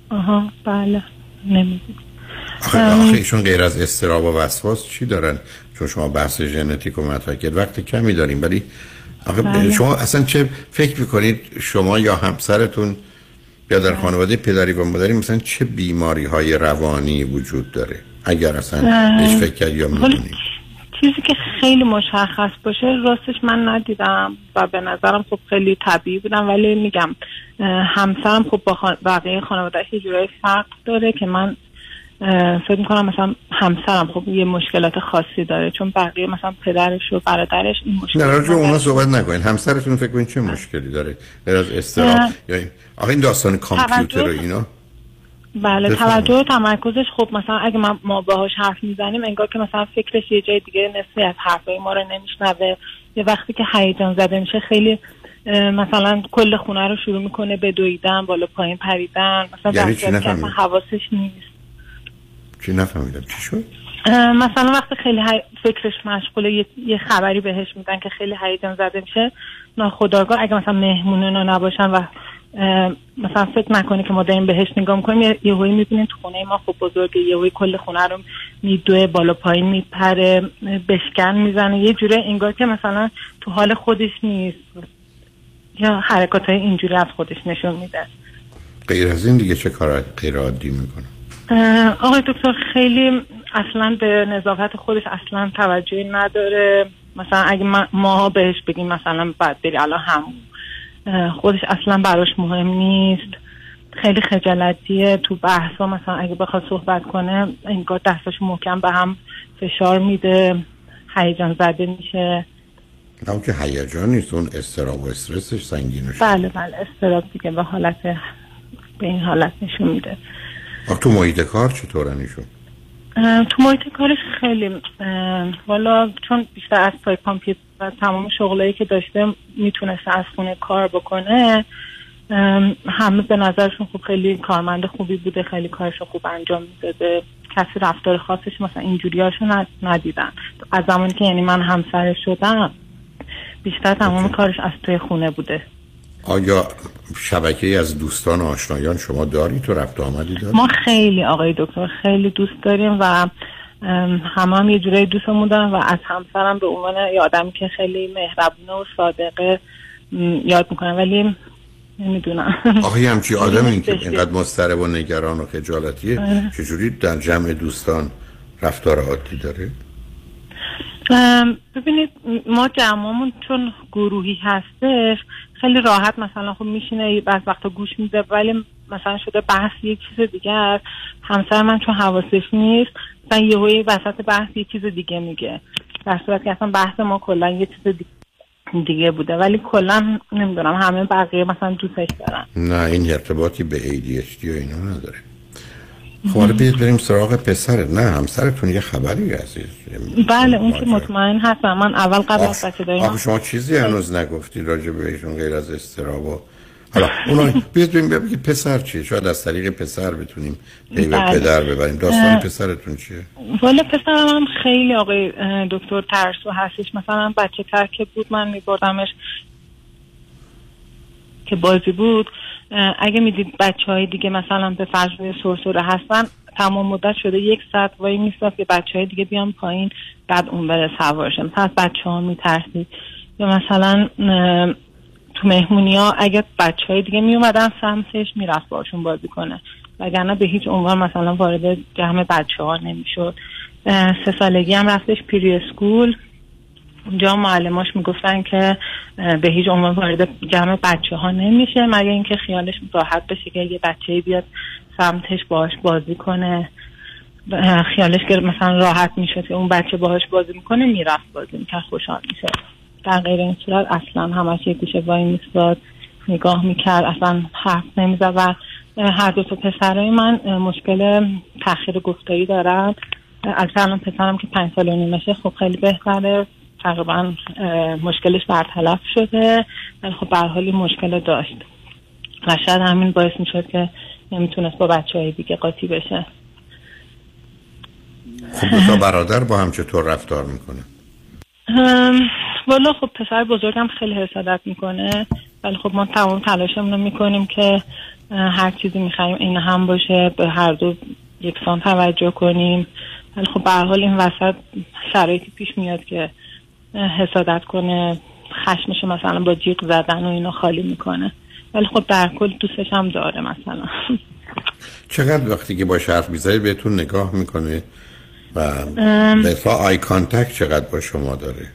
آها بله، نمی‌دونم. آخه ایشون غیر از اضطراب و وسواس چی دارن؟ چون شما بحث ژنتیک و مطرح کردید، وقت کمی داریم، ولی آخه بله. شما اصلا چه فکر می‌کنید شما یا همسرتون یا در خانواده پدری و مادری مثلا چه بیماری‌های روانی وجود داره؟ اگر اصلا بهش فکر کردید یا می‌دونید؟ چیزی که خیلی مشخص باشه راستش من ندیدم و به نظرم خب خیلی طبیعی بودم، ولی میگم همسرم خب با بقیه خانواده‌اش یه جورایی فرق داره که من فکر میکنم مثلا همسرم خب یه مشکلات خاصی داره، چون بقیه مثلا پدرش و برادرش این مشکل نه راجع اونا صحبت نکنین. همسرتون فکر کنین چه مشکلی داره؟ غیر از استرس یا این داستان کامپیوتر و اینا؟ بله، توجه و تمرکزش خب مثلا اگه ما باهاش حرف میزنیم انگار که مثلا فکرش یه جای دیگه، نصفی از حرفای ما رو نمیشنوه. یه وقتی که هیجان زده میشه خیلی مثلا کل خونه رو شروع میکنه به دویدن، بالا پایین پریدن، مثلا یعنی چی نفهمیدم؟ حواسش نیست. چی نفهمیدم؟ چی شد؟ مثلا وقتی خیلی فکرش مشغوله، یه خبری بهش میدن که خیلی هیجان زده میشه، ناخودآگاه اگه مثلا مهمونونا نباشن و مثلا فکر نکنه که ما داریم بهش نگاه میکنیم، یهویی میبینیم تو خونه ما خب بزرگه، یهویی کل خونه رو میدوه، بالا پایین میپره، بشکن میزنه، یه جوره انگار که مثلا تو حال خودش نیست یا حرکاتای اینجوری از خودش نشون میده. غیر از این دیگه چه کار غیر عادی میکنه؟ آقای دکتر خیلی اصلا به نظافت خودش اصلا توجهی نداره. مثلا اگه ما بهش بگیم مثلا بعد بری الان همون، خودش اصلا براش مهم نیست. خیلی خجالتیه تو بحثا، مثلا اگه بخواد صحبت کنه انگار دستش محکم به هم فشار میده، هیجان زده میشه. نه که هیجان نیست، اون استراب و استرسش سنگینه. بله بله، استراب دیگه به حالت به این حالت نشون میده. تو محیط کار چطوره نشون؟ تو محیط کارش خیلی والا چون بیشتر از پای کامپیوتر و تمام شغلایی که داشته میتونسته از خونه کار بکنه، همه به نظرشون خوب خیلی کارمند خوبی بوده، خیلی کارشو خوب انجام میداده، کسی رفتار خاصش مثلا اینجوریاشو ندیدن. از زمانی که یعنی من همسر شدم بیشتر تمام کارش از توی خونه بوده. آیا شبکه‌ای از دوستان و آشنایان شما داری؟ تو رفت و آمدی داری؟ ما خیلی آقای دکتر خیلی دوست داریم و هم یه جورایی دوست موندن و از همسرم به عنوان یه آدمی که خیلی مهربونه و صادقه یاد میکنم، ولی نمیدونم آخه همچی آدم این که اینقدر مضطرب و نگران و خجالتیه چجوری در جمع دوستان رفتار عادی داره؟ ببینید ما جمعمون چون گروهی هستش خیلی راحت مثلا خب میشینه، بعض وقتا گوش میده، ولی مثلا شده بحث یک چیز دیگه است، همسر من چون حواسش نیست مثلا یهویی وسط بحث یک چیز دیگه میگه، در صورت که اصلا بحث ما کلا یه چیز دیگه بوده، ولی کلا نمیدونم همه بقیه مثلا دوستش دارن. نه این ارتباطی به ADHD و اینا نداره. خب بریم سراغ پسرت. نه همسرتون یه خبری عزیز؟ بله اون که مطمئن هستم من اول قبل از بچه داریم. آخه شما چیزی هنوز نگفتی راجع بهشون غیر از استراب و حالا اونا بیاید ببینیم پسر چیه، شاید از طریق پسر بتونیم به پدر ببریم. داستان پسرتون چیه؟ والا پسرم هم خیلی آقای دکتر ترسو هستش. مثلا بچه تر که بود من میبردمش که بازی بود، اگه میدید بچهای دیگه مثلا به فجر سرسره هستن تمام مدت شده یک ساعت وای میساف که بچهای دیگه بیان پایین بعد اون بره سوارش. مثلا بچه‌ها میترسید یا مثلا تو مهمونی‌ها اگه بچهای دیگه میومدن سمتش میرفت باشون بازی کنه، وگرنه به هیچ عنوان مثلا وارد جمع بچه‌ها نمیشد. 3 سالگی هم رفتش پری اسکول، اونجا معلماش میگفتن که به هیچ عنوان وارد جمع بچه ها نمیشه مگر اینکه خیالش راحت بشه که یه بچه‌ای بیاد سمتش باهاش بازی کنه، خیالش که مثلا راحت میشه که اون بچه باهاش بازی میکنه میرفت بازی میکنه، خوشحال میشه. در غیر این صورت اصلا همش یه گوشه وای میستاد نگاه میکرد، اصلا حرف نمیزد. و هر دو تا پسرای من مشکل تأخیر گفتاری دارن. الان پسرم که 5 سال و نیمشه خب خیلی بهتره، تقریبا مشکلش برطرف شده، ولی خب به هر حال مشکل داشت و شاید همین باعث میشد که نمیتونست با بچهای دیگه قاطی بشه. خب دو تا برادر با هم چطور رفتار میکنه؟ والا خب پسر بزرگم خیلی حسادت میکنه، ولی خب ما تمام تلاشمون رو میکنیم که هر چیزی میخوایم این هم باشه، به هر دو یکسان توجه کنیم، ولی خب به هر حال این وسط شرایطی پیش میاد که حسادت کنه، خشمش مثلا با جیغ زدن و اینو خالی میکنه، ولی خب در کل دوستش هم داره. مثلا چقدر وقتی که با حرف میزنید بهتون نگاه میکنه و مثلا آی کانتکت چقدر با شما داره؟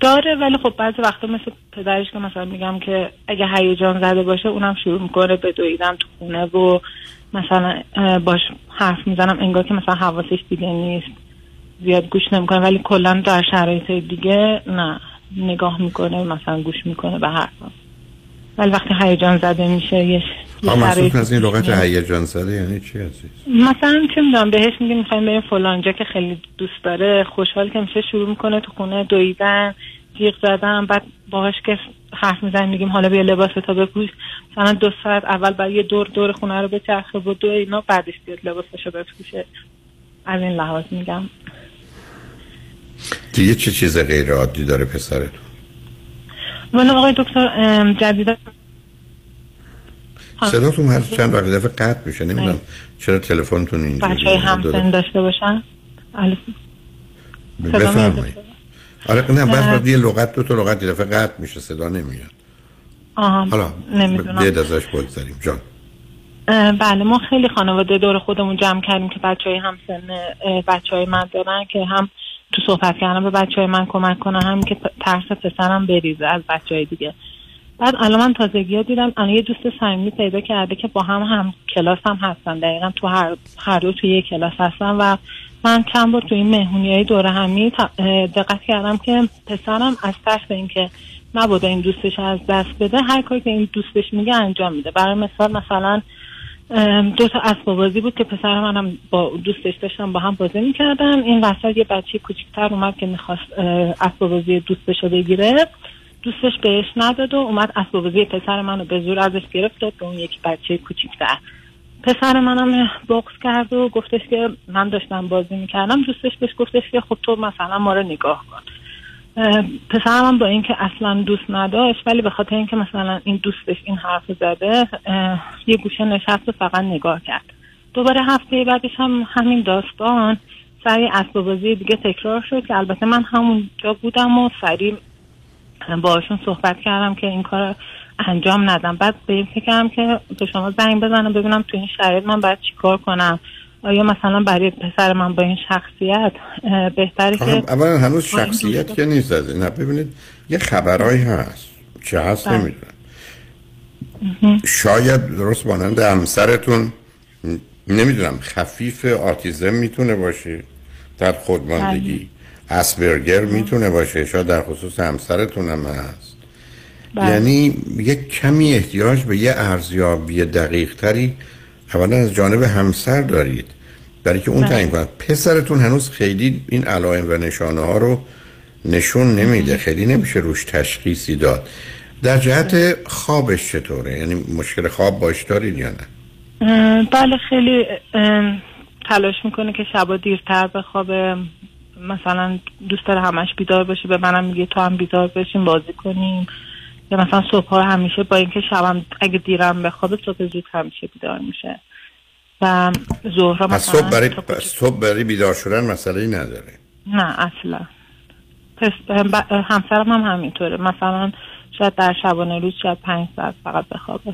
داره ولی خب بعضی وقتا مثل پدرش که مثلا میگم که اگه هیجان زده باشه اونم شروع میکنه به دویدن تو خونه و مثلا باش حرف میزنم انگار که مثلا حواسش دیگه نیست، زیاد گوش نمیکنه، ولی کلا در شرایط دیگه نه نگاه میکنه مثلا گوش میکنه به حرفم، ولی وقتی هیجان زده میشه یه مسئول از این لغت هیجان زده یعنی چی عزیز؟ مثلا چه میدونم بهش میگه میخوایم بریم فلان جا که خیلی دوست داره، خوشحال که میشه شروع میکنه تو خونه دویدن، جیغ زدن، بعد باهاش که حرف میزنیم میگیم حالا بیا لباستا بپوش، مثلا 2 ساعت اول بعد یه دور خونه رو بچرخه و دو اینا، بعدش بیاد لباسشو بپوشه. از این لحاظ میگم دیگه چه چیز غیر عادی داره پسرت؟ والا آقای دکتر جدیدا صداتون هر چند دفعه قطع میشه، نمیدونم چرا تلفنتون اینجوریه. بچه‌های همسن داشته باشن. بفرمایید. آره نه بعد یه لغت دو تا لغت یه دفعه قطع میشه، صدا نمیاد. آها حالا نمیدونم یه دزاش بگذاریم جان. بله ما خیلی خانواده دور خودمون جمع کردیم که بچه‌های همسن بچه‌های من دارن که هم تو صحبت کردن به بچه‌های من کمک کنه، هم که ترس پسرم بریزه از بچه‌های دیگه. بعد الان من تازگی‌ها دیدم الان یه دوست صمیمی پیدا کرده که با هم کلاس هم هستن، دقیقاً تو هر دو توی یک کلاس هستن و من چند بار تو این مهمونی‌های دوره همی دقت کردم که پسرم از ترس به اینکه مبادا این دوستش از دست بده هر کاری که این دوستش میگه انجام میده. برای مثال مثلا 2 تا اسباب بازی بود که پسر منم با دوستش داشتن با هم بازی می‌کردن، این وسط یه بچه کوچیک‌تر اومد که می‌خواست اسباب بازی دوستش رو بگیره، دوستش بهش نداد و اومد اسباب بازی پسر منو به زور ازش گرفت داد به اون یکی بچه کوچیک‌تر. پسر منم بغض کرد و گفتش که من داشتم بازی می‌کردم، دوستش بهش گفتش که خب تو مثلا ما رو نگاه کن. پسرم با اینکه اصلا دوست نداشت ولی به خاطر اینکه مثلا این دوستش این حرف زده یه گوشه نشست و فقط نگاه کرد. دوباره هفته بعدش هم همین داستان سریع اسباب بازی دیگه تکرار شد که البته من همون جا بودم و سریع باهاشون صحبت کردم که این کار انجام ندم. بعد به این فکرم که به شما زنگ بزنم ببینم تو این شرایط من باید چیکار کنم، آیا مثلا برای پسر من با این شخصیت بهتره که اولا هنوز شخصیت که نیست از نه. ببینید یه خبرایی هست چه هست نمیدونم، شاید درست مانند همسرتون نمیدونم خفیف آتیزم میتونه باشه، در خودماندگی اسبرگر میتونه باشه، شاید در خصوص همسرتون هم هست. یعنی یک کمی احتیاج به یه ارزیابی دقیق تری اولا از جانب همسر دارید برای که اون تعیین کنه. پسرتون هنوز خیلی این علائم و نشانه ها رو نشون نمیده، خیلی نمیشه روش تشخیصی داد. در جهت خوابش چطوره؟ یعنی مشکل خواب باش دارید یا نه؟ بله خیلی تلاش میکنه که شبا دیرتر بخوابه، مثلا دوست داره همش بیدار باشه، به منم میگه تو هم بیدار بشیم بازی کنیم، یا مثلا صبح‌ها همیشه با اینکه شبم اگه دیرم بخوابه صبح زود همیشه بیدار میشه و ظهرها مثلا صبح برای بیدار شدن مسئله‌ای نداره. نه اصلا. پس همسرم هم همینطوره، مثلا شاید در شبانه روز شاید 5 ساعت فقط بخوابه.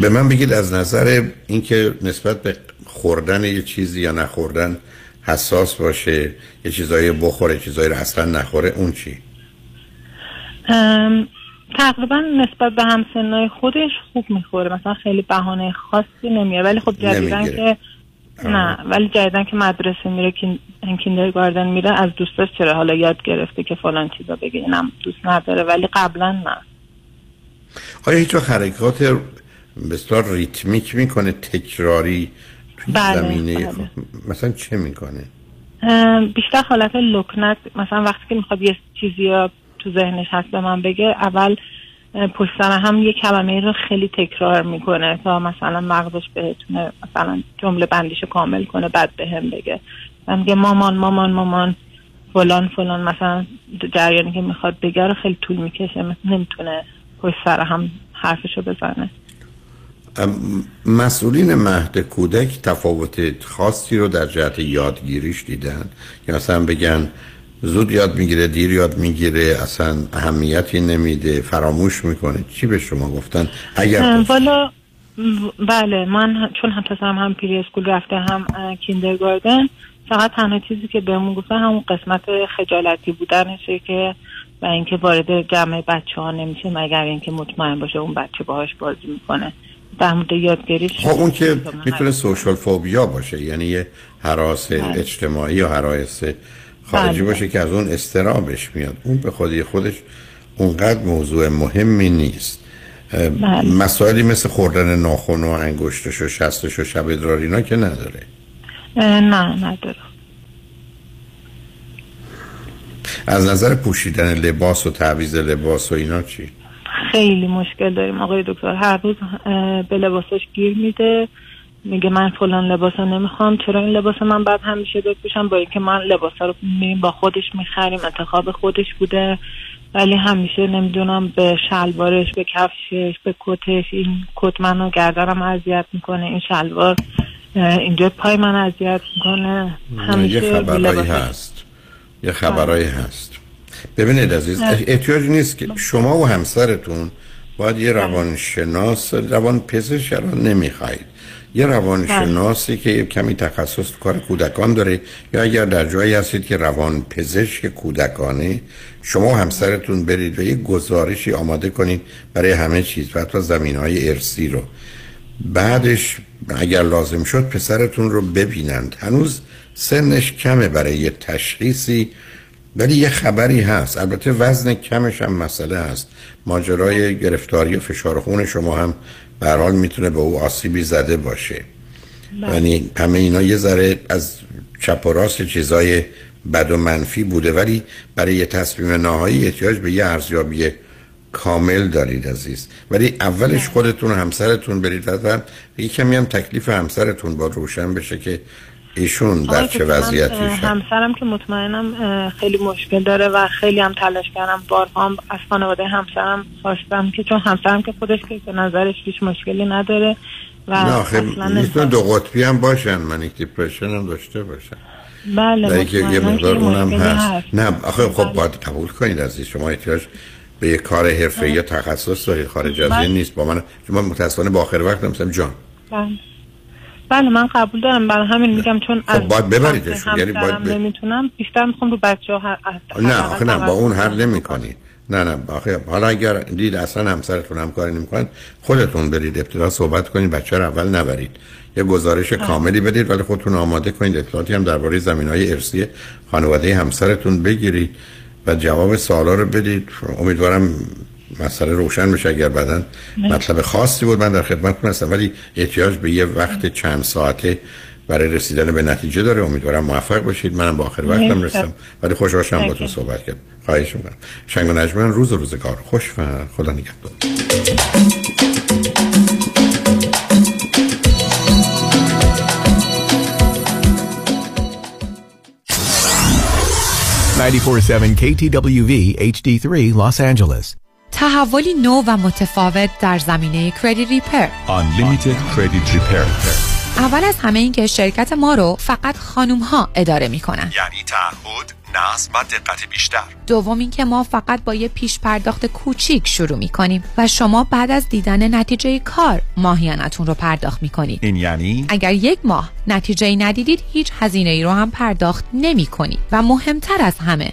به من بگید از نظر اینکه نسبت به خوردن یه چیزی یا نخوردن حساس باشه، یه چیزایی بخوره چیزایی رو اصلا نخوره، اون چی؟ تقریبا نسبت به همسنای خودش خوب میخوره، مثلا خیلی بهانه خاصی نمیاره، ولی خب جدیدن که نه ولی جدیدن که مدرسه میره که کیندرگاردن میره از دوستاش چرا حالا یاد گرفته که فلان چیزا بگه، اینم دوست نداره ولی قبلا نه. آیا هیچ حرکات بسیار ریتمیک میکنه تکراری؟ بله. مثلا چه میکنه؟ بیشتر حالت لکنت، مثلا وقتی که میخواد یه چیزی تو ذهنش هست به من بگه اول پشت سر هم یه کلمه رو خیلی تکرار میکنه تا مثلا مغزش بتونه مثلا جمله بندیش کامل کنه بعد به هم بگه. من میگه مامان مامان مامان فلان فلان، مثلا جریانی که میخواد بگه رو خیلی طول میکشه، نمیتونه پشت سر هم حرفشو بزنه. مسئولین مهد کودک تفاوت خاصی رو در جهت یادگیریش دیدن یا اصلا بگن زود یاد میگیره دیر یاد میگیره اصلا اهمیتی نمیده فراموش میکنه؟ چی به شما گفتن؟ اگر والا بله من چون هم پسرم هم پری اسکول رفته هم کیندرگاردن، فقط تنها چیزی که بهمون گفتن همون قسمت خجالتی بودنشه که و اینکه وارد جمع بچه‌ها نمیشه مگر اینکه مطمئن باشه اون بچه باهاش بازی میکنه. در مورد یادگیری اون که میتونه سوشال فوبیا باشه، یعنی یه هراس اجتماعی یا هراس خارجی باشه که از اون استرامش میاد، اون به خودی خودش اونقدر موضوع مهمی نیست. مسائلی مثل خوردن ناخن و انگشتش و شستش و شب ادرار اینا که نداره؟ نه نداره. از نظر پوشیدن لباس و تعویض لباس و اینا چی؟ خیلی مشکل داریم آقای دکتر، هر روز به لباسش گیر میده، میگه من فلان لباسو نمیخوام، چرا این لباس من بعد همیشه بپوشم، با اینکه من لباسا رو با خودش میخریم، انتخاب خودش بوده، ولی همیشه نمیدونم به شلوارش، به کفشش، به کتش، این کت منو گردنم اذیت میکنه، این شلوار اینجا پای من اذیت میکنه، همیشه یه خبرایی هست، یه خبرایی هست. ببینید عزیز، احتیاجی نیست که شما و همسرتون باید یه روانشناس، روانپزشک رو نمیخواید، یه روانشناسی که کمی تخصص کار کودکان داره، یا اگر در جایی هستید که روانپزشک کودکانه، شما و همسرتون برید و یه گزارشی آماده کنید برای همه چیز و حتی زمین‌های ارثی رو. بعدش اگر لازم شد پسرتون رو ببینند، هنوز سنش کمه برای یه تشخیصی، ولی یه خبری هست. البته وزن کمش هم مسئله هست، ماجرای گرفتاری و فشار خون شما هم به هر حال میتونه به او آسیبی زده باشه، یعنی همه اینا یه ذره از چپ و راست چیزای بد و منفی بوده، ولی برای یه تصمیم نهایی احتیاج به یه ارزیابی کامل دارید عزیز. ولی اولش خودتون و همسرتون برید و یه کمی هم تکلیف همسرتون با روشن بشه که ایشون در چه وضعیتیشن. همسرم که مطمئنم خیلی مشکل داره و خیلی هم تلاش کردم، بارها از خانواده همسرم خواستم که چون همسرم که خودش که به نظرش هیچ مشکلی نداره و اصلا میتونه دو قطبی هم باشن، منیک دیپرشن هم داشته باشن. بله مطمئنم یه مقدار اونم هست. نه آخه خب باید قبول کنید عزیز، شما احتیاج به یه کار حرفه‌ای یا تخصص دارید، خارج از این نیست. با من شما متأسفانه با آخر وقت نمی‌سم جان. بله من قبول دارم، برای همین میگم چون خب از باید ببریدشون، یعنی باید نمیتونم، بیشتر میخوام رو بچه‌ها نه آخه نه با اون حل نمی‌کنی. نه آخه حالا اگر دید اصلا همسرتون هم کاری نمی‌کنن، خودتون برید ابتدا صحبت کنید، بچه رو اول نبرید، یه گزارش کاملی بدید، ولی خودتون آماده کنید، اطلاعاتی هم درباره زمین‌های ارثی خانواده همسرتون بگیرید و جواب سوالا رو بدید. امیدوارم مسئله روشن بشه. اگر بعداً مطلب خاصی بود من در خدمتتون هستم، ولی احتیاج به یه وقت چند ساعته برای رسیدن به نتیجه داره. امیدوارم موفق باشید. منم با آخر وقتم رسیدم، ولی خوشحال شدم باهاتون صحبت کردم. خواهش می‌کنم. شنگ و نجمن، روز و روزگار خوش و خدا نگهدار. KTWV HD3 Los Angeles. تحولی نو و متفاوت در زمینه کردیت ریپر. Unlimited Credit Repair. اول از همه این که شرکت ما رو فقط خانوم ها اداره می کنن، یعنی تعهد، نظم و دقت بیشتر. دوم این که ما فقط با یه پیش پرداخت کوچیک شروع می کنیم و شما بعد از دیدن نتیجه کار ماهیانتون رو پرداخت می کنید. این یعنی اگر یک ماه نتیجه ندیدید هیچ هزینه ای رو هم پرداخت نمی کنید. و مهمتر از همه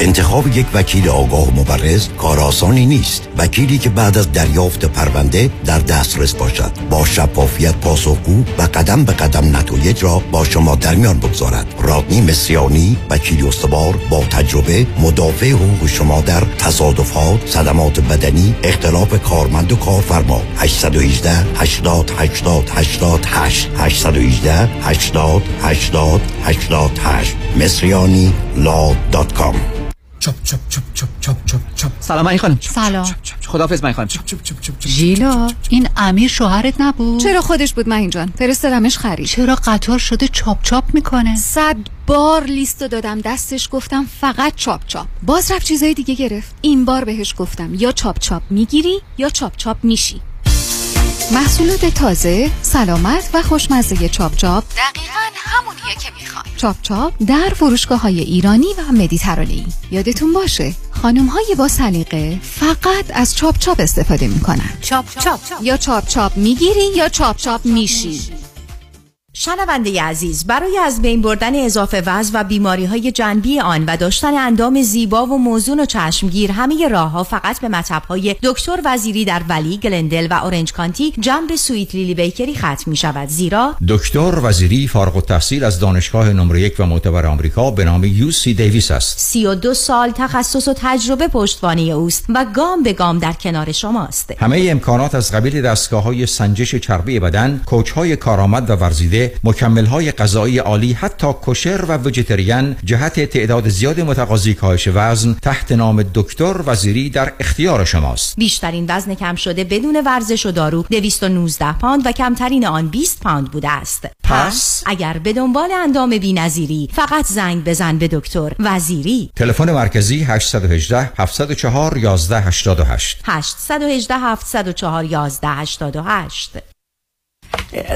انتخاب یک وکیل آگاه مبرز کار آسانی نیست. وکیلی که بعد از دریافت پرونده در دسترس باشد، با شفافیت پاسخگو و قدم به قدم نتایج را با شما در میان بگذارد. رادنی مصریانی، وکیل استوار با تجربه، مدافع حقوق شما در تصادفات، صدمات بدنی، اختلاف کارمند و کارفرما. 818 80 80 88 818 80 80 88 مصریانی.com. چپ چپ چپ چپ چپ چپ چپ. سلام علی خانم. سلام. خداحافظ من خانم. چپ چپ چپ چپ. ژیلا، این امیر شوهرت نبود؟ چرا خودش بود من اینجان. فرستادمش خرید. چرا قطار شده چاپ چاپ میکنه؟ 100 بار لیستو دادم دستش، گفتم فقط چاپ چاپ. باز رفت چیزای دیگه گرفت. این بار بهش گفتم یا چاپ چاپ میگیری یا چاپ چاپ میشی. محصولات تازه، سلامت و خوشمزه چاپ چاپ دقیقاً همونیه که میخوام. چاپ چاپ در فروشگاه‌های ایرانی و مدیترانه‌ای. یادتون باشه خانم‌های با سلیقه فقط از چاپ چاپ استفاده میکنن. چاپ چاپ یا چاپ چاپ میگیری یا چاپ چاپ میشی. شنونده عزیز، برای از بین بردن اضافه وزن و بیماری‌های جانبی آن و داشتن اندام زیبا و موزون و چشمگیر، همه راه‌ها فقط به مطب‌های دکتر وزیری در ولی، گلندل و اورنج کانتی جنب سویت لیلی بیکری ختم می‌شود، زیرا دکتر وزیری فارغ التحصیل از دانشگاه نمره 1 و معتبر آمریکا به نام UC دیویس است. 32 سال تخصص و تجربه پشتوانه اوست و گام به گام در کنار شماست. همه امکانات از قبیل دستگاه‌های سنجش چربی بدن، کوچ‌های کارآمد و ورزیده، مکمل‌های غذایی عالی، حتی کوشر و ویجیتریان، جهت تعداد زیاد متقاضی کاهش وزن تحت نام دکتر وزیری در اختیار شماست. بیشترین وزن کم شده بدون ورزش و دارو 219 پوند و کمترین آن 20 پوند بوده است. پس اگر به دنبال اندام بی‌نظیری، فقط زنگ بزن به دکتر وزیری. تلفن مرکزی 818 704 1188 818 704 1188.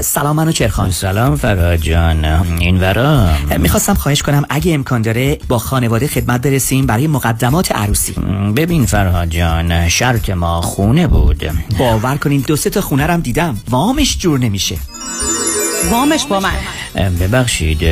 سلام منوچهر خان. سلام فرهاد جان. اینورا میخواستم خواهش کنم اگه امکان داره با خانواده خدمت برسیم برای مقدمات عروسی. ببین فرهاد جان، شرط ما خونه بود. باور کنین دو سه تا خونه رم دیدم، وامش جور نمیشه. وامش با من. ببخشید